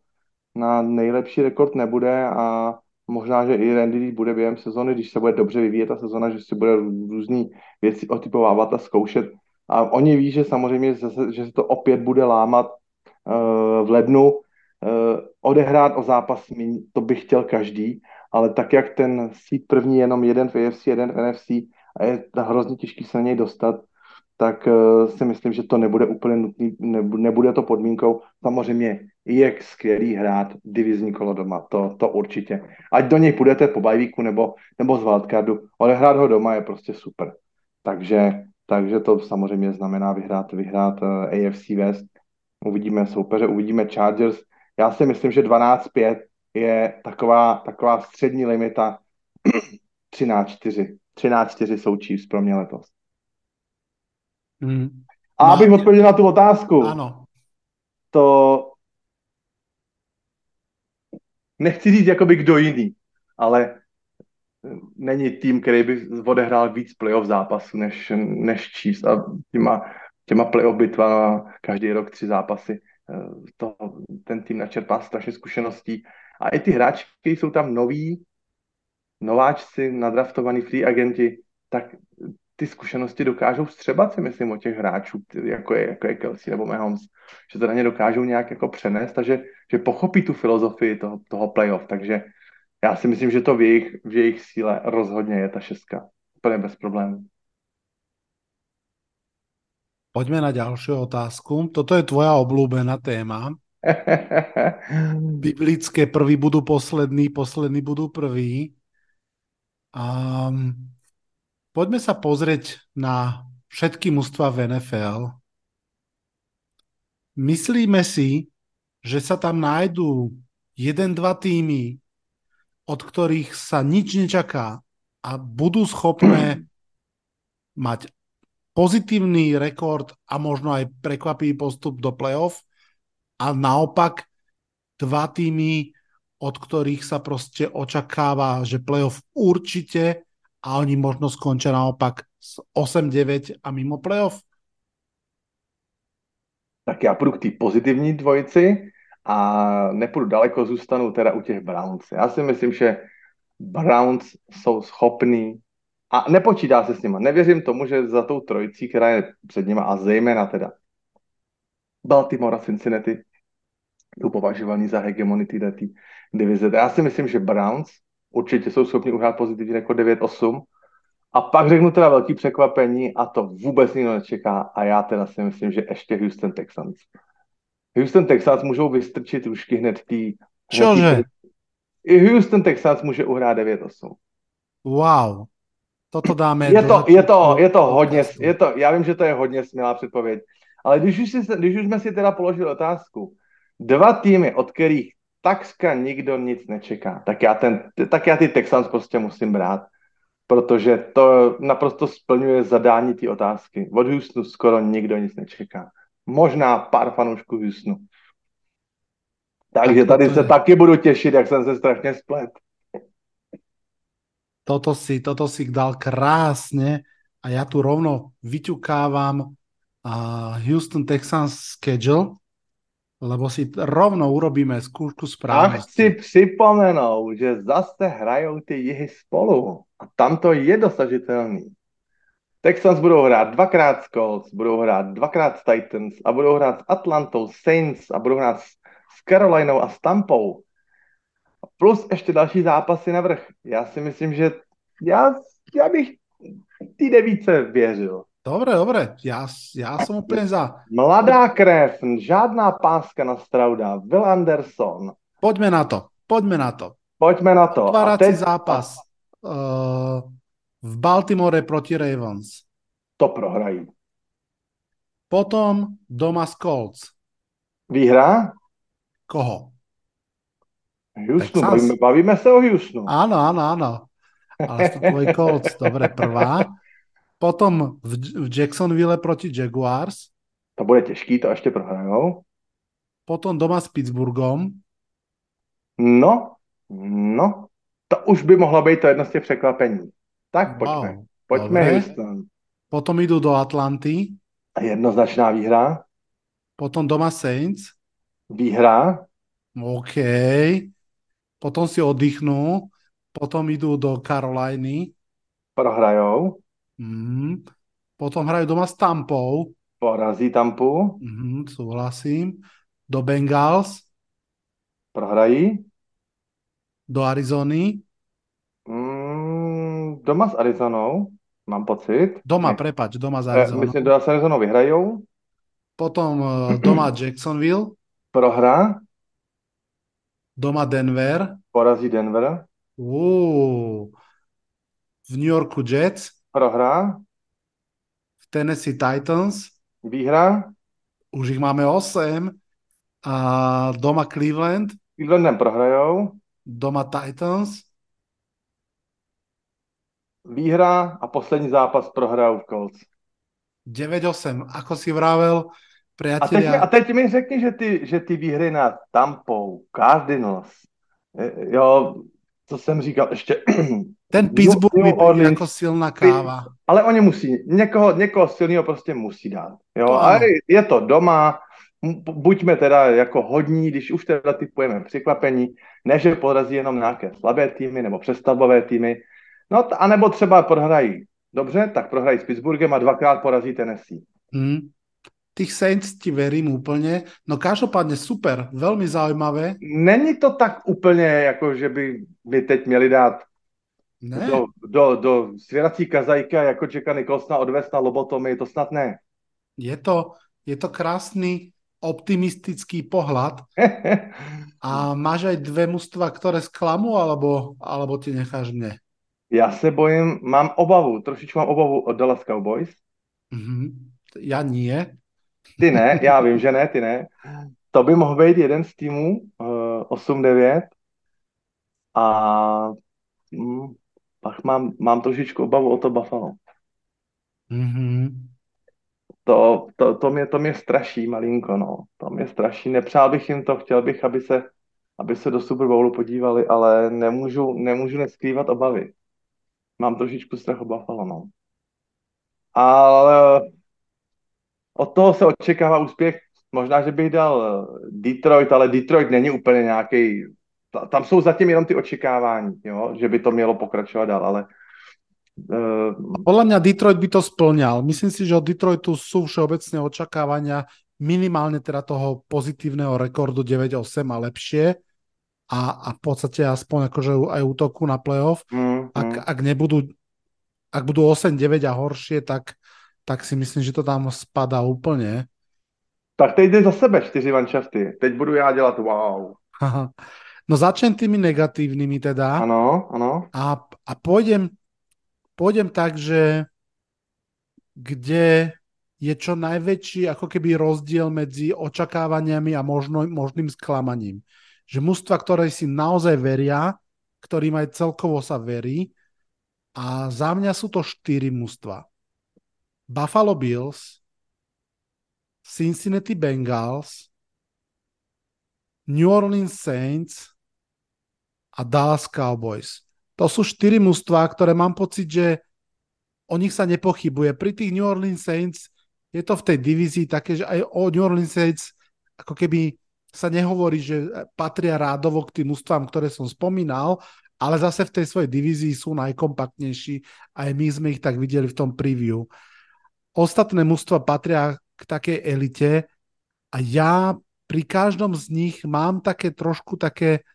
na nejlepší rekord nebude a možná, že i Randy bude během sezony, když se bude dobře vyvíjet ta sezona, že si bude různý věci otypovávat a zkoušet. A oni ví, že samozřejmě, že se to opět bude lámat uh, v lednu. Uh, odehrát o zápas míň, to by chtěl každý, ale tak, jak ten seed první jenom jeden v A F C, jeden v N F C a je hrozně těžký se na něj dostat, tak uh, si myslím, že to nebude úplně nutný, nebude to podmínkou. Samozřejmě je skvělý hrát divizní kolo doma, to, to určitě. Ať do něj půjdete po bajvíku nebo, nebo z wildcardu, odehrát ho doma je prostě super. Takže, takže to samozřejmě znamená vyhrát, vyhrát uh, A F C West. Uvidíme soupeře, uvidíme Chargers. Já si myslím, že dvanáct pět je taková, taková střední limita. třináct čtyři. třináct čtyři jsou Chiefs pro mě letos. Hmm. A abych odpověděl na tu otázku, ano. To nechci říct jakoby kdo jiný, ale není tým, který by odehrál víc playoff zápasů než, než Chiefs a těma, těma playoff bitva každý rok tři zápasy. To, ten tým načerpá strašně zkušeností a i ty hráčky jsou tam noví, nováčci, nadraftovaní free agenti, tak ty zkušenosti dokážou střebat, si myslím, o těch hráčů, jako je, jako je Kelsey nebo Mahomes, že to na ně dokážou nějak jako přenést a že, že pochopí tu filozofii toho, toho playoff, takže já si myslím, že to v jejich, v jejich síle rozhodně je ta šestka, úplně bez problémů. Poďme na ďalšiu otázku. Toto je tvoja obľúbená téma. Biblické prví budú poslední, poslední budú prví. Um... Poďme sa pozrieť na všetky mužstvá v N F L. Myslíme si, že sa tam nájdú jeden, dva týmy, od ktorých sa nič nečaká a budú schopné mať pozitívny rekord a možno aj prekvapivý postup do playoff a naopak dva týmy, od ktorých sa proste očakáva, že playoff určite a oni možno skončia naopak s osm devět a mimo playoff? Tak já půjdu k té pozitivní dvojici a nepůjdu daleko, zůstanu teda u těch Browns. Já si myslím, že Browns jsou schopní a nepočítá se s nima. Nevěřím tomu, že za tou trojicí, která je před nima a zejména teda Baltimore a Cincinnati jsou považovaní za hegemony této divize. Já si myslím, že Browns určitě jsou schopni uhrát pozitivně jako devět osm. A pak řeknu teda velký překvapení a to vůbec nikdo nečeká. A já teda si myslím, že ještě Houston Texans. Houston Texans můžou vystrčit rušky hned tý... Čože? I Houston Texans může uhrát devět osm. Wow. Toto dáme... Je to, je to, je to hodně... Je to, já vím, že to je hodně smělá předpověď. Ale když už, si, když už jsme si teda položili otázku, dva týmy, od kterých takska nikdo nic nečeká. Tak já, ten, tak já ty Texans prostě musím brát, protože to naprosto splňuje zadání té otázky. Od Houstonu skoro nikdo nic nečeká. Možná pár fanoušků Houstonu. Takže tady se taky budu těšit, jak jsem se strašně splet. Toto si, toto si dal krásne a já tu rovno vyťukávam uh, Houston Texans schedule, lebo si rovno urobíme skúšku správnosti. A chci připomenúť, že zase hrajú tie jihy spolu. A tamto je dosažiteľný. Texans budou hrát dvakrát s Colts, budou hrát dvakrát s Titans a budou hrát s Atlantou, Saints a budou hrát s Carolinou a s Tampou. Plus ešte další zápasy na vrch. Ja si myslím, že ja, ja bych tý devíce věřil. Dobre, dobre, ja, ja som úplne za. Mladá krev, žiadna páska na Strauda, Will Anderson. Poďme na to, poďme na to. Poďme na to. Otvárací teď... zápas uh, v Baltimore proti Ravens. To prohrají. Potom doma s Colts. Výhra? Koho? Houston, bavíme, bavíme sa o Houstonu. Áno, áno, áno. Ale sú tvoji Colts, dobre, prvá. Potom v Jacksonville proti Jaguars. To bude ťažký, to ešte prehrajú. Potom doma s Pittsburghom. No, no. To už by mohlo byť to jedno z tých překvapení. Tak poďme. Wow, poďme dobre. Houston. Potom idú do Atlanty. Jednoznačná výhra. Potom doma Saints. Výhra. OK. Potom si oddychnú. Potom idú do Caroliny. Prohrajou. Mm. Potom hrajú doma s Tampou. Porazí Tampu. Mm, súhlasím. Do Bengals. Prohrají. Do Arizony. Mm, doma s Arizonou. Mám pocit. Doma, prepač, doma s Arizonou. E, myslím, doma s Arizonou vyhrajú. Potom doma Jacksonville. Prohrá. Doma Denver. Porazí Denver. Uú. V New Yorku Jets. Prohrá. V Tennessee Titans. Výhra. Už ich máme osem. A doma Cleveland. Clevelandem prohrajú. Doma Titans. Výhra a poslední zápas prohrajú v Colts. deväť osem. Ako si vravel, priatelia... A teď, a teď mi řekni, že ty, že ty výhry nad Tampou, Cardinals, jo, co jsem říkal, ještě... Ten Pittsburgh vypadá jako silná káva. Ale oni musí, někoho, někoho silného prostě musí dát. Jo, to a je to doma, buďme teda jako hodní, když už teda typujeme překvapení, ne, že porazí jenom nějaké slabé týmy nebo přestavbové týmy, no t- anebo třeba prohrají. Dobře, tak prohrají s Pittsburghem a dvakrát porazí Tennessee. Mm. Tých Saints ti verím úplne. No každopádne super, veľmi zaujímavé. Není to tak úplne, ako že by by teď mieli dát ne. do, do, do svierací kazajka, ako Jacka Nicholsona odvést na lobotomy, to snad ne. Je to, je to krásny, optimistický pohľad. A máš aj dve mužstva, ktoré sklamú, alebo, alebo ti necháš mne? Já se bojím, mám obavu, trošičku mám obavu od Dallas Cowboys. Mm-hmm. Já nie. Ty ne, já vím, že ne, ty ne. To by mohl být jeden z týmů, uh, osm devět. A mm, pak mám, mám trošičku obavu o to Buffalo. Mm-hmm. To, to, to, mě, to mě straší malinko, no. To mě straší, nepřál bych jim to, chtěl bych, aby se, aby se do Super Bowlu podívali, ale nemůžu, nemůžu neskrývat obavy. Mám trošičku strach o Buffalo, no. Ale od toho se očekává úspěch. Možná, že bych dal Detroit, ale Detroit není úplně nějaký. Tam jsou zatím jenom ty očekávání, jo? Že by to mělo pokračovat dál, ale... Uh... Podľa mňa Detroit by to splňal. Myslím si, že od Detroitu sú všeobecné očakávania minimálne teda toho pozitívneho rekordu deväť osem a lepšie. A, a v podstate aspoň akože aj útoku na playoff. Mm, ak, mm. ak nebudú, ak budú osem deväť a horšie, tak, tak si myslím, že to tam spadá úplne. Tak teď jde za sebe štyri manšafty. Teď budu ja dělat wow. No začnem tými negatívnymi teda. Áno, áno. A, a pôjdem, pôjdem tak, že kde je čo najväčší ako keby rozdiel medzi očakávaniami a možno, možným sklamaním. Že mužstva, ktoré si naozaj veria, ktorým aj celkovo sa verí, a za mňa sú to štyri mužstva. Buffalo Bills, Cincinnati Bengals, New Orleans Saints a Dallas Cowboys. To sú štyri mužstva, ktoré mám pocit, že o nich sa nepochybuje. Pri tých New Orleans Saints je to v tej divízii také, že aj o New Orleans Saints ako keby sa nehovorí, že patria rádovo k tým mužstvám, ktoré som spomínal, ale zase v tej svojej divízii sú najkompaktnejší. Aj my sme ich tak videli v tom preview. Ostatné mužstva patria k takej elite a ja pri každom z nich mám také trošku také,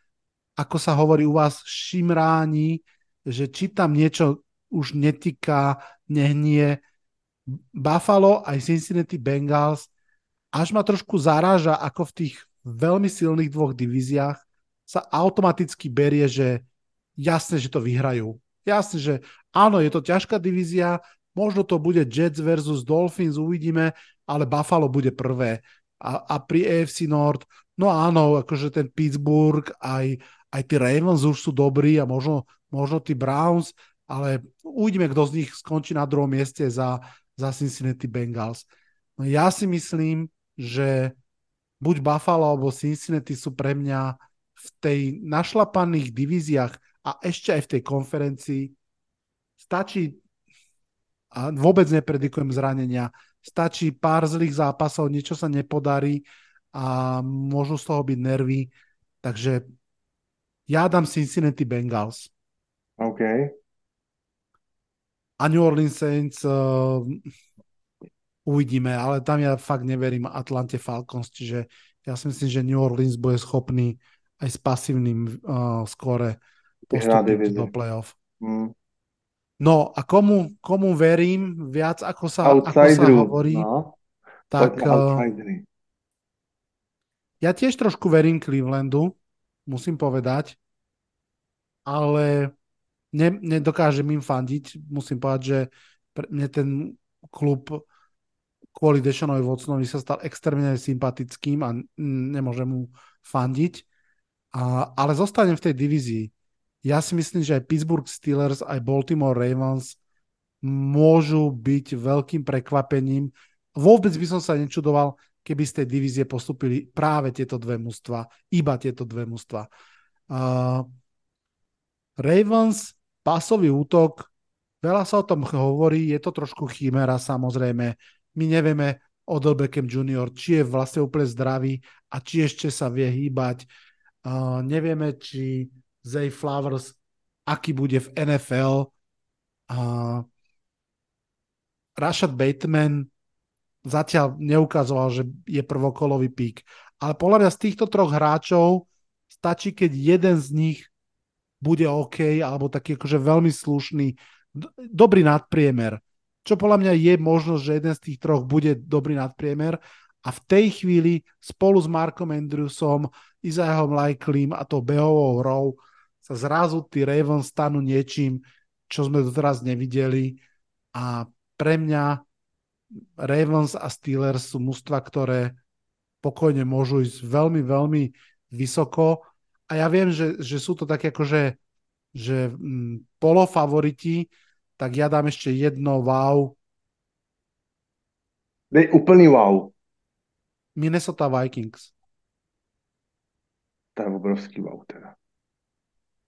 ako sa hovorí u vás, šimráni, že či tam niečo už netýka, nehnie. Buffalo aj Cincinnati Bengals až ma trošku zaráža, ako v tých veľmi silných dvoch divíziách sa automaticky berie, že jasne, že to vyhrajú. Jasne, že áno, je to ťažká divízia, možno to bude Jets versus Dolphins, uvidíme, ale Buffalo bude prvé. A, a pri á ef cé North No áno, akože ten Pittsburgh, aj, aj tí Ravens už sú dobrí a možno, možno tí Browns, ale uvidíme, kto z nich skončí na druhom mieste za, za Cincinnati Bengals. No ja si myslím, že buď Buffalo alebo Cincinnati sú pre mňa v tej našlapaných divíziách a ešte aj v tej konferencii stačí, a vôbec nepredikujem zranenia, stačí pár zlých zápasov, niečo sa nepodarí a môžu z toho byť nervy. Takže ja dám Cincinnati Bengals. OK. A New Orleans Saints uh, uvidíme, ale tam ja fakt neverím Atlante Falcons, čiže ja si myslím, že New Orleans bude schopný aj s pasívnym uh, skore postúpiť do playoff. Mm. No a komu, komu verím viac, ako sa, ako sa hovorí, no. tak uh, ja tiež trošku verím Clevelandu, musím povedať, ale ne, nedokážem im fandiť. Musím povedať, že pre mne ten klub kvôli Dešanovi Watsonovi sa stal extrémne sympatickým a nemôžem mu fandiť. A, ale zostanem v tej divízii. Ja si myslím, že aj Pittsburgh Steelers, aj Baltimore Ravens môžu byť veľkým prekvapením. Vôbec by som sa nečudoval, keby z tej divízie postúpili práve tieto dve mužstva, iba tieto dve mužstva. Uh, Ravens, pásový útok, veľa sa o tom hovorí, je to trošku chimera samozrejme. My nevieme o Odell Beckham junior, či je vlastne úplne zdravý a či ešte sa vie hýbať. Uh, nevieme, či Zay Flowers, aký bude v en ef el. Uh, Rashad Bateman zatiaľ neukazoval, že je prvokolový pík. Ale podľa mňa z týchto troch hráčov stačí, keď jeden z nich bude OK, alebo taký akože veľmi slušný, do- dobrý nadpriemer. Čo podľa mňa je možnosť, že jeden z tých troch bude dobrý nadpriemer. A v tej chvíli spolu s Markom Andrewsom, Isaiahom Likelim a tou behovou hrou sa zrazu tí Ravens stanú niečím, čo sme doteraz nevideli. A pre mňa Ravens a Steelers sú mužstva, ktoré pokojne môžu ísť veľmi, veľmi vysoko. A ja viem, že, že sú to také akože že, m, polofavoriti, tak ja dám ešte jedno wow. Dej úplný wow. Minnesota Vikings. To je obrovský wow teda.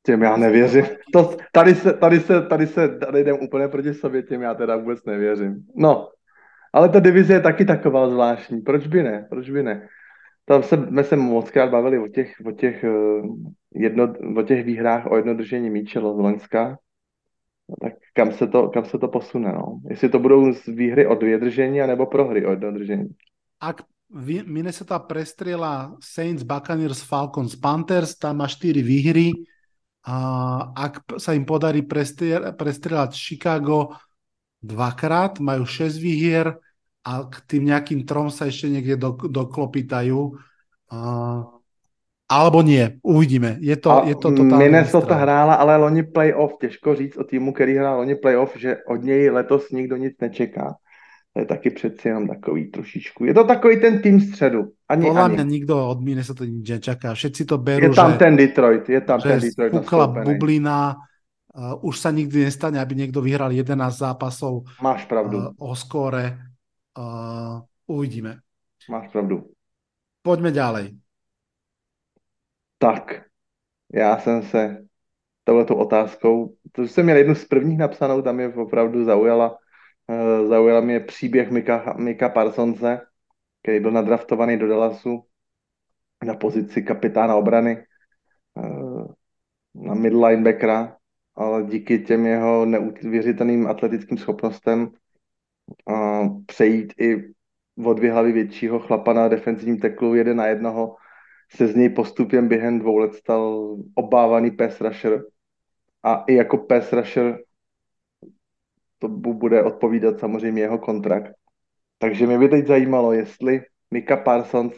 Těm já nevěřím. To, tady, se, tady, se, tady se tady jdem úplně proti sobě, těm já teda vůbec nevěřím. No, ale ta divize je taky taková zvláštní. Proč by ne? Proč by ne? Tam se, my se mockrát bavili o těch, o těch, jedno, o těch výhrách o jednodržení míče Lozolenska. No, tak kam se to, kam se to posune? No? Jestli to budou výhry o dvě držení, anebo prohry o jedno držení. Ak Minnesota prestrieľa Saints, Buccaneers, Falcons, Panthers, tam má štyri výhry a ak sa im podarí prestrieľať Chicago dvakrát, majú šesť výhier a k tým nejakým trom sa ešte niekde doklopitajú a, alebo nie, uvidíme. Je to, je to Minnesota strana. Hrála ale loni playoff, těžko říct o týmu, který hrál loni playoff, že od něj letos nikdo nic nečeká. To je taky přeci jenom takový trošičku. Je to takový ten tým středu. Ani, Podľa ani. Mňa nikto od Minnesota nič nečaká. Všetci to berú, je tam že, ten Detroit. Je tam ten Detroit. Spúkla bublina. Uh, už sa nikdy nestane, aby niekto vyhral jedenásť zápasov. Máš pravdu. Uh, o skóre. Uh, uvidíme. Máš pravdu. Poďme ďalej. Tak. Já jsem se touhletou otázkou, to jsem měl jednu z prvních napsanou, tam je opravdu zaujala Zaujal mě příběh Micah, Micah Parsonse, který byl nadraftovaný do Dallasu na pozici kapitána obrany, na mid linebackera, ale díky těm jeho neuvěřitelným atletickým schopnostem přejít i o dvě hlavy většího chlapa na defenzivním tacklu jeden na jednoho se z něj postupem během dvou let stal obávaný pass rusher a i jako pass rusher to bude odpovídat samozřejmě jeho kontrakt. Takže mě by teď zajímalo, jestli Micah Parsons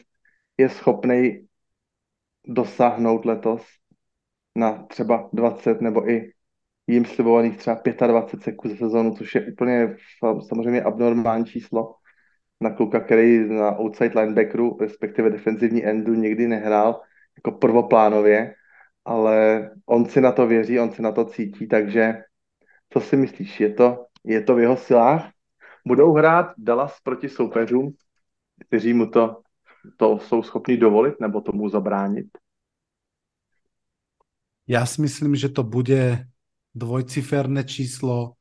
je schopný dosáhnout letos na třeba dvacet nebo i jim slibovaných třeba dvacet pět seků za sezónu, což je úplně samozřejmě abnormální číslo. na kluka, který na outside linebackeru, respektive defenzivní endu nikdy nehrál jako prvoplánově, ale on si na to věří, on si na to cítí, takže co si myslíš, je to, je to v jeho silách? Budou hrát Dallas proti soupeřům, kteří mu to, to jsou schopni dovolit nebo tomu zabránit? Ja si myslím, že to bude dvojciferné číslo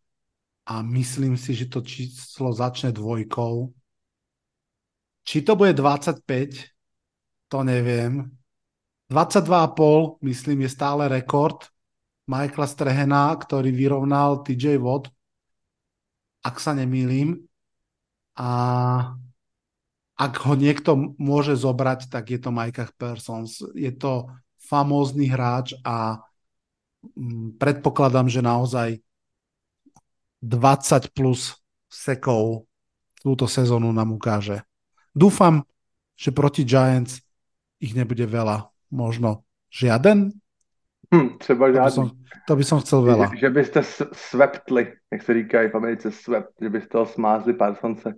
a myslím si, že to číslo začne dvojkou. Či to bude dvadsaťpäť, to neviem. dvadsaťdva a pol, myslím, je stále rekord Michaela Strahana, ktorý vyrovnal té jé Watt, ak sa nemýlim. A ak ho niekto môže zobrať, tak je to Micah Parsons. Je to famózny hráč a predpokladám, že naozaj dvadsať plus sekov túto sezónu nám ukáže. Dúfam, že proti Giants ich nebude veľa. Možno žiaden? Hm, třeba žiadny. To by som, to by som chcel veľa. Že, že by ste sveptli, jak sa říká v Americe svept, že by ste ho smázli Parsonse.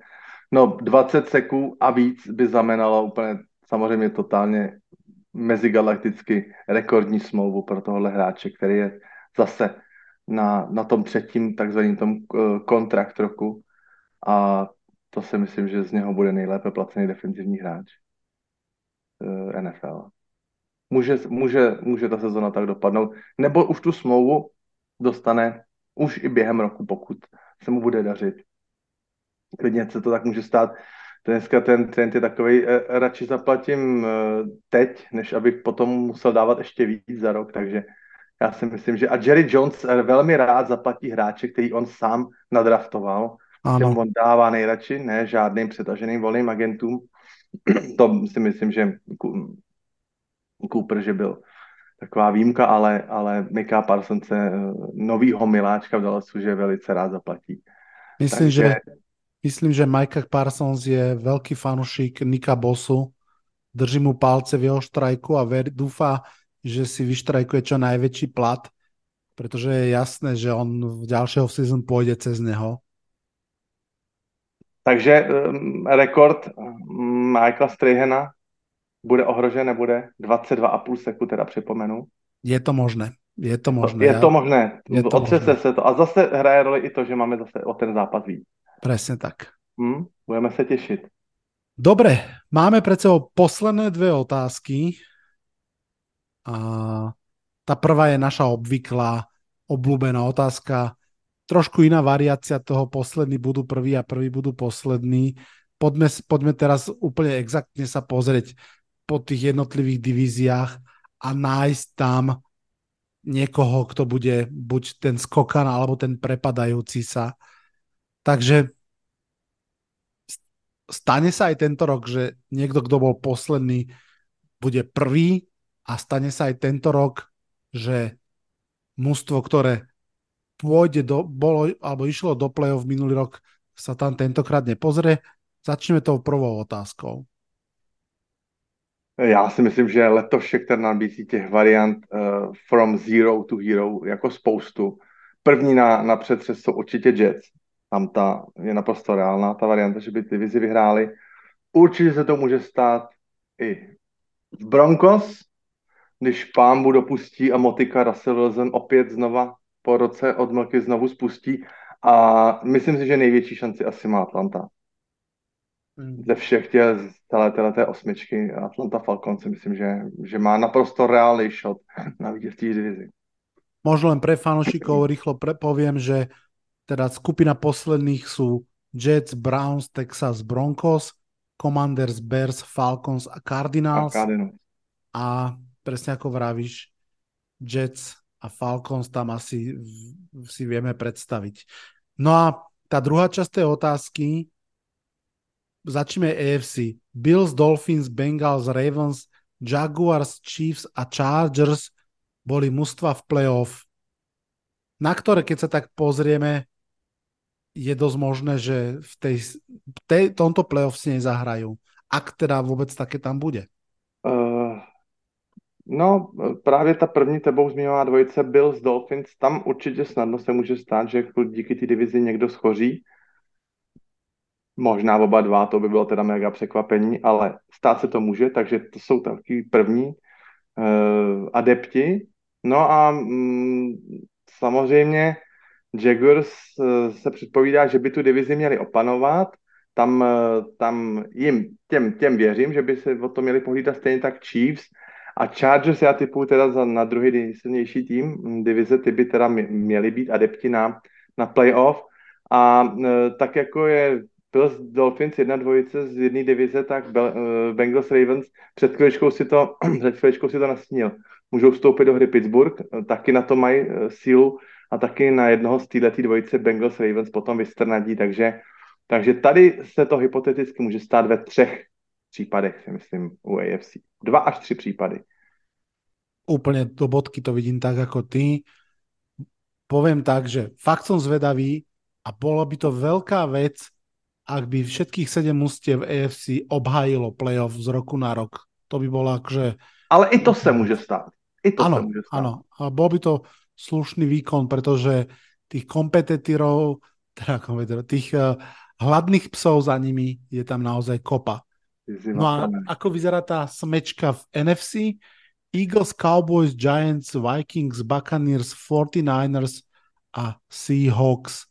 No dvadsať seků a víc by znamenalo úplne, samozřejmě totálne mezigalakticky rekordní smlouvu pro tohohle hráče, který je zase na, na tom třetím takzvaným tom kontrakt roku a to si myslím, že z něho bude nejlépe placený defenzivní hráč en ef el. Může, může, může ta sezona tak dopadnout, nebo už tu smlouvu dostane už i během roku, pokud se mu bude dařit. Klidně se to tak může stát. Dneska ten trend je takový, eh, radši zaplatím eh, teď, než abych potom musel dávat ještě víc za rok, takže já si myslím, že a Jerry Jones eh, velmi rád zaplatí hráče, který on sám nadraftoval, kterým on dává nejradši, ne žádným přetaženým volným agentům. To si myslím, že Cooper, že byl taková výjimka, ale, ale Micah Parsons eh, novýho miláčka v Dallasu, že velice rád zaplatí. Myslím, takže, že... Myslím, že Micah Parsons je veľký fanušik Nika Bossu. Drží mu palce v jeho štrajku a ver, dúfa, že si vyštrajkuje čo najväčší plat, pretože je jasné, že on v ďalšieho season pôjde cez neho. Takže um, rekord Michaela Strahana bude ohrožen, nebude? dvadsaťdva a pol seku teda připomenu. Je to možné. Je to možné. Je to možné. Je to Otřese možné. Se to. A zase hraje roli i to, že máme zase o ten zápas víc. Presne tak. Mm, budeme sa tešiť. Dobre, máme pred sebou posledné dve otázky. A tá prvá je naša obvyklá, obľúbená otázka. Trošku iná variácia toho, poslední budú prví a prví budú poslední. Poďme, poďme teraz úplne exaktne sa pozrieť po tých jednotlivých divíziách a nájsť tam niekoho, kto bude buď ten skokan alebo ten prepadajúci sa. Takže stane sa aj tento rok, že niekto, kto bol posledný, bude prvý a stane sa aj tento rok, že mužstvo, ktoré pôjde do, bolo, alebo išlo do play-off minulý rok, sa tam tentokrát nepozrie. Začneme tou prvou otázkou. Já si myslím, že letošek ten nabízí těch variant uh, from zero to hero jako spoustu. První na, na přetřes jsou určitě Jets. Tam ta je naprosto reálná, ta varianta, že by divizi vyhráli. Určitě se to může stát i v Broncos, když Pámbu dopustí a motika Russell Wilson opět znova po roce odmlky znovu spustí. A myslím si, že největší šanci asi má Atlanta. Ze všech těch, z celé té osmičky Atlanta Falcons si myslím, že, že má naprosto reálný shot na vítězství divizi. Možno len pre fanúšikov rýchlo prepoviem, že teda skupina posledných sú Jets, Browns, Texas, Broncos, Commanders, Bears, Falcons a Cardinals. A, Cardinals. A presne ako vravíš, Jets a Falcons tam asi si vieme predstaviť. No a tá druhá časť tej otázky, začneme á ef cé. Bills, Dolphins, Bengals, Ravens, Jaguars, Chiefs a Chargers boli mužstva v playoff, na ktoré, keď sa tak pozrieme, je dosť možné, že v tej, tej, tomto play-off si nezahrajú. Ak teda vôbec také tam bude. Uh, no, právě ta první tebou zmíněná dvojice Bills Dolphins, tam určitě snadno se může stát, že díky té divizi někdo schoří. Možná oba dva, to by bylo teda mega překvapení, ale stát se to může, takže to jsou taky první uh, adepti. No a mm, samozřejmě Jaguars uh, se předpovídá, že by tu divizi měli opanovat. Tam, uh, tam jim, těm, těm věřím, že by se o to měli pohlídat stejně tak Chiefs. A Chargers já typuju teda za, na druhý nejsilnější tým divize, ty by teda měli být adepti na, na playoff. A uh, tak jako je Bills Dolphins jedna dvojice z jedné divize, tak Bengals Ravens před chvíličkou si to, před chvíličkou si to nasnil. Můžou vstoupit do hry Pittsburgh, taky na to mají sílu a taky na jednoho z této dvojice Bengals Ravens potom vystrnadí, takže, takže tady se to hypoteticky může stát ve třech případech, si myslím, u A F C. Dva až tři případy. Úplne do bodky to vidím tak, ako ty. Poviem tak, že fakt som zvedavý a bolo by to veľká vec, ak by všetkých sedem ústiev A F C obhájilo playoff z roku na rok. To by bolo akože... Ale i to sa môže stáť. I to ano, sa môže stáť. Áno, a bol by to slušný výkon, pretože tých kompetitírov, teda kompetitírov, tých uh, hladných psov za nimi je tam naozaj kopa. No a ako vyzerá tá smečka v N F C? Eagles, Cowboys, Giants, Vikings, Buccaneers, forty-niners a Seahawks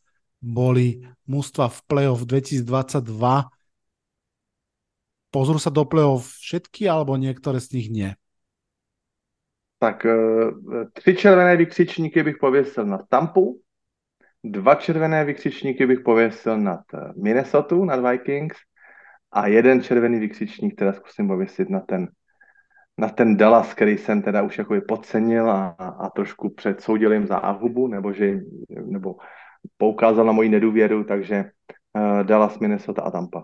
boli mužstva v playoff dvetisícdvadsaťdva. Pozrú sa do playoff všetky, alebo niektoré z nich nie? Tak tři červené vykřičníky bych pověsil nad Tampu, dva červené vykřičníky bych pověsil nad Minnesota, nad Vikings a jeden červený vykřičník teda zkusím pověsit na ten, na ten Dallas, který jsem teda už jakoby podcenil a, a trošku předsoudil jim záhubu, nebo že nebo poukázal na moji nedůvěru, takže uh, Dallas, Minnesota a Tampa.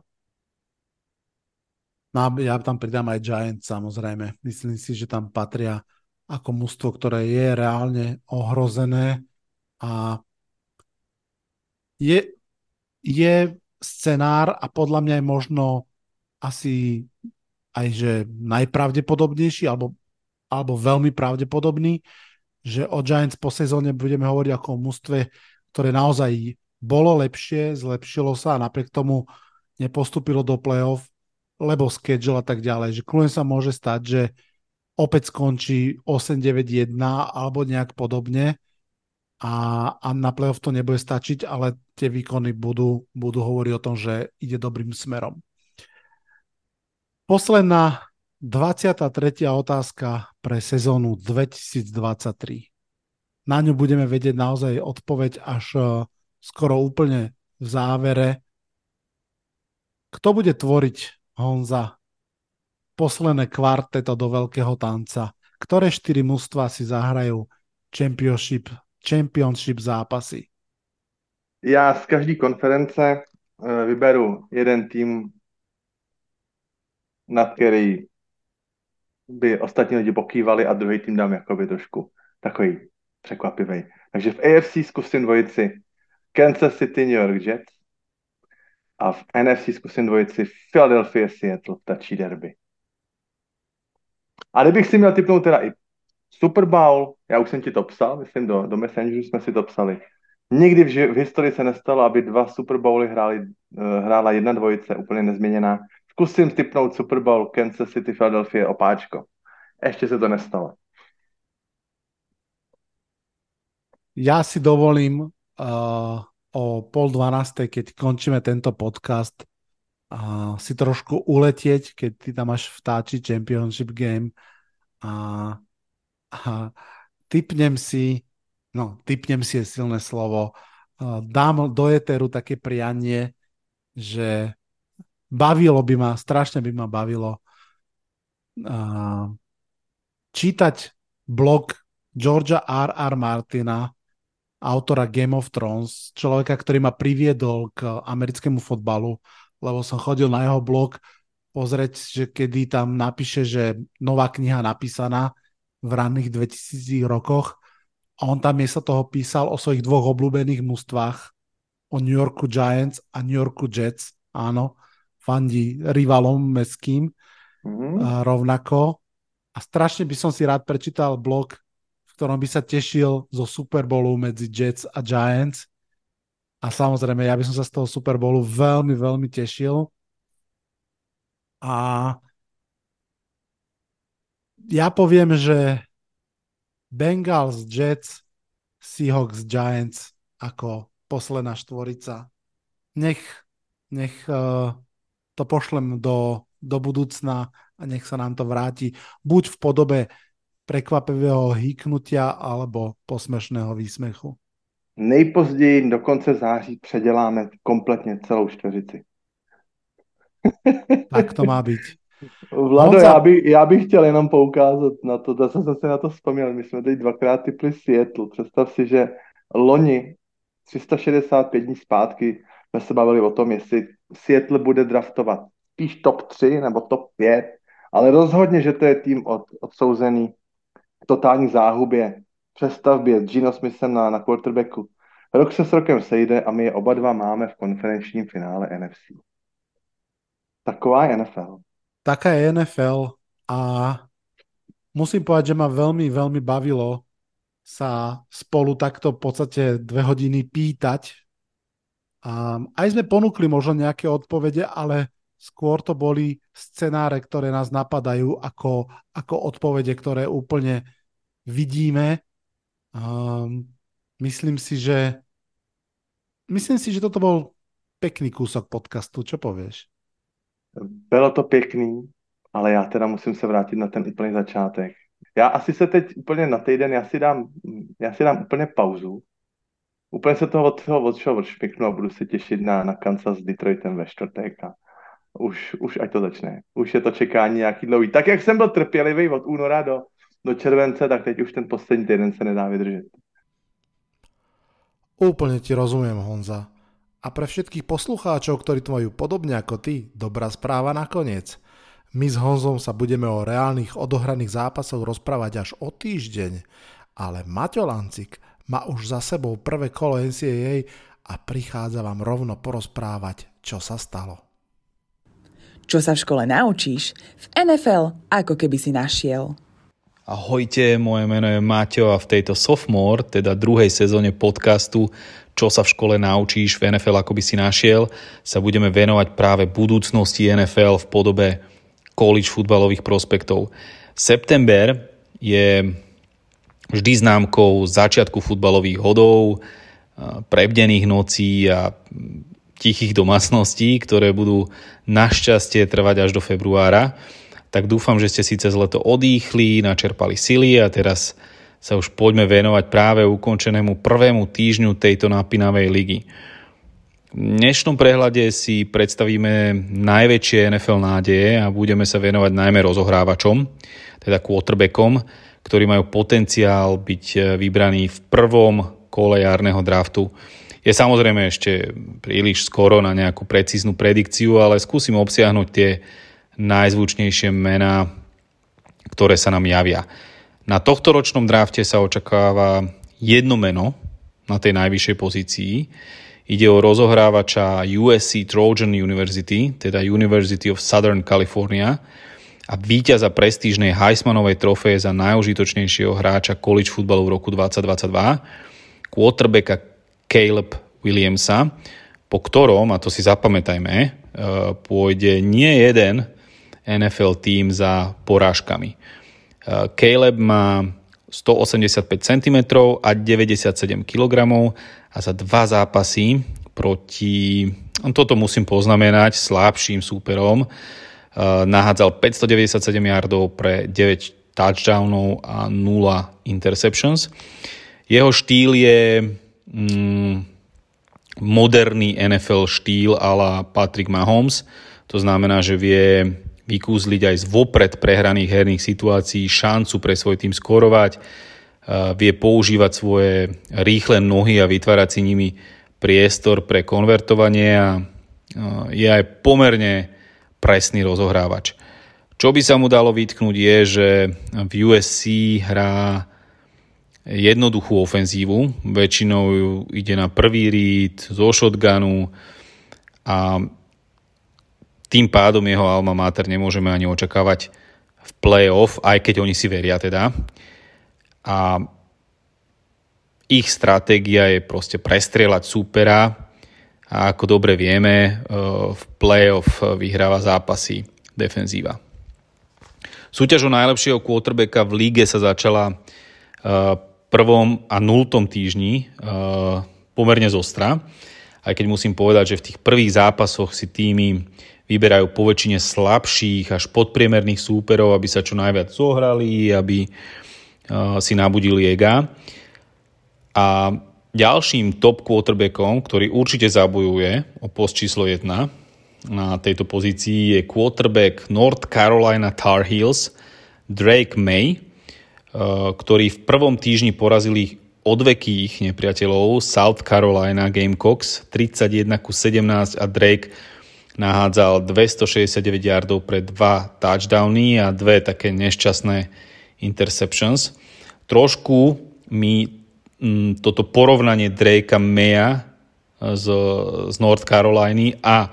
No ja tam pridám aj Giants, samozrejme. Myslím si, že tam patria ako mužstvo, ktoré je reálne ohrozené a je, je scenár a podľa mňa je možno asi aj, že najpravdepodobnejší alebo, alebo veľmi pravdepodobný, že o Giants po sezóne budeme hovoriť ako o mužstve, ktoré naozaj bolo lepšie, zlepšilo sa a napriek tomu nepostúpilo do play-off, lebo schedule a tak ďalej. Že kľudne sa môže stať, že opäť skončí osem deväť jeden alebo nejak podobne a, a na play-off to nebude stačiť, ale tie výkony budú, budú hovoriť o tom, že ide dobrým smerom. Posledná dvadsiata tretia otázka pre sezónu dvetisícdvadsaťtri. Na ňu budeme vedieť naozaj odpoveď až skoro úplne v závere. Kto bude tvoriť, Honza, posledné kvarteto do veľkého tanca? Ktoré štyri mužstvá si zahrajú championship, championship zápasy? Ja z každej konference vyberu jeden tým, nad ktorý by ostatní ľudia pokývali a druhý tým dám jakoby trošku takový překvapivý. Takže v A F C zkusím dvojici Kansas City, New York Jets a v N F C zkusím dvojici Philadelphia, Seattle, ptačí derby. A kdybych si měl tipnout teda i Super Bowl, já už jsem ti to psal, myslím do, do Messengeru jsme si to psali. Nikdy v, ži- v historii se nestalo, aby dva Super Bowly hráli, hrála jedna dvojice, úplně nezměněná. Zkusím tipnout Super Bowl, Kansas City, Philadelphia, opáčko. Ještě se to nestalo. Ja si dovolím uh, o pol dvanástej, keď končíme tento podcast, uh, si trošku uletieť, keď ty tam máš vtáči championship game a, a typnem si, no typnem si je silné slovo, uh, dám do eteru také prianie, že bavilo by ma, strašne by ma bavilo uh, čítať blog Georgia R R. Martina, autora Game of Thrones, človeka, ktorý ma priviedol k americkému fotbalu, lebo som chodil na jeho blog pozrieť, že kedy tam napíše, že nová kniha napísaná v ranných dvetisícych rokoch a on tam miesto toho písal o svojich dvoch obľúbených mužstvách, o New Yorku Giants a New Yorku Jets, áno, fandí rivalom mestským mm-hmm. rovnako a strašne by som si rád prečítal blog, ktorom by sa tešil zo Super Bowlu medzi Jets a Giants a samozrejme, ja by som sa z toho Super Bowlu veľmi, veľmi tešil. A ja poviem, že Bengals, Jets, Seahawks, Giants ako posledná štvorica. Nech, nech uh, to pošlem do, do budúcna a nech sa nám to vráti buď v podobe prekvapivého hýknutia alebo posmešného výsmechu. Nejpozději do konce září předěláme kompletně celou čtveřici. Tak to má být. Vlado, Honza... já, by, já bych chtěl jenom poukázat na to, zase jsem se na to vzpomněl, my jsme teď dvakrát typli Seattle. Představ si, že loni tři sta šedesát pět dní zpátky jsme se bavili o tom, jestli Seattle bude draftovat spíš top tři nebo top pět, ale rozhodně, že to je tým od, odsouzený k totální záhubě, přestavbě s Geno Smithem na, na quarterbacku. Rok se s rokem sejde a my je oba dva máme v konferenčním finále N F C. Taková je N F L. Taká je N F L a musím povedať, že ma veľmi, veľmi bavilo sa spolu takto v podstate dve hodiny pýtať. A aj sme ponúkli možno nejaké odpovede, ale skôr to boli scenáre, ktoré nás napadajú ako, ako odpovede, ktoré úplne vidíme. Um, myslím si, že myslím si, že toto bol pekný kúsok podcastu. Čo povieš? Bylo to pěkný, ale já teda musím se vrátit na ten úplný začátek. Já asi se teď úplně na týden, já si dám, já si dám úplně pauzu. Úplně se toho od toho odšel odšpiknu a budu se těšit na, na Kansas s Detroitem ve čtvrtek a už, už ať to začne. Už je to čekání nějaký dlouhý. Tak jak jsem byl trpělivý od února do do července, tak teď už ten poslední týden se nedá vydržet. Úplne ti rozumiem, Honza. A pre všetkých poslucháčov, ktorí to majú podobne ako ty, dobrá správa nakoniec. My s Honzom sa budeme o reálnych odohraných zápasoch rozprávať až o týždeň, ale Maťo Lancik má už za sebou prvé kolo N C A A a prichádza vám rovno porozprávať, čo sa stalo. Čo sa v škole naučíš, v N F L ako keby si našiel. Ahojte, moje meno je Maťo a v tejto sophomore, teda druhej sezóne podcastu Čo sa v škole naučíš v N F L ako by si našiel, sa budeme venovať práve budúcnosti N F L v podobe college futbalových prospektov. September je vždy známkou začiatku futbalových hodov, prebdených nocí a tichých domácností, ktoré budú našťastie trvať až do februára. Tak dúfam, že ste si cez leto odýchli, načerpali sily a teraz sa už poďme venovať práve ukončenému prvému týždňu tejto napínavej ligy. V dnešnom prehľade si predstavíme najväčšie N F L nádeje a budeme sa venovať najmä rozohrávačom, teda quarterbackom, ktorí majú potenciál byť vybraní v prvom kole jarného draftu. Je samozrejme ešte príliš skoro na nejakú precíznu predikciu, ale skúsim obsiahnuť tie najzvučnejšie mená, ktoré sa nám javia. Na tohtoročnom drafte sa očakáva jedno meno na tej najvyššej pozícii. Ide o rozohrávača U S C Trojan University, teda University of Southern California a víťaza prestížnej Heismanovej trofeje za najužitočnejšieho hráča college futbalu v roku dvadsať dvadsaťdva, quarterbacka Caleb Williamsa, po ktorom, a to si zapamätajme, pôjde nie jeden N F L tým za porážkami. Caleb má sto osemdesiatpäť centimetrov a deväťdesiatsedem kilogramov a za dva zápasy proti, toto musím poznamenať, slabším súperom nahádzal päťstodeväťdesiatsedem yardov pre deväť touchdownov a nula interceptions. Jeho štýl je mm, moderný N F L štýl a la Patrick Mahomes. To znamená, že vie vykúzliť aj z vopred prehraných herných situácií šancu pre svoj tým skórovať, vie používať svoje rýchle nohy a vytvárať si nimi priestor pre konvertovanie a je aj pomerne presný rozohrávač. Čo by sa mu dalo vytknúť je, že v U S C hrá jednoduchú ofenzívu, väčšinou ide na prvý read zo shotgunu a tým pádom jeho alma mater nemôžeme ani očakávať v play-off, aj keď oni si veria teda. A ich stratégia je proste prestrieľať súpera a ako dobre vieme, v playoff vyhráva zápasy defenzíva. Súťaž o najlepšieho quarterbacka v líge sa začala prvom a nultom týždni pomerne zostra, aj keď musím povedať, že v tých prvých zápasoch si týmy vyberajú poväčšine slabších až podpriemerných súperov, aby sa čo najviac zohrali, aby si nabudili ega. A ďalším top quarterbackom, ktorý určite zabojuje o post číslo jeden na tejto pozícii, je quarterback North Carolina Tar Heels Drake May, ktorý v prvom týždni porazil ich odvekých nepriateľov South Carolina Gamecocks tridsaťjeden ku sedemnásť a Drake nahádzal dvestošesťdesiatdeväť yardov pre dva touchdowny a dve také nešťastné interceptions. Trošku mi mm, toto porovnanie Drakea Maya z, z North Caroliny a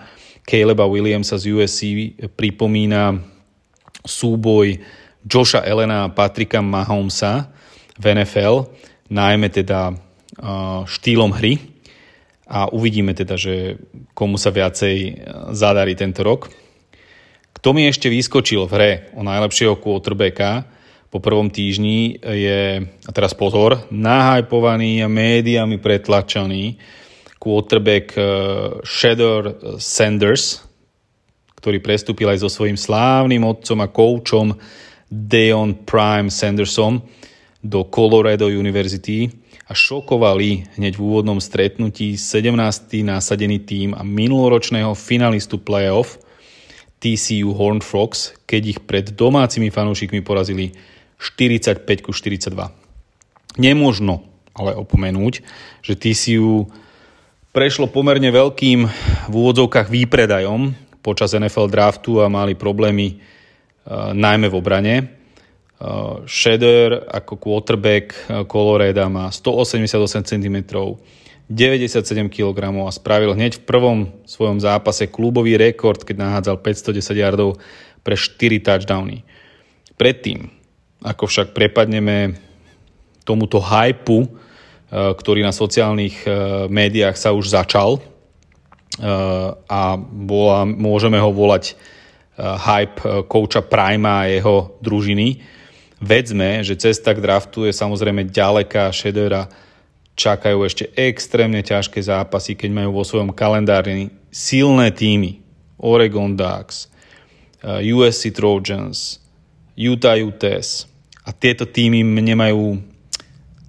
Caleba Williamsa z U S C pripomína súboj Josha Allena a Patricka Mahomesa v N F L, najmä teda uh, štýlom hry. A uvidíme teda, že komu sa viacej zadarí tento rok. Kto mi ešte vyskočil v hre o najlepšieho quarterbacka po prvom týždni je, a teraz pozor, nahypovaný a médiami pretlačaný quarterback Shedeur Sanders, ktorý prestúpil aj so svojím slávnym otcom a koučom Deon Prime Sandersom do Colorado University a šokovali hneď v úvodnom stretnutí sedemnásty nasadený tím a minuloročného finalistu playoff T C U Horned Frogs, keď ich pred domácimi fanúšikmi porazili štyridsaťpäť ku štyridsaťdva. Nemožno ale opomenúť, že T C U prešlo pomerne veľkým v úvodzovkách výpredajom počas N F L draftu a mali problémy e, najmä v obrane. Shedeur ako quarterback Colorado má stoosemdesiatosem centimetrov, deväťdesiatsedem kilogramov a spravil hneď v prvom svojom zápase klubový rekord, keď nahádzal päťstodesať yardov pre štyri touchdowny. Predtým, ako však prepadneme tomuto hypu, ktorý na sociálnych médiách sa už začal a bola, môžeme ho volať hype kouča Prima a jeho družiny, vedzme, že cesta k draftu je samozrejme ďaleká. Shedeura čakajú ešte extrémne ťažké zápasy, keď majú vo svojom kalendári silné týmy. Oregon Ducks, U S C Trojans, Utah Utes. A tieto týmy nemajú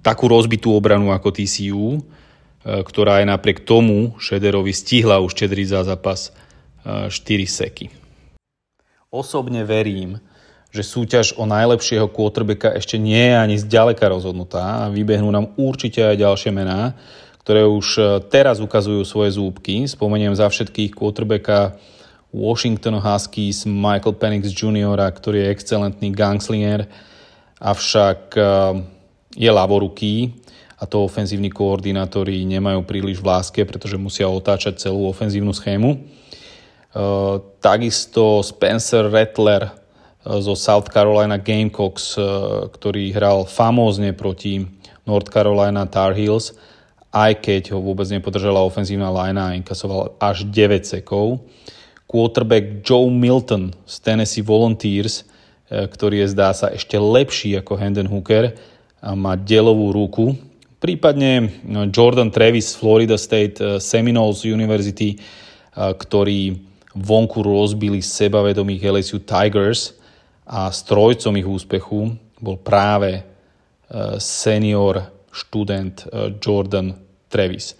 takú rozbitú obranu ako T C U, ktorá aj napriek tomu Shedeurovi stihla už štedriť za zápas štyri seky. Osobne verím, že súťaž o najlepšieho quarterbacka ešte nie je ani zďaleka rozhodnutá a vybehnú nám určite aj ďalšie mená, ktoré už teraz ukazujú svoje zúbky. Spomeniem za všetkých quarterbacka Washington Huskies Michael Penix junior, ktorý je excelentný gunslinger, avšak je ľavoruký a to ofenzívni koordinátori nemajú príliš v láske, pretože musia otáčať celú ofenzívnu schému. Uh, takisto Spencer Rattler uh, zo South Carolina Gamecocks, uh, ktorý hral famózne proti North Carolina Tar Heels, aj keď ho vôbec nepodržala ofenzívna lajna a inkasoval až deväť sekov. Quarterback Joe Milton z Tennessee Volunteers, uh, ktorý je zdá sa ešte lepší ako Hendon Hooker a má delovú ruku. Prípadne uh, Jordan Travis z Florida State uh, Seminoles University, uh, ktorý vonku rozbili sebavedomých L S U Tigers a strojcom ich úspechu bol práve senior študent Jordan Travis.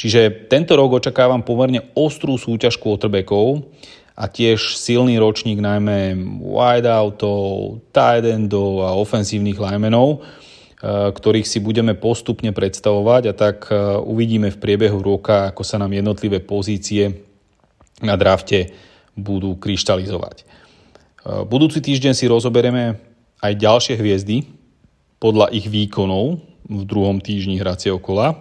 Čiže tento rok očakávam pomerne ostrú súťaž quarterbackov a tiež silný ročník najmä wideoutov, tight endov a ofenzívnych linemenov, ktorých si budeme postupne predstavovať a tak uvidíme v priebehu roka, ako sa nám jednotlivé pozície na drafte budú kryštalizovať. Budúci týždeň si rozoberieme aj ďalšie hviezdy podľa ich výkonov v druhom týždni hracieho kola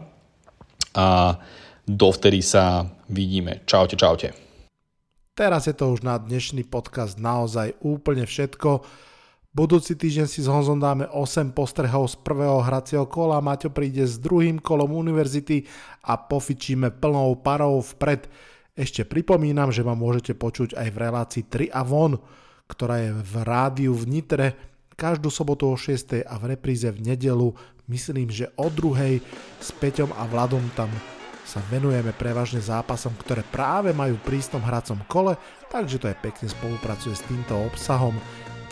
a dovtedy sa vidíme. Čaute, čaute. Teraz je to už na dnešný podcast naozaj úplne všetko. Budúci týždeň si s Honzom dáme osem postrehov z prvého hracieho kola, Maťo príde s druhým kolom univerzity a pofičíme plnou parou vpred. Ešte pripomínam, že ma môžete počuť aj v relácii tri a von, ktorá je v rádiu v Nitre každú sobotu o šiestej a v repríze v nedelu, myslím, že o druhej s Peťom a Vladom. Tam sa venujeme prevažne zápasom, ktoré práve majú prísnom hracom kole, takže to je pekne spolupracuje s týmto obsahom.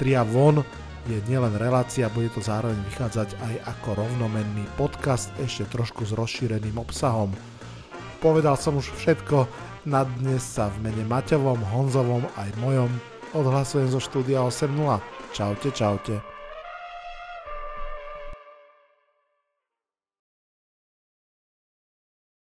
tri a von je nielen relácia, bude to zároveň vychádzať aj ako rovnomenný podcast, ešte trošku s rozšíreným obsahom. Povedal som už všetko. Na dnes sa v mene Maťovom, Honzovom aj mojom odhlasujem zo štúdia osem nula. Čaute, čaute.